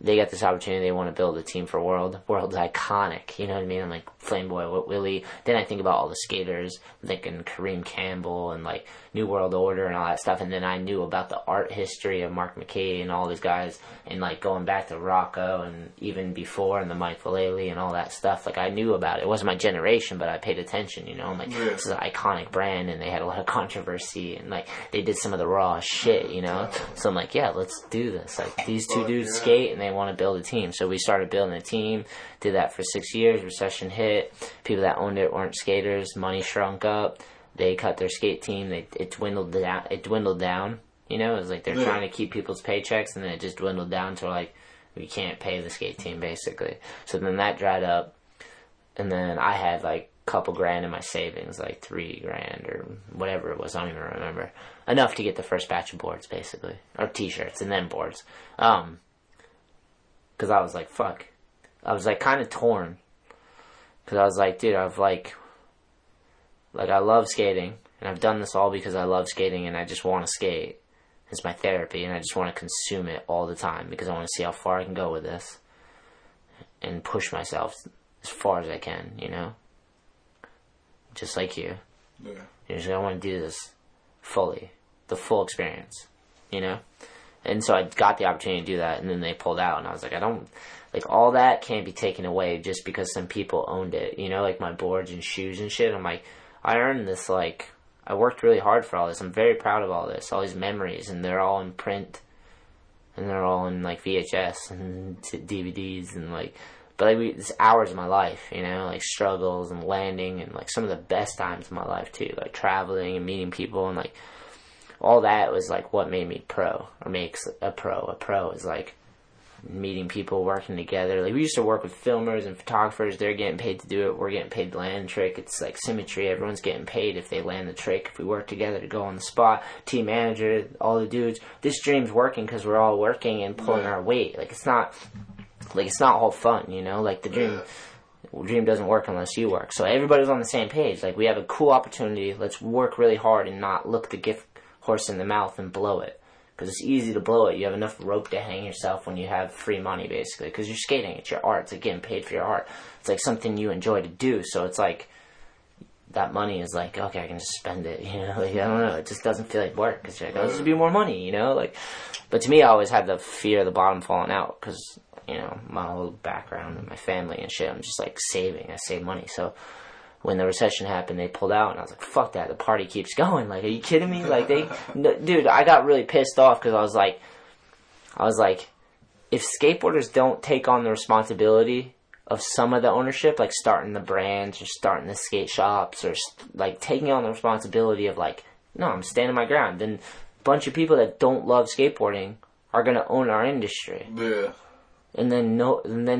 they got this opportunity, they want to build a team for World's iconic, you know what I mean? I'm like, Flame Boy Willie. Then I think about all the skaters, like, and Kareem Campbell and like New World Order and all that stuff. And then I knew about the art history of Mark McKay and all these guys, and like going back to Rocco and even before, and the Mike Vallely and all that stuff. Like, I knew about it. It wasn't my generation, but I paid attention, you know? I'm like, this is an iconic brand, and they had a lot of controversy, and like they did some of the raw shit, you know? So I'm like, yeah, let's do this. Like, these two dudes skate and they want to build a team. So we started building a team, did that for 6 years. Recession hit, people that owned it weren't skaters, money shrunk up, they cut their skate team, it dwindled down, you know? It was like they're trying to keep people's paychecks, and then it just dwindled down to like, we can't pay the skate team, basically. So then that dried up, and then I had like a couple grand in my savings, like $3,000 or whatever it was, I don't even remember, enough to get the first batch of boards, basically, or t-shirts, and then boards. Because I was like, fuck. I was like kind of torn. Because I was like, dude, I've like I love skating. And I've done this all because I love skating and I just want to skate. It's my therapy and I just want to consume it all the time. Because I want to see how far I can go with this. And push myself as far as I can, you know? Just like you. Yeah. You're just like, I want to do this fully. The full experience, you know? And so I got the opportunity to do that, and then they pulled out, and I was like, I don't, like, all that can't be taken away just because some people owned it, you know, like my boards and shoes and shit. I'm like, I earned this, like, I worked really hard for all this. I'm very proud of all this, all these memories, and they're all in print, and they're all in, like, VHS and DVDs, and, like, but, like, it's hours of my life, you know, like, struggles and landing, and, like, some of the best times of my life, too, like, traveling and meeting people, and, like, all that was like what made me pro, or makes a pro. A pro is like meeting people, working together. Like we used to work with filmers and photographers. They're getting paid to do it. We're getting paid to land the trick. It's like symmetry. Everyone's getting paid if they land the trick. If we work together to go on the spot, team manager, all the dudes. This stream's working because we're all working and pulling our weight. Like it's not all fun, you know. Like the dream doesn't work unless you work. So everybody's on the same page. Like we have a cool opportunity. Let's work really hard and not look the gift horse in the mouth and blow it. Because it's easy to blow it. You have enough rope to hang yourself when you have free money, basically. Because you're skating. It's your art. It's, like, getting paid for your art. It's, like, something you enjoy to do. So it's, like, that money is, like, okay, I can just spend it, you know? Like, I don't know. It just doesn't feel like work. Because you're like, oh, this would be more money, you know? Like, but to me, I always had the fear of the bottom falling out. Because, you know, my whole background and my family and shit, I'm just, like, saving. I save money. So when the recession happened, they pulled out, and I was like, fuck that, the party keeps going. Like, are you kidding me? Like, dude, I got really pissed off because I was like, if skateboarders don't take on the responsibility of some of the ownership, like starting the brands or starting the skate shops or like taking on the responsibility of like, no, I'm standing my ground, then a bunch of people that don't love skateboarding are going to own our industry. Yeah. And then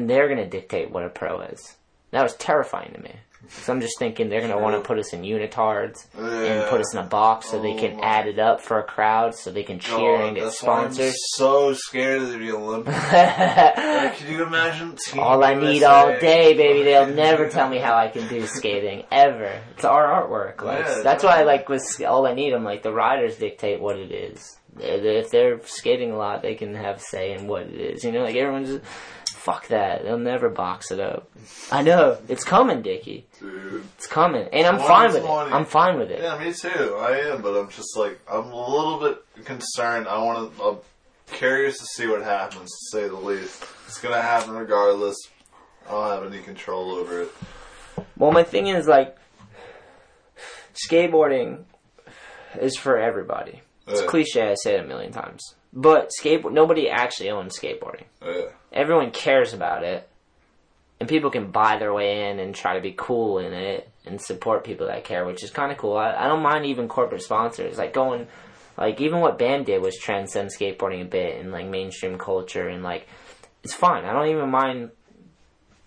they're going to dictate what a pro is. That was terrifying to me. So I'm just thinking they're going to want to put us in unitards and put us in a box so they can add it up for a crowd so they can cheer and get sponsors. I'm so scared of the Olympics. Like, can you imagine? All I need all day, baby. They'll never tell me how I can do skating, ever. It's our artwork. Like, yeah, that's why, like, with All I Need, I'm like, the riders dictate what it is. If they're skating a lot, they can have say in what it is. You know, like, everyone's just... Fuck that. They'll never box it up. I know. It's coming, Dickie. Dude. It's coming. And I'm fine with it. I'm fine with it. Yeah, me too. I am, but I'm just like, I'm a little bit concerned. I'm curious to see what happens, to say the least. It's going to happen regardless. I don't have any control over it. Well, my thing is, like, skateboarding is for everybody. It's cliche. I say it a million times. But nobody actually owns skateboarding. Yeah. Everyone cares about it. And people can buy their way in and try to be cool in it and support people that care, which is kind of cool. I don't mind even corporate sponsors. Like, going... Like, even what BAM did was transcend skateboarding a bit and, like, mainstream culture. And, like, it's fine. I don't even mind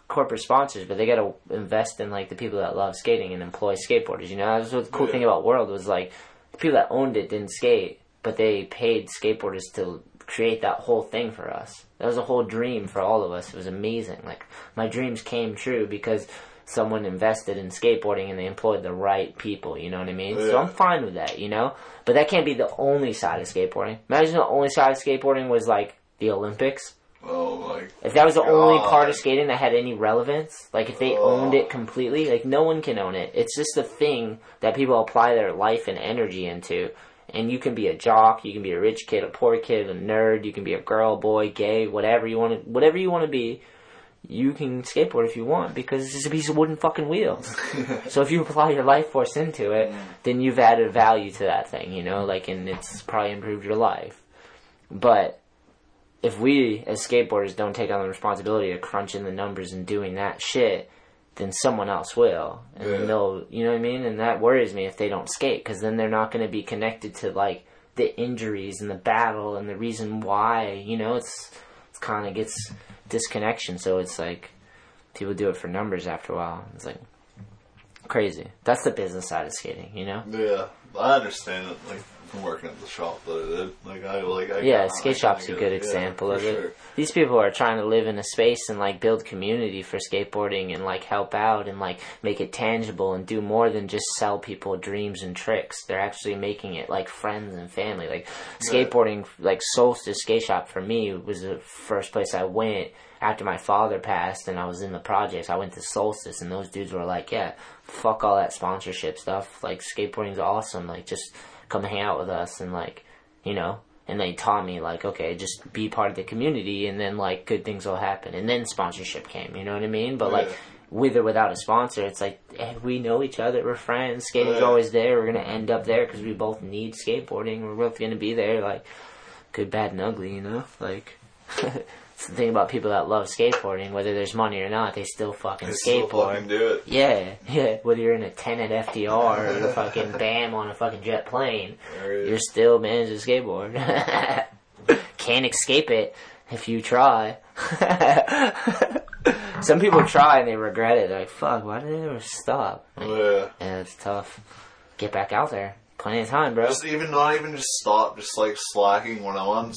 corporate sponsors, but they got to invest in, like, the people that love skating and employ skateboarders, you know? That was the cool thing about World was, like, the people that owned it didn't skate. But they paid skateboarders to create that whole thing for us. That was a whole dream for all of us. It was amazing. Like, my dreams came true because someone invested in skateboarding and they employed the right people, you know what I mean? Yeah. So I'm fine with that, you know? But that can't be the only side of skateboarding. Imagine the only side of skateboarding was, like, the Olympics. Oh, my If that was the only part of skating that had any relevance, like, if they owned it completely, like, no one can own it. It's just a thing that people apply their life and energy into. And you can be a jock, you can be a rich kid, a poor kid, a nerd, you can be a girl, boy, gay, whatever you want to be, you can skateboard if you want because it's just a piece of wooden fucking wheels. So if you apply your life force into it, then you've added value to that thing, you know, like, and it's probably improved your life. But if we as skateboarders don't take on the responsibility of crunching the numbers and doing that shit, then someone else will. And they'll, you know what I mean? And that worries me if they don't skate, because then they're not going to be connected to, like, the injuries and the battle and the reason why, you know? It's kind of gets disconnection, so it's like people do it for numbers after a while. It's like crazy. That's the business side of skating, you know? Yeah, I understand it, like, from working at the shop that I did. Yeah, skate shop's a good example of it. Sure. These people are trying to live in a space and, like, build community for skateboarding and, like, help out and, like, make it tangible and do more than just sell people dreams and tricks. They're actually making it, like, friends and family. Like, skateboarding, like, Solstice Skate Shop for me was the first place I went after my father passed and I was in the projects. I went to Solstice and those dudes were like, yeah, fuck all that sponsorship stuff. Like, skateboarding's awesome. Like, just come hang out with us and, like, you know. And they taught me, like, okay, just be part of the community and then, like, good things will happen. And then sponsorship came, you know what I mean? But, like, with or without a sponsor, it's like, hey, we know each other, we're friends, skating's always there, we're going to end up there because we both need skateboarding, we're both going to be there, like, good, bad, and ugly, you know? Like, it's It's the thing about people that love skateboarding, whether there's money or not, they still fucking skateboard. Still fucking do it. Yeah, yeah. Whether you're in a tent at FDR or you're fucking Bam on a fucking jet plane, you're still managing to skateboard. Can't escape it if you try. Some people try and they regret it. They're like, fuck, why did I ever stop? Like, yeah, it's tough. Get back out there. Plenty of time, bro. Just even not even just stop, just like slacking when I'm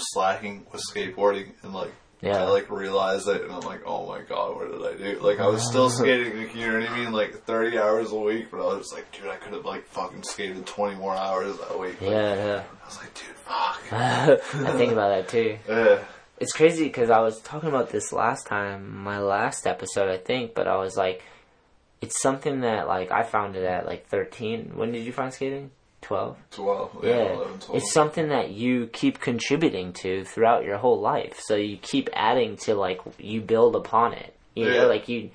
slacking with skateboarding, and like I like realize it, and I'm like, oh my god, what did I do? Like I was still skating, you know what I mean, like 30 hours a week, but I was just like, dude, I could have like fucking skated 20 more hours that week. Yeah, like, yeah. I was like, dude, fuck. I think about that too. Yeah. It's crazy because I was talking about this last time, my last episode, I think, but I was like, it's something that, like, I found it at, like, 13. When did you find skating? 12? 12. Yeah, 11, 12. It's something that you keep contributing to throughout your whole life. So you keep adding to, like, you build upon it. You know, like, you...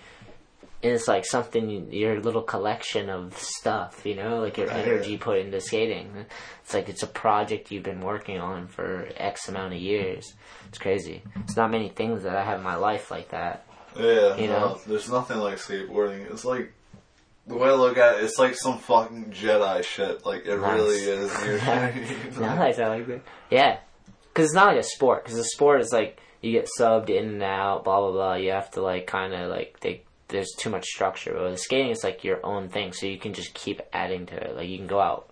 And it's, like, something... your little collection of stuff, you know? Like, your energy put into skating. It's, like, it's a project you've been working on for X amount of years. It's crazy. It's not many things that I have in my life like that. Yeah, you know? No, there's nothing like skateboarding. It's like, the way I look at it, it's like some fucking Jedi shit. Like, it really is. Nice, I like that. Yeah. Because it's not like a sport. Because a sport is like, you get subbed in and out, blah, blah, blah. You have to, like, kind of, like, there's too much structure. But with skating, it's like your own thing. So you can just keep adding to it. Like, you can go out,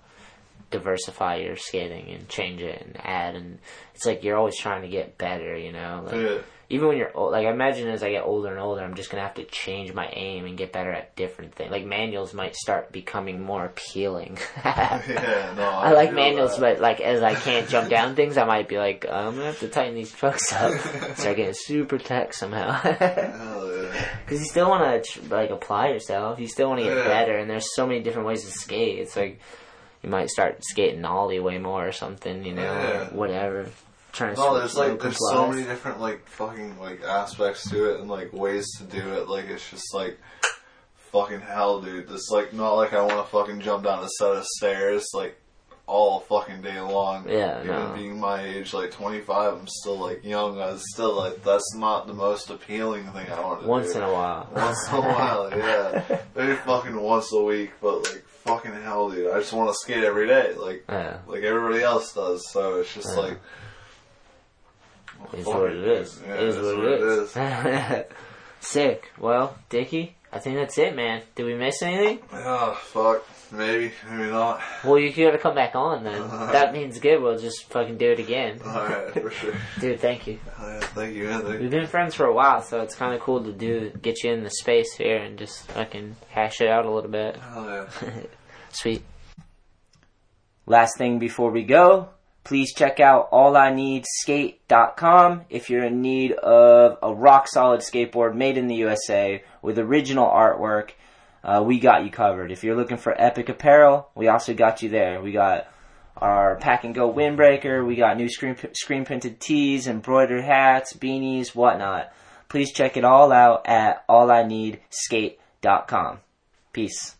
diversify your skating, and change it, and add. And it's like you're always trying to get better, you know? Like, yeah. Even when you're old, like I imagine as I get older and older, I'm just going to have to change my aim and get better at different things. Like manuals might start becoming more appealing. I like manuals, but like as I can't jump down things, I might be like, I'm going to have to tighten these trucks up. Start getting super tech somehow. Because you still want to like apply yourself. You still want to get better. And there's so many different ways to skate. It's like you might start skating ollie way more or something, you know, or whatever. No, there's like there's so many different like fucking like aspects to it and like ways to do it. Like it's just like fucking hell, dude. It's like not like I want to fucking jump down a set of stairs like all fucking day long. Yeah, even being my age, like 25, I'm still like young. I was still like that's not the most appealing thing I want to do. Once in a while. Once in a while, yeah. Maybe fucking once a week, but like fucking hell, dude. I just want to skate every day, like like everybody else does. So it's just like. Is what it is. Yeah, it is what it is. Sick. Well, Dickie, I think that's it, man. Did we miss anything? Oh, fuck. Maybe. Maybe not. Well, you gotta come back on, then. That means good. We'll just fucking do it again. Alright, for sure. Dude, thank you. Yeah, thank you, man. We've been friends for a while, so it's kind of cool to get you in the space here and just fucking hash it out a little bit. Oh, yeah. Sweet. Last thing before we go. Please check out allineedskate.com if you're in need of a rock-solid skateboard made in the USA with original artwork. We got you covered. If you're looking for epic apparel, we also got you there. We got our pack-and-go windbreaker. We got new screen-printed tees, embroidered hats, beanies, whatnot. Please check it all out at allineedskate.com. Peace.